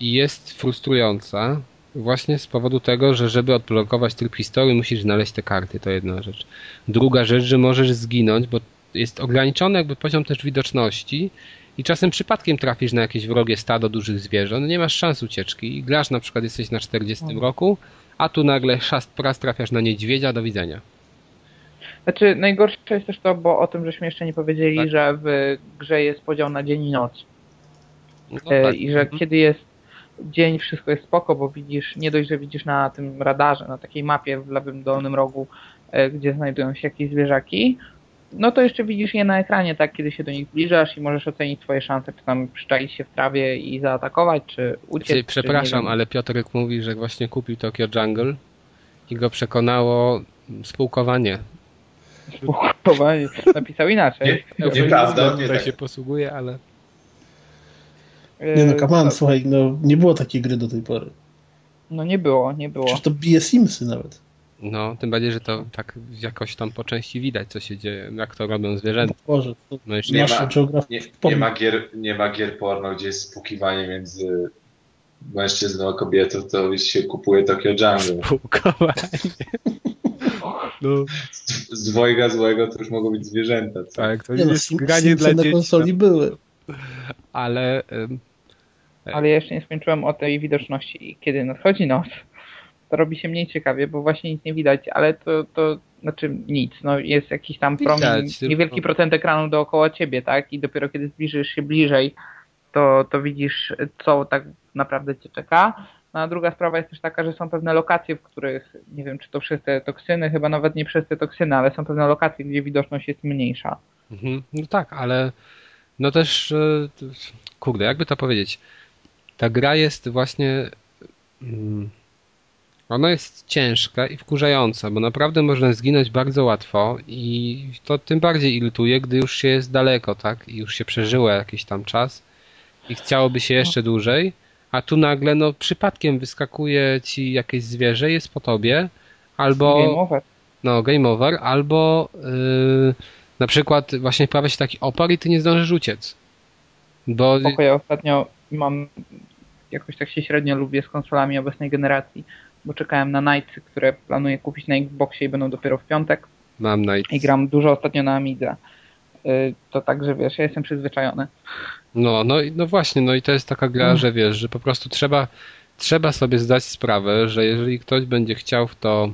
i jest frustrująca właśnie z powodu tego, że żeby odblokować tryb historii, musisz znaleźć te karty, to jedna rzecz. Druga rzecz, że możesz zginąć, bo jest ograniczony jakby poziom też widoczności i czasem przypadkiem trafisz na jakieś wrogie stado dużych zwierząt, nie masz szans ucieczki i grasz, na przykład jesteś na czterdziestym roku, a tu nagle szast pras trafiasz na niedźwiedzia, do widzenia. Znaczy najgorsze jest też to, bo o tym żeśmy jeszcze nie powiedzieli, tak, że w grze jest podział na dzień i noc. No tak. I że mhm. kiedy jest dzień, wszystko jest spoko, bo widzisz, nie dość, że widzisz na tym radarze, na takiej mapie w lewym dolnym rogu, gdzie znajdują się jakieś zwierzaki, no to jeszcze widzisz je na ekranie, tak, kiedy się do nich zbliżasz i możesz ocenić swoje szanse, czy tam przyczaić się w trawie i zaatakować, czy uciec. Przepraszam, czy ale Piotrek mówi, że właśnie kupił Tokyo Jungle i go przekonało spółkowanie. Spółkowanie, napisał inaczej. Nieprawda, nie, to się posługuje, ale... Nie no, come on, słuchaj, no nie było takiej gry do tej pory. No nie było, nie było. Przecież to bije Simsy nawet. No, tym bardziej, że to tak jakoś tam po części widać, co się dzieje, jak to robią zwierzęta. Boże, to no jeszcze nie, ma, nie, nie, ma gier, nie ma gier porno, gdzie jest spukiwanie między mężczyzną a kobietą, to się kupuje Tokyo Jungle. Spukowanie. No. Z, z dwojga złego to już mogą być zwierzęta. Co? Tak, to nie jest no, granie dla na dzieci. Na konsoli no. były. Ale... Um, Ale ja jeszcze nie skończyłem o tej widoczności. I kiedy nadchodzi noc, to robi się mniej ciekawie, bo właśnie nic nie widać, ale to, to znaczy nic, no jest jakiś tam promień, niewielki procent ekranu dookoła ciebie, tak? I dopiero kiedy zbliżysz się bliżej, to, to widzisz, co tak naprawdę cię czeka. No a druga sprawa jest też taka, że są pewne lokacje, w których, nie wiem, czy to przez te toksyny, chyba nawet nie przez te toksyny, ale są pewne lokacje, gdzie widoczność jest mniejsza. Mhm. No tak, ale no też, kurde, jakby to powiedzieć, ta gra jest właśnie... Hmm. Ona jest ciężka i wkurzająca, bo naprawdę można zginąć bardzo łatwo i to tym bardziej irytuje, gdy już się jest daleko, tak? I już się przeżyło jakiś tam czas i chciałoby się jeszcze dłużej, a tu nagle no przypadkiem wyskakuje ci jakieś zwierzę, jest po tobie, albo... Game over. No, game over, albo yy, na przykład właśnie pojawia się taki opar i ty nie zdążysz uciec. Bo... Spoko, ja ostatnio mam... Jakoś tak się średnio lubię z konsolami obecnej generacji, bo czekałem na Nights, które planuję kupić na Xboxie i będą dopiero w piątek. Mam Nights. I gram dużo ostatnio na Amidze. To także wiesz, ja jestem przyzwyczajony. No, no, no właśnie, no i to jest taka gra, mm. że wiesz, że po prostu trzeba, trzeba sobie zdać sprawę, że jeżeli ktoś będzie chciał w to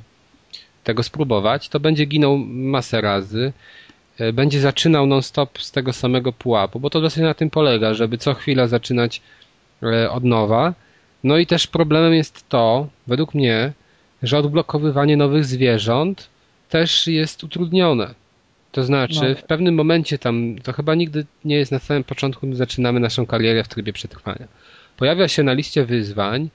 tego spróbować, to będzie ginął masę razy, będzie zaczynał non-stop z tego samego pułapu, bo to dosyć na tym polega, żeby co chwila zaczynać od nowa. No i też problemem jest to, według mnie, że odblokowywanie nowych zwierząt też jest utrudnione. To znaczy no. w pewnym momencie tam, to chyba nigdy nie jest na samym początku, gdy zaczynamy naszą karierę w trybie przetrwania. Pojawia się na liście wyzwań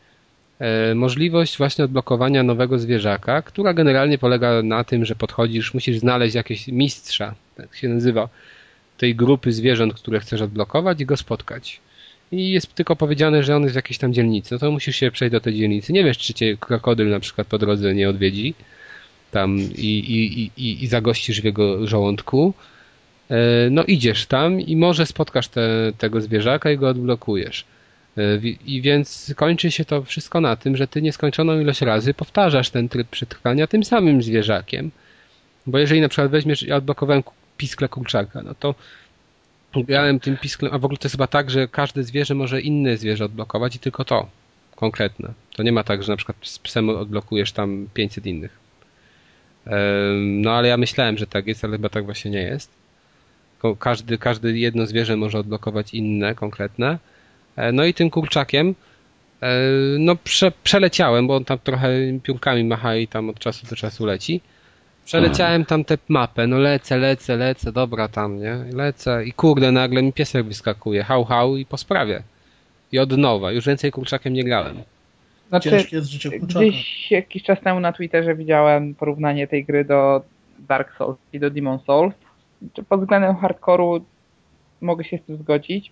e, możliwość właśnie odblokowania nowego zwierzaka, która generalnie polega na tym, że podchodzisz, musisz znaleźć jakiegoś mistrza, tak się nazywa, tej grupy zwierząt, które chcesz odblokować i go spotkać. I jest tylko powiedziane, że on jest w jakiejś tam dzielnicy, no to musisz się przejść do tej dzielnicy. Nie wiesz, czy cię krokodyl na przykład po drodze nie odwiedzi tam i, i, i, i zagościsz w jego żołądku. No idziesz tam i może spotkasz te, tego zwierzaka i go odblokujesz. I więc kończy się to wszystko na tym, że ty nieskończoną ilość razy powtarzasz ten tryb przetrwania tym samym zwierzakiem. Bo jeżeli na przykład weźmiesz, ja odblokowałem pisklę kurczaka, no to grałem tym pisklem, a w ogóle to jest chyba tak, że każde zwierzę może inne zwierzę odblokować i tylko to konkretne. To nie ma tak, że na przykład z psem odblokujesz tam pięćset innych. No ale ja myślałem, że tak jest, ale chyba tak właśnie nie jest. Każdy, każdy jedno zwierzę może odblokować inne konkretne. No i tym kurczakiem no prze, przeleciałem, bo on tam trochę piórkami macha i tam od czasu do czasu leci. Przeleciałem tam tę mapę, no lecę, lecę, lecę, dobra tam, nie? Lecę i kurde, nagle mi piesek wyskakuje, hał, hał i po sprawie. I od nowa, już więcej kurczakiem nie grałem. Znaczy, ciężkie jest życie kurczaka. Gdzieś jakiś czas temu na Twitterze widziałem porównanie tej gry do Dark Souls i do Demon Souls. Pod względem hardkoru mogę się z tym zgodzić.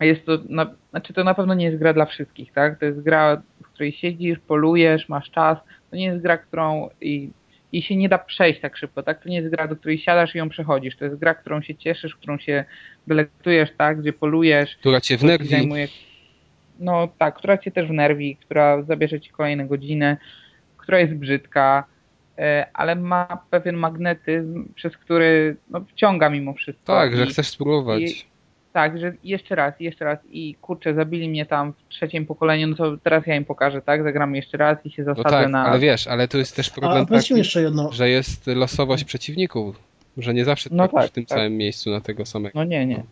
Jest to, na, znaczy to na pewno nie jest gra dla wszystkich, tak? To jest gra, w której siedzisz, polujesz, masz czas. To nie jest gra, którą... I, i się nie da przejść tak szybko, tak? To nie jest gra, do której siadasz i ją przechodzisz. To jest gra, którą się cieszysz, którą się delektujesz, tak? Gdzie polujesz. Która cię wnerwi. Zajmuje... No tak, która cię też wnerwi, która zabierze ci kolejne godziny, która jest brzydka, ale ma pewien magnetyzm, przez który no, wciąga mimo wszystko. Tak, i, że chcesz spróbować. I, tak, że jeszcze raz, jeszcze raz i kurczę, zabili mnie tam w trzecim pokoleniu, no to teraz ja im pokażę, tak? Zagramy jeszcze raz i się zasadzę no tak, na... ale wiesz, ale to jest też problem taki, jeszcze jedno. Że jest losowość przeciwników, że nie zawsze no tak, w tym tak. samym miejscu na tego samego. No nie, nie.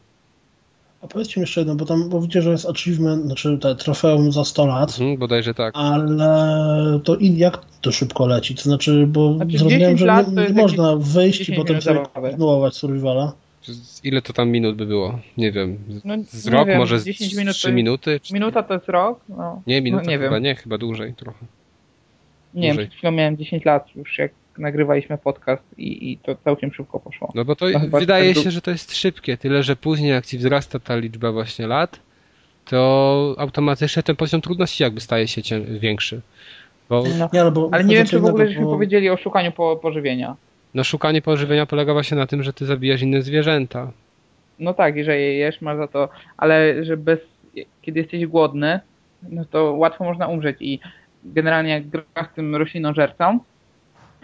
A powiedzcie mi jeszcze jedno, bo tam, bo widzę, że jest achievement, znaczy te trofeum za sto lat. Mhm, bodajże tak. Ale to i jak to szybko leci? To znaczy, bo znaczy, zrozumiałem, że nie, nie można wyjść i potem sobie kontynuować survivala. Ile to tam minut by było? Nie wiem. Z, no, z rok wiem, może dziesięć minut trzy minuty? cztery. Minuta to jest rok? No. Nie, minuta no, nie chyba wiem. Nie, chyba dłużej trochę. Nie dłużej. Wiem, przed chwilą miałem dziesięć lat już, jak nagrywaliśmy podcast i, i to całkiem szybko poszło. No bo to no, wydaje się, że to jest szybkie, tyle że później jak ci wzrasta ta liczba właśnie lat, to automatycznie ten poziom trudności jakby staje się większy. Bo... No. Nie, no bo ale nie wiem, czy w ogóle żeśmy bo... powiedzieli o szukaniu po, pożywienia. No szukanie pożywienia polega właśnie na tym, że ty zabijasz inne zwierzęta. No tak, i że je jesz, masz za to, ale że bez, kiedy jesteś głodny, no to łatwo można umrzeć i generalnie jak grasz tym roślinożercą,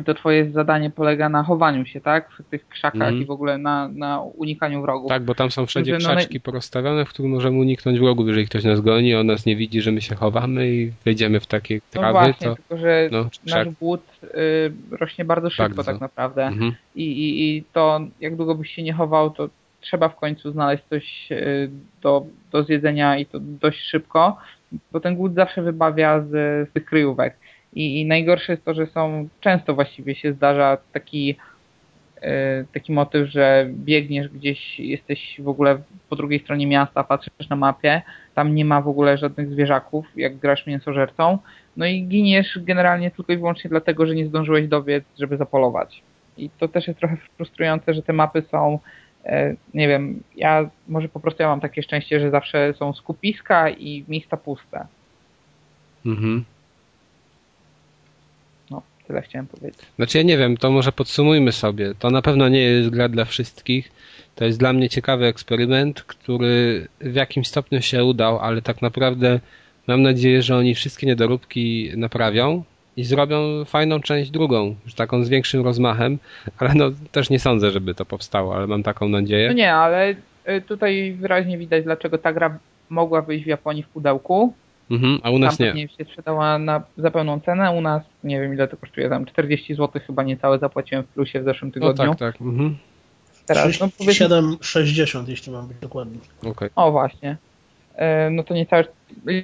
to twoje zadanie polega na chowaniu się, tak? W tych krzakach mm. i w ogóle na, na unikaniu wrogów. Tak, bo tam są wszędzie no, krzaczki porozstawione, w których możemy uniknąć wrogów, jeżeli ktoś nas goni, on nas nie widzi, że my się chowamy i wejdziemy w takie trawy. No właśnie, to, tylko że no, nasz głód y, rośnie bardzo szybko bardzo. Tak naprawdę. Mm-hmm. I, i, I to jak długo byś się nie chował, to trzeba w końcu znaleźć coś y, do, do zjedzenia i to dość szybko, bo ten głód zawsze wybawia z, z tych kryjówek. I, I najgorsze jest to, że są, często właściwie się zdarza taki, yy, taki motyw, że biegniesz gdzieś, jesteś w ogóle po drugiej stronie miasta, patrzysz na mapie, tam nie ma w ogóle żadnych zwierzaków, jak grasz mięsożercą, no i giniesz generalnie tylko i wyłącznie dlatego, że nie zdążyłeś dobiec, żeby zapolować. I to też jest trochę frustrujące, że te mapy są, yy, nie wiem, ja może po prostu ja mam takie szczęście, że zawsze są skupiska i miejsca puste. Mhm. Tyle chciałem powiedzieć. Znaczy ja nie wiem, to może podsumujmy sobie. To na pewno nie jest gra dla wszystkich. To jest dla mnie ciekawy eksperyment, który w jakimś stopniu się udał, ale tak naprawdę mam nadzieję, że oni wszystkie niedoróbki naprawią i zrobią fajną część drugą, już taką z większym rozmachem, ale no też nie sądzę, żeby to powstało, ale mam taką nadzieję. No nie, ale tutaj wyraźnie widać, dlaczego ta gra mogła wyjść w Japonii w pudełku. Mhm, a u nas tam nie. Tam się sprzedała na, za pełną cenę, u nas nie wiem ile to kosztuje, tam czterdzieści złotych chyba niecałe zapłaciłem w plusie w zeszłym tygodniu. No tak, tak. Mhm. Teraz, no powiedzmy... siedem sześćdziesiąt jeśli mam być dokładny. Okay. O właśnie. E, no to niecałe,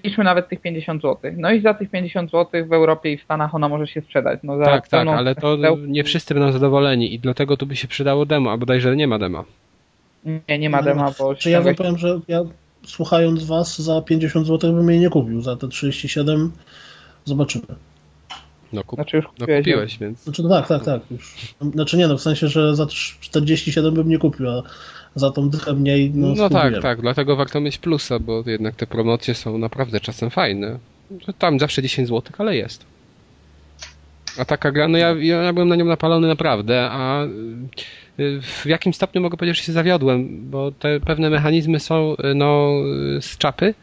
liczmy nawet tych pięćdziesiąt złotych. No i za tych pięćdziesiąt złotych w Europie i w Stanach ona może się sprzedać. No za tak, tak, ale to nie wszyscy będą zadowoleni i dlatego tu by się przydało demo, a bodajże nie ma dema. Nie, nie ma no, dema, bo... Czy ja wam powiem, że ja... Słuchając was, za pięćdziesiąt złotych bym jej nie kupił, za te trzydzieści siedem zobaczymy. No, kup... znaczy już kupiłeś, no kupiłeś, więc... Znaczy no tak, tak, tak. Już. Znaczy nie, no w sensie, że za czterdzieści siedem bym nie kupił, a za tą dychę mniej... No, no tak, tak, dlatego warto mieć plusa, bo jednak te promocje są naprawdę czasem fajne. Tam zawsze dziesięć złotych, ale jest. A taka gra, no ja, ja byłem na nią napalony naprawdę, a... W jakim stopniu mogę powiedzieć, że się zawiodłem, bo te pewne mechanizmy są no, z czapy,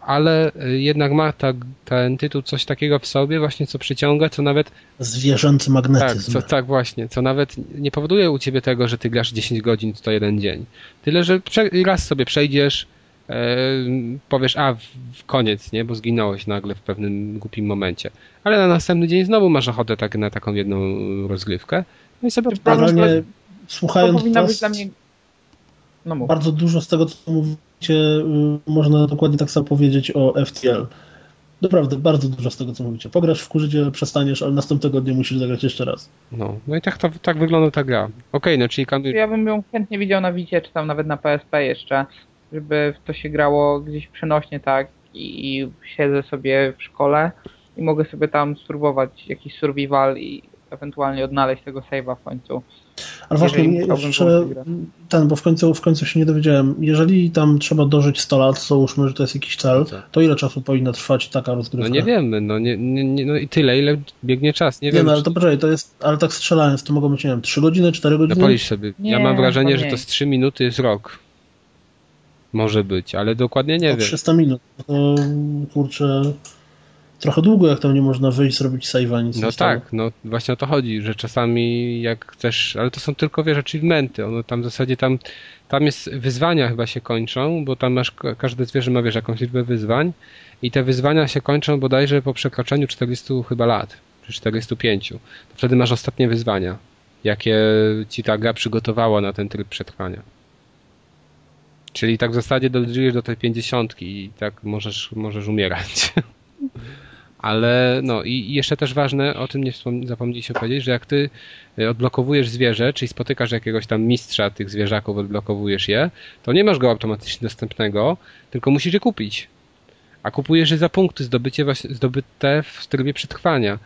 ale jednak ma ta, ten tytuł coś takiego w sobie właśnie, co przyciąga, co nawet... Zwierzęcy magnetyzm. Tak, co, tak właśnie, co nawet nie powoduje u ciebie tego, że ty grasz dziesięć godzin to jeden dzień. Tyle, że raz sobie przejdziesz, e, powiesz, a w, w koniec, nie, bo zginąłeś nagle w pewnym głupim momencie. Ale na następny dzień znowu masz ochotę tak, na taką jedną rozgrywkę. No i sobie odprawiasz... Słuchając was, dla mnie... no, bardzo dużo z tego, co mówicie, można dokładnie tak samo powiedzieć o F T L. Naprawdę, bardzo dużo z tego, co mówicie. Pograsz w kurzycie, przestaniesz, ale następnego dnia musisz zagrać jeszcze raz. No, no i tak, to, tak wygląda ta gra. Okej, okay, no czyli... Kamil... Ja bym ją chętnie widział na Wicie, czy tam nawet na P S P jeszcze, żeby w to się grało gdzieś przenośnie, tak, i, i siedzę sobie w szkole i mogę sobie tam spróbować jakiś survival i ewentualnie odnaleźć tego save'a w końcu. Ale właśnie, nie, jeszcze ten, bo w końcu, w końcu się nie dowiedziałem, jeżeli tam trzeba dożyć sto lat, załóżmy, że to jest jakiś cel, to ile czasu powinna trwać taka rozgrywka? No nie wiemy, no, nie, nie, no i tyle, ile biegnie czas, nie, nie wiem. No, ale to poczekaj, to jest, ale tak strzelając, to mogą być, nie wiem, trzy godziny, cztery godziny? No policz sobie, nie, ja mam wrażenie, że to z trzy minuty jest rok. Może być, ale dokładnie nie wiem. trzysta minut, no, kurczę... Trochę długo, jak tam nie można wyjść, zrobić save'a, nic. No tak, tak, no właśnie o to chodzi, że czasami jak chcesz, ale to są tylko, wiesz, achievementy, ono tam w zasadzie tam, tam jest, wyzwania chyba się kończą, bo tam masz, każde zwierzę ma, wiesz, jakąś liczbę wyzwań i te wyzwania się kończą bodajże po przekroczeniu czterdziestu chyba lat, czy czterdziestu pięciu, to wtedy masz ostatnie wyzwania, jakie ci ta gra przygotowała na ten tryb przetrwania. Czyli tak w zasadzie dojdziesz do tej pięćdziesiątki i tak możesz, możesz umierać. Ale no i jeszcze też ważne, o tym nie wspom- zapomnieliście powiedzieć, że jak ty odblokowujesz zwierzę, czyli spotykasz jakiegoś tam mistrza tych zwierzaków, odblokowujesz je, to nie masz go automatycznie dostępnego, tylko musisz je kupić. A kupujesz je za punkty zdobycie, zdobyte w trybie przetrwania.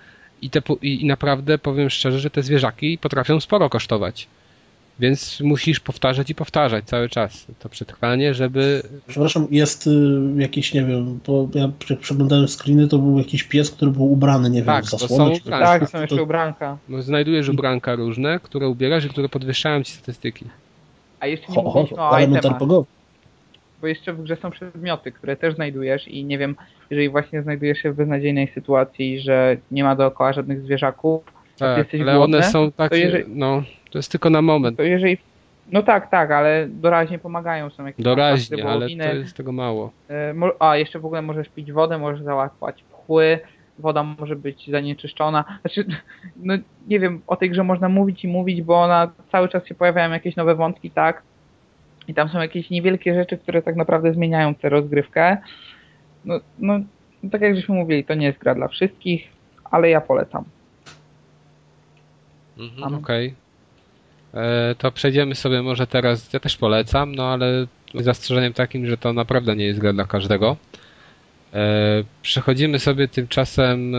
I, te, i naprawdę powiem szczerze, że te zwierzaki potrafią sporo kosztować. Więc musisz powtarzać i powtarzać cały czas to przetrwanie, żeby... Przepraszam, jest y, jakiś, nie wiem, bo ja przeglądałem screeny, to był jakiś pies, który był ubrany, nie tak, wiem, w zasłonę. Są tak, tak, są jeszcze to... ubranka. No, znajdujesz ubranka różne, które ubierasz i które podwyższają ci statystyki. A jeszcze nie ho, ho, mówiliśmy o itemach, bo jeszcze w grze są przedmioty, które też znajdujesz i nie wiem, jeżeli właśnie znajdujesz się w beznadziejnej sytuacji, że nie ma dookoła żadnych zwierzaków, tak, ale głodny, one są takie, jeżeli... no... To jest tylko na moment. To jeżeli, no tak, tak, ale doraźnie pomagają. Są jakieś doraźnie, tam, ale to jest tego mało. A jeszcze w ogóle możesz pić wodę, możesz załatwiać pchły, woda może być zanieczyszczona. Znaczy, no nie wiem, o tej grze można mówić i mówić, bo ona cały czas się pojawiają jakieś nowe wątki, tak? I tam są jakieś niewielkie rzeczy, które tak naprawdę zmieniają tę rozgrywkę. No, no tak jak żeśmy mówili, to nie jest gra dla wszystkich, ale ja polecam. Mhm, okej. Okay. To przejdziemy sobie może teraz, ja też polecam, no ale z zastrzeżeniem takim, że to naprawdę nie jest gra dla każdego. Przechodzimy sobie tymczasem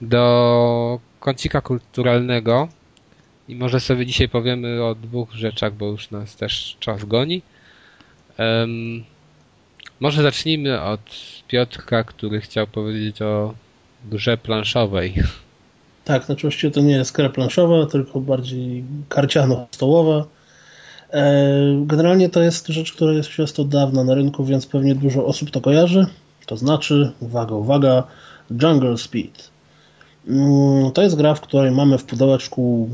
do kącika kulturalnego i może sobie dzisiaj powiemy o dwóch rzeczach, bo już nas też czas goni. Może zacznijmy od Piotrka, który chciał powiedzieć o grze planszowej. Tak, znaczy oczywiście to nie jest gra planszowa, tylko bardziej karciano-stołowa. Generalnie to jest rzecz, która jest już od dawna na rynku, więc pewnie dużo osób to kojarzy. To znaczy, uwaga, uwaga, Jungle Speed. To jest gra, w której mamy w pudełeczku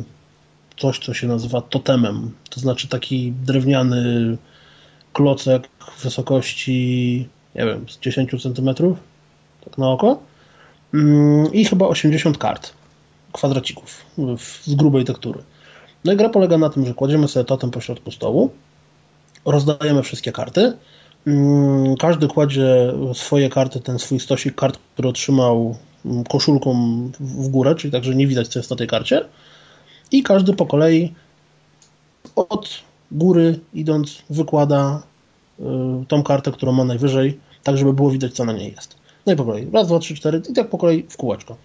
coś, co się nazywa totemem. To znaczy taki drewniany klocek w wysokości, nie wiem, z dziesięć centymetrów, tak na oko. I chyba osiemdziesiąt kart. Kwadracików z grubej tektury. No i gra polega na tym, że kładziemy sobie totem pośrodku stołu, rozdajemy wszystkie karty, każdy kładzie swoje karty, ten swój stosik kart, który otrzymał koszulką w górę, czyli tak, że nie widać, co jest na tej karcie, i każdy po kolei od góry idąc wykłada tą kartę, którą ma najwyżej, tak żeby było widać, co na niej jest. No i po kolei raz, dwa, trzy, cztery i tak po kolei w kółeczko.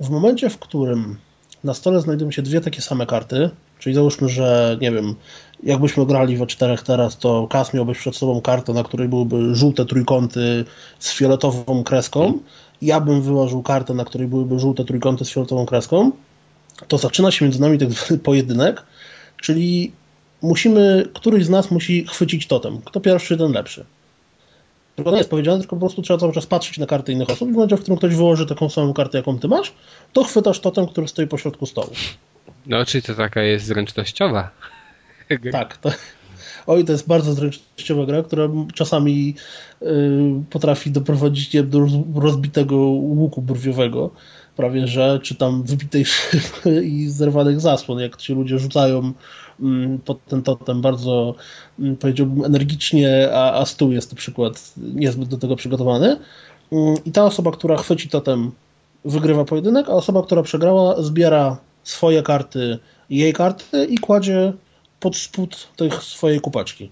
W momencie, w którym na stole znajdują się dwie takie same karty, czyli załóżmy, że nie wiem, jakbyśmy grali we czterech teraz, to Kas miałbyś przed sobą kartę, na której byłyby żółte trójkąty z fioletową kreską, ja bym wyłożył kartę, na której byłyby żółte trójkąty z fioletową kreską, to zaczyna się między nami ten pojedynek, czyli musimy, któryś z nas musi chwycić totem. Kto pierwszy, ten lepszy. Tylko nie jest powiedziane, tylko po prostu trzeba cały czas patrzeć na karty innych osób. W momencie, w którym ktoś wyłoży taką samą kartę, jaką ty masz, to chwytasz totem, który stoi pośrodku stołu. No, czyli to taka jest zręcznościowa. Tak. To... Oj, to jest bardzo zręcznościowa gra, która czasami yy, potrafi doprowadzić je do rozbitego łuku brwiowego, prawie że, czy tam wybitej szyby i zerwanych zasłon, jak ci ludzie rzucają pod ten totem bardzo, powiedziałbym, energicznie, a, a stół jest na przykład niezbyt do tego przygotowany. I ta osoba, która chwyci totem, wygrywa pojedynek, a osoba, która przegrała, zbiera swoje karty, jej karty i kładzie pod spód tych swojej kupaczki.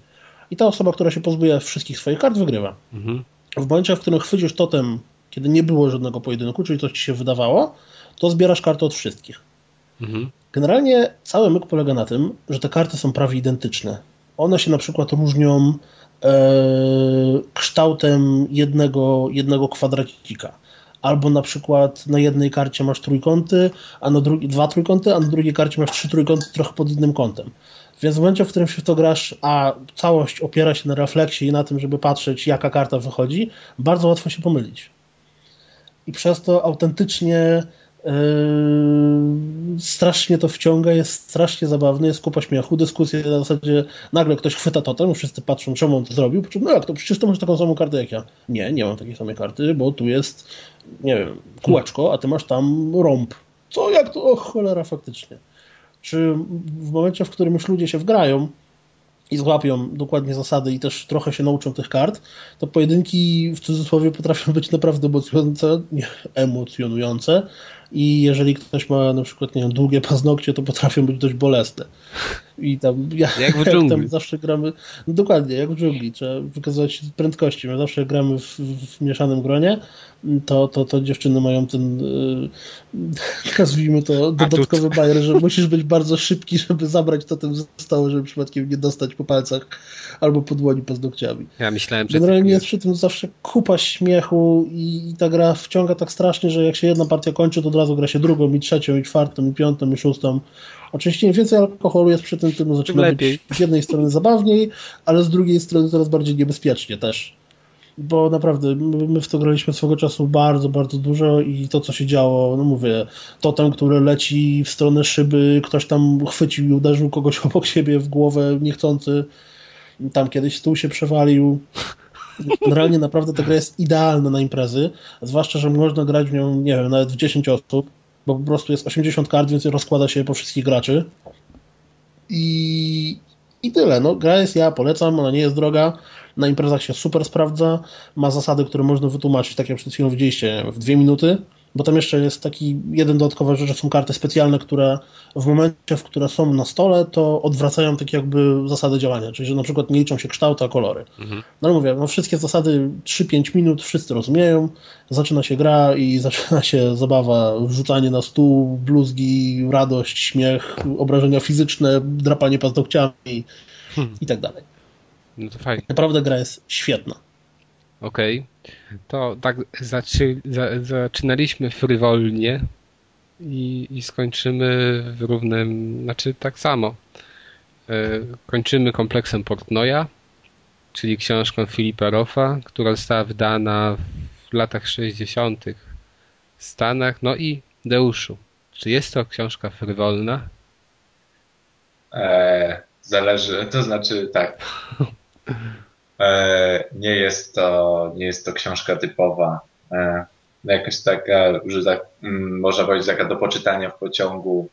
I ta osoba, która się pozbyje wszystkich swoich kart, wygrywa. Mhm. W momencie, w którym chwycisz totem, kiedy nie było żadnego pojedynku, czyli coś ci się wydawało, to zbierasz karty od wszystkich. Mhm. Generalnie cały myk polega na tym, że te karty są prawie identyczne. One się na przykład różnią e, kształtem jednego, jednego kwadracika. Albo na przykład na jednej karcie masz trójkąty, a na drugiej dwa trójkąty, a na drugiej karcie masz trzy trójkąty trochę pod innym kątem. Więc w momencie, w którym się w to grasz, a całość opiera się na refleksie i na tym, żeby patrzeć, jaka karta wychodzi, bardzo łatwo się pomylić. I przez to autentycznie yy, strasznie to wciąga, jest strasznie zabawny, jest kupa śmiechu, dyskusje na zasadzie nagle ktoś chwyta totem, wszyscy patrzą, czemu on to zrobił, po czym, no jak to, przecież to masz taką samą kartę jak ja. Nie, nie mam takiej samej karty, bo tu jest, nie wiem, kółeczko, a ty masz tam rąb. Co, jak to, o cholera, faktycznie. Czy w momencie, w którym już ludzie się wgrają i złapią dokładnie zasady i też trochę się nauczą tych kart, to pojedynki w cudzysłowie potrafią być naprawdę emocjonujące, nie, emocjonujące i jeżeli ktoś ma na przykład, nie wiem, długie paznokcie, to potrafią być dość bolesne. I tam, ja, jak w dżungli. Tam zawsze gramy, no dokładnie, jak w dżungli, trzeba wykazywać się prędkości. My zawsze gramy w, w mieszanym gronie, to, to, to dziewczyny mają ten, yy, nazwijmy to, dodatkowy bajer, że musisz być bardzo szybki, żeby zabrać to tym zostało, żeby przypadkiem nie dostać po palcach albo po dłoni paznokciami. Ja myślałem, że generalnie jest przy tym zawsze kupa śmiechu i, i ta gra wciąga tak strasznie, że jak się jedna partia kończy, to od razu gra się drugą i trzecią i czwartą i piątą i szóstą. Oczywiście im więcej alkoholu jest przy tym, tym zaczyna lepiej. Być z jednej strony zabawniej, ale z drugiej strony coraz bardziej niebezpiecznie też. Bo naprawdę, my w to graliśmy swego czasu bardzo, bardzo dużo i to, co się działo, no mówię, totem, który leci w stronę szyby, ktoś tam chwycił i uderzył kogoś obok siebie w głowę niechcący, tam kiedyś stół się przewalił. Generalnie naprawdę ta gra jest idealna na imprezy, zwłaszcza, że można grać w nią, nie wiem, nawet w dziesięć osób, bo po prostu jest osiemdziesiąt kart, więc rozkłada się po wszystkich graczy. I, i tyle. No, gra jest, ja polecam, ona nie jest droga, na imprezach się super sprawdza, ma zasady, które można wytłumaczyć, tak jak przed chwilą widzieliście, w dwie minuty, bo tam jeszcze jest taki jeden dodatkowa rzecz, że są karty specjalne, które w momencie, w które są na stole, to odwracają takie jakby zasady działania, czyli że na przykład nie liczą się kształty, a kolory. Mhm. No ale mówię, no wszystkie zasady trzy pięć minut, wszyscy rozumieją, zaczyna się gra i zaczyna się zabawa, wrzucanie na stół, bluzgi, radość, śmiech, obrażenia fizyczne, drapanie paznokciami hmm. i tak dalej. No to fajnie. Naprawdę gra jest świetna. Okej, okay. To tak zaczy, za, zaczynaliśmy frywolnie i, i skończymy w równym, znaczy tak samo. E, kończymy kompleksem Portnoya, czyli książką Filipa Roffa, która została wydana w latach sześćdziesiątych w Stanach, no i Deuszu. Czy jest to książka frywolna? Eee, zależy, to znaczy tak. Nie jest to, nie jest to książka typowa, jakaś taka, że tak, można powiedzieć, taka do poczytania w pociągu,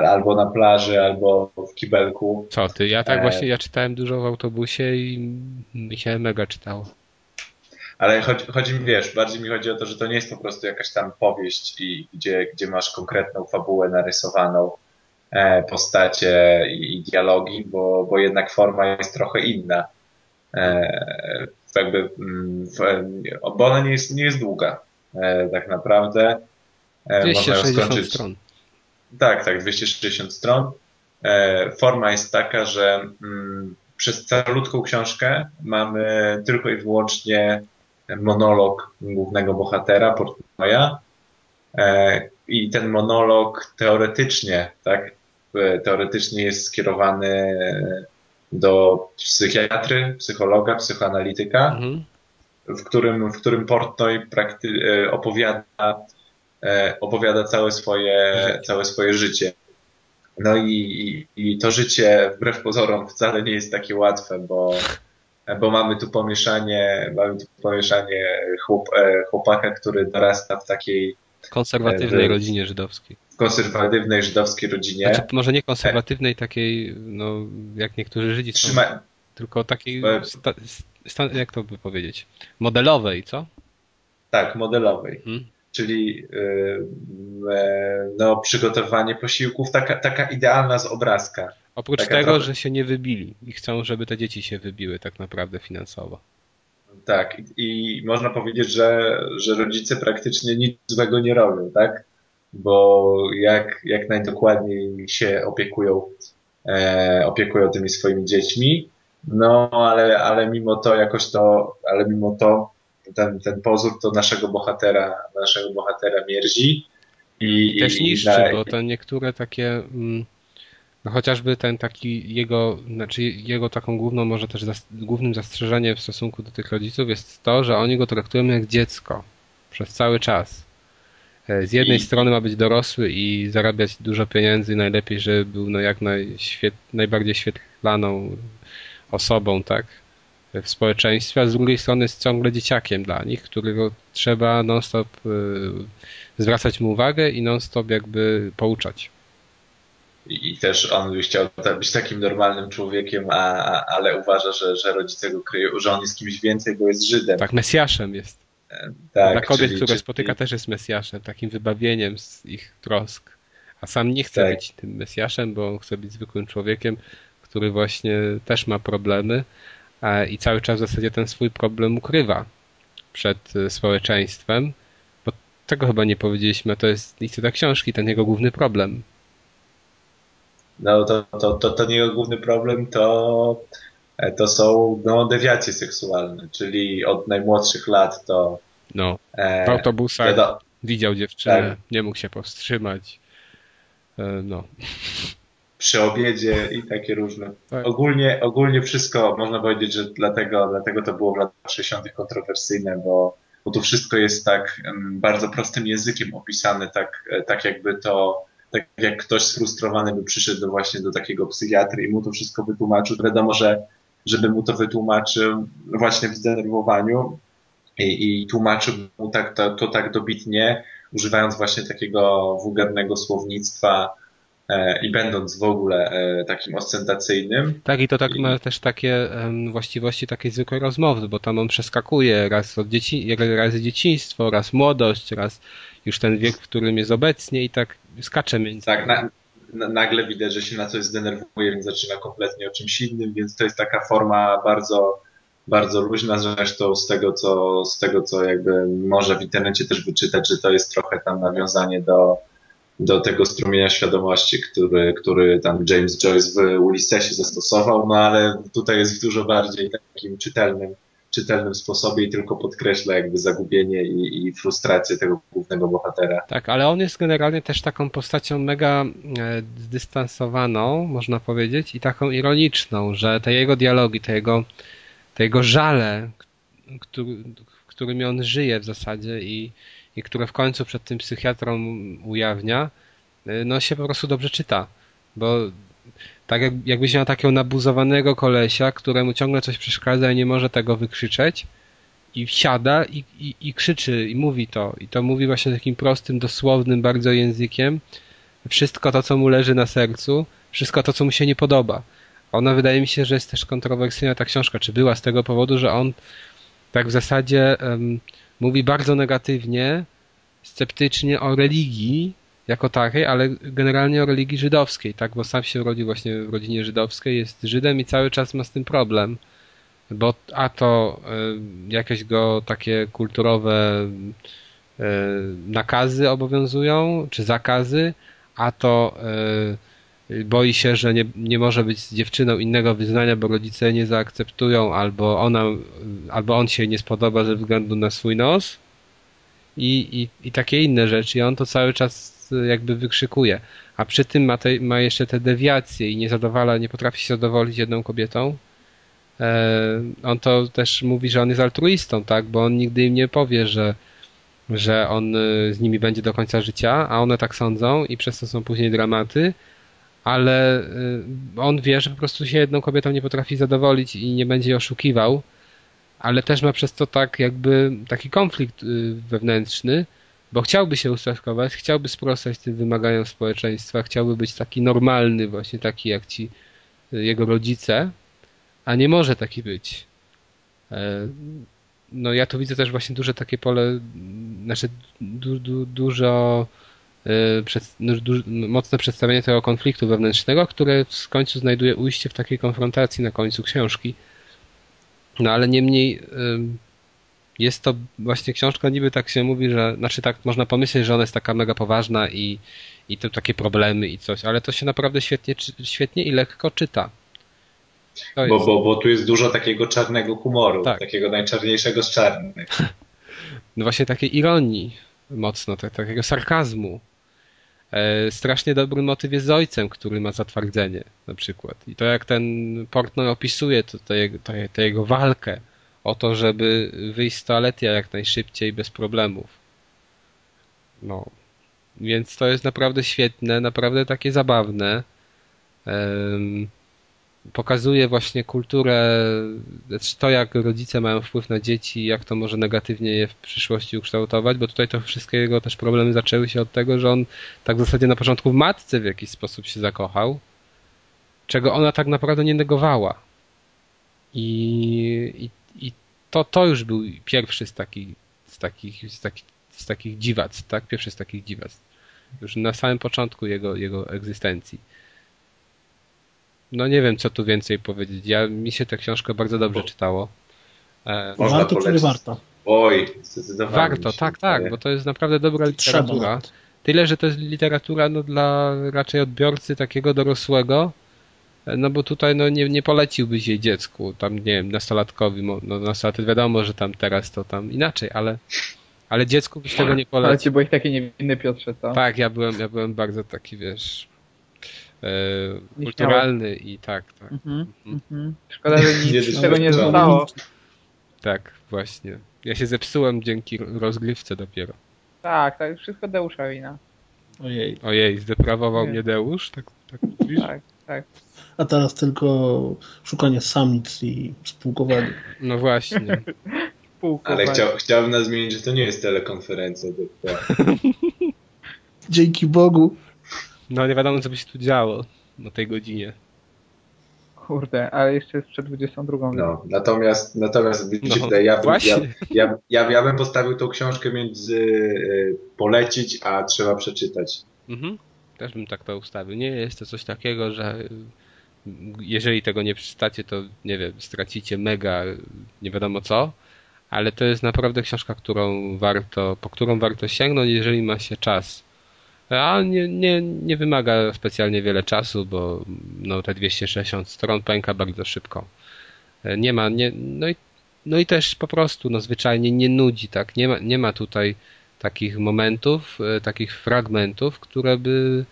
albo na plaży, albo w kibelku. Co ty, ja tak właśnie, ja czytałem dużo w autobusie i mi się mega czytało. Ale chodzi, chodzi mi, wiesz, bardziej mi chodzi o to, że to nie jest po prostu jakaś tam powieść, i gdzie, gdzie masz konkretną fabułę narysowaną, postacie i dialogi, bo, bo jednak forma jest trochę inna. E, jakby, w, bo ona nie jest, nie jest długa e, tak naprawdę. E, dwieście sześćdziesiąt można skończyć, stron. Tak, tak, dwieście sześćdziesiąt stron. E, forma jest taka, że mm, przez całą książkę mamy tylko i wyłącznie monolog głównego bohatera, Portnoya. E, I ten monolog teoretycznie, tak, teoretycznie jest skierowany do psychiatry, psychologa, psychoanalityka, mhm. w którym, w którym Portnoy prakty- opowiada, opowiada całe swoje, całe swoje życie. No i, i to życie wbrew pozorom wcale nie jest takie łatwe, bo, bo mamy tu pomieszanie, mamy tu pomieszanie chłop, chłopaka, który dorasta w takiej konserwatywnej w, rodzinie żydowskiej. W konserwatywnej żydowskiej rodzinie. Znaczy, może nie konserwatywnej takiej, no jak niektórzy Żydzi są, Trzyma... tylko takiej, sta, sta, jak to by powiedzieć, modelowej, co? Tak, modelowej. Hmm. Czyli yy, no, przygotowanie posiłków, taka, taka idealna z obrazka. Oprócz taka tego, trochę... że się nie wybili i chcą, żeby te dzieci się wybiły tak naprawdę finansowo. Tak, i można powiedzieć, że, że rodzice praktycznie nic złego nie robią, tak? bo jak, jak najdokładniej się opiekują, e, opiekują tymi swoimi dziećmi. No, ale, ale mimo to jakoś to, ale mimo to ten, ten pozór to naszego bohatera, naszego bohatera mierzi. I, I też i, niszczy, i, bo te niektóre takie, no chociażby ten taki jego, znaczy jego taką główną, może też zas, głównym zastrzeżeniem w stosunku do tych rodziców jest to, że oni go traktują jak dziecko przez cały czas. Z jednej I... strony ma być dorosły i zarabiać dużo pieniędzy, najlepiej, żeby był no jak najświet, najbardziej świetlaną osobą, tak, w społeczeństwie, a z drugiej strony jest ciągle dzieciakiem dla nich, którego trzeba non-stop y, zwracać mu uwagę i non-stop jakby pouczać. I też on by chciał być takim normalnym człowiekiem, a, a, ale uważa, że, że rodzice go kryją, że on jest kimś więcej, bo jest Żydem. Tak, Mesjaszem jest. Tak, dla kobiet, czyli, które czyli... spotyka, też jest Mesjaszem, takim wybawieniem z ich trosk. A sam nie chce tak. być tym Mesjaszem, bo chce być zwykłym człowiekiem, który właśnie też ma problemy i cały czas w zasadzie ten swój problem ukrywa przed społeczeństwem, bo tego chyba nie powiedzieliśmy, to jest istota książki, ten jego główny problem. No to, to, to ten jego główny problem to, to są no, dewiacje seksualne, czyli od najmłodszych lat to... No, w autobusach do... widział dziewczynę, tak. nie mógł się powstrzymać, no... przy obiedzie i takie różne. Tak. Ogólnie, ogólnie wszystko, można powiedzieć, że dlatego, dlatego to było w latach sześćdziesiątych kontrowersyjne, bo, bo to wszystko jest tak bardzo prostym językiem opisane, tak, tak jakby to, tak jak ktoś sfrustrowany by przyszedł właśnie do takiego psychiatry i mu to wszystko wytłumaczył. Wiadomo, że żeby mu to wytłumaczył właśnie w zdenerwowaniu i, i tłumaczył mu tak, to, to tak dobitnie, używając właśnie takiego wulgarnego słownictwa, i będąc w ogóle takim ostentacyjnym. Tak, i to tak ma też takie właściwości takiej zwykłej rozmowy, bo tam on przeskakuje raz od dzieci, raz dzieciństwo, raz młodość, raz już ten wiek, w którym jest obecnie i tak skacze między. Tak, na, na, nagle widać, że się na coś zdenerwuje, więc zaczyna kompletnie o czymś innym, więc to jest taka forma bardzo, bardzo luźna, zresztą z tego, co, z tego, co jakby może w internecie też wyczytać, że to jest trochę tam nawiązanie do do tego strumienia świadomości, który, który tam James Joyce w Ulissesie zastosował, no ale tutaj jest w dużo bardziej takim czytelnym, czytelnym sposobie i tylko podkreśla jakby zagubienie i, i frustrację tego głównego bohatera. Tak, ale on jest generalnie też taką postacią mega zdystansowaną, można powiedzieć, i taką ironiczną, że te jego dialogi, te jego, te jego żale, który, którymi on żyje w zasadzie i i które w końcu przed tym psychiatrą ujawnia, no się po prostu dobrze czyta, bo tak jak, jakbyś miał takiego nabuzowanego kolesia, któremu ciągle coś przeszkadza i nie może tego wykrzyczeć i siada i, i, i krzyczy i mówi to i to mówi właśnie takim prostym, dosłownym bardzo językiem wszystko to, co mu leży na sercu, wszystko to, co mu się nie podoba. Ona wydaje mi się, że jest też kontrowersyjna ta książka, czy była z tego powodu, że on tak w zasadzie... Um, mówi bardzo negatywnie, sceptycznie o religii jako takiej, ale generalnie o religii żydowskiej, tak? Bo sam się urodził właśnie w rodzinie żydowskiej, jest Żydem i cały czas ma z tym problem, bo a to y, jakieś go takie kulturowe y, nakazy obowiązują, czy zakazy, a to y, boi się, że nie, nie może być z dziewczyną innego wyznania, bo rodzice nie zaakceptują, albo ona, albo on się nie spodoba ze względu na swój nos i, i, i takie inne rzeczy. I on to cały czas jakby wykrzykuje. A przy tym ma, te, ma jeszcze te dewiacje i nie zadowala, nie potrafi się zadowolić jedną kobietą. E, on to też mówi, że on jest altruistą, tak? Bo on nigdy im nie powie, że, że on z nimi będzie do końca życia, a one tak sądzą i przez to są później dramaty. Ale on wie, że po prostu się jedną kobietą nie potrafi zadowolić i nie będzie jej oszukiwał, ale też ma przez to tak jakby taki konflikt wewnętrzny, bo chciałby się ustosunkować, chciałby sprostać tym wymaganiom społeczeństwa, chciałby być taki normalny właśnie, taki jak ci jego rodzice, a nie może taki być. No ja tu widzę też właśnie duże takie pole, znaczy du, du, dużo... Przed, no, duż, mocne przedstawienie tego konfliktu wewnętrznego, które w końcu znajduje ujście w takiej konfrontacji na końcu książki. No ale niemniej Jest to właśnie książka, niby tak się mówi, że, znaczy tak można pomyśleć, że ona jest taka mega poważna i, i to takie problemy i coś, ale to się naprawdę świetnie, świetnie i lekko czyta. Bo, bo, bo tu jest dużo takiego czarnego humoru, tak. Takiego najczarniejszego z czarnych. No właśnie takiej ironii mocno, tak, takiego sarkazmu. E, strasznie dobry motyw jest z ojcem, który ma zatwardzenie na przykład. I to jak ten Portnoy opisuje to, to, jego, to, to jego walkę o to, żeby wyjść z toaletia jak najszybciej, bez problemów. No. Więc to jest naprawdę świetne, naprawdę takie zabawne. Ehm, pokazuje właśnie kulturę, to jak rodzice mają wpływ na dzieci, jak to może negatywnie je w przyszłości ukształtować, bo tutaj to wszystkie jego też problemy zaczęły się od tego, że on tak w zasadzie na początku w matce w jakiś sposób się zakochał, czego ona tak naprawdę nie negowała. I, i I to, to już był pierwszy z takich z takich, z takich, z takich dziwactw, tak? Pierwszy z takich dziwactw. Już na samym początku jego, jego egzystencji. No nie wiem, co tu więcej powiedzieć. Ja, mi się tę książkę bardzo dobrze czytało. Można warto, czy nie warto? Oj, zdecydowanie. Warto, tak, tak, bo to jest naprawdę dobra literatura. Tyle, że to jest literatura no, dla raczej odbiorcy takiego dorosłego, no bo tutaj no, nie, nie poleciłbyś jej dziecku, tam nie wiem, nastolatkowi, no nastolaty wiadomo, że tam teraz to tam inaczej, ale, ale dziecku byś tego nie polecił. Ale ci byłeś taki niewinny, Piotrze, co? Tak, ja byłem, ja byłem bardzo taki, wiesz, e, kulturalny i tak, tak. Mhm, mhm. Szkoda, że nic tego nie zostało. Tak, właśnie. Ja się zepsułem dzięki rozgrywce dopiero. Tak, tak, wszystko Deusza wina. Ojej. Ojej, zdeprawował Ojej. mnie Deusz, tak, tak mówisz? Tak, tak. A teraz tylko szukanie samic i spółkowanie. No właśnie. Ale chciał, chciałbym nas zmienić, że to nie jest telekonferencja. Dzięki Bogu. No nie wiadomo, co by się tu działo na tej godzinie. Kurde, ale jeszcze jest przed dwudziestą drugą. No, natomiast, natomiast no, ja, bym, ja, ja, ja, ja bym postawił tą książkę między y, polecić, a trzeba przeczytać. Mhm. Też bym tak to ustawił. Nie jest to coś takiego, że jeżeli tego nie przeczytacie, to nie wiem, stracicie mega nie wiadomo co, ale to jest naprawdę książka, którą warto, po którą warto sięgnąć, jeżeli ma się czas. A nie, nie, nie wymaga specjalnie wiele czasu, bo no, te dwieście sześćdziesiąt stron pęka bardzo szybko. Nie ma, nie, no, i, no i też po prostu no, zwyczajnie nie nudzi, tak? Nie ma, nie ma tutaj takich momentów, takich fragmentów, które by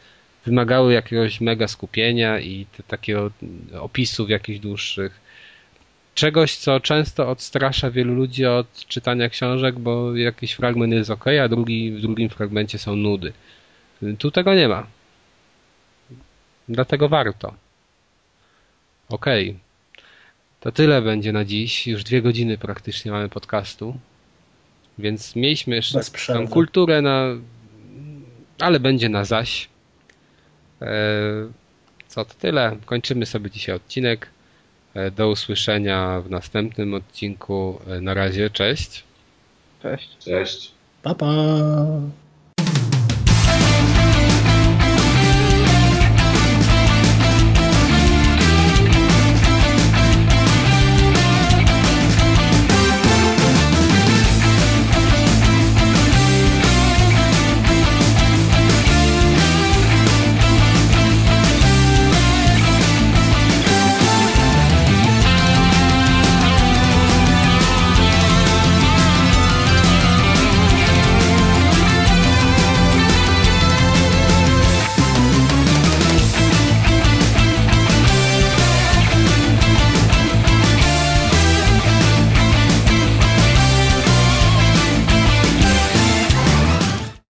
wymagały jakiegoś mega skupienia i te, takiego opisów jakichś dłuższych. Czegoś, co często odstrasza wielu ludzi od czytania książek, bo jakiś fragment jest ok, a drugi, w drugim fragmencie są nudy. Tu tego nie ma. Dlatego warto. Okej. Okay. To tyle będzie na dziś. Już dwie godziny praktycznie mamy podcastu. Więc mieliśmy jeszcze tą kulturę na... Ale będzie na zaś. Co to tyle. Kończymy sobie dzisiaj odcinek. Do usłyszenia w następnym odcinku. Na razie, cześć. Cześć. Cześć. Pa, pa.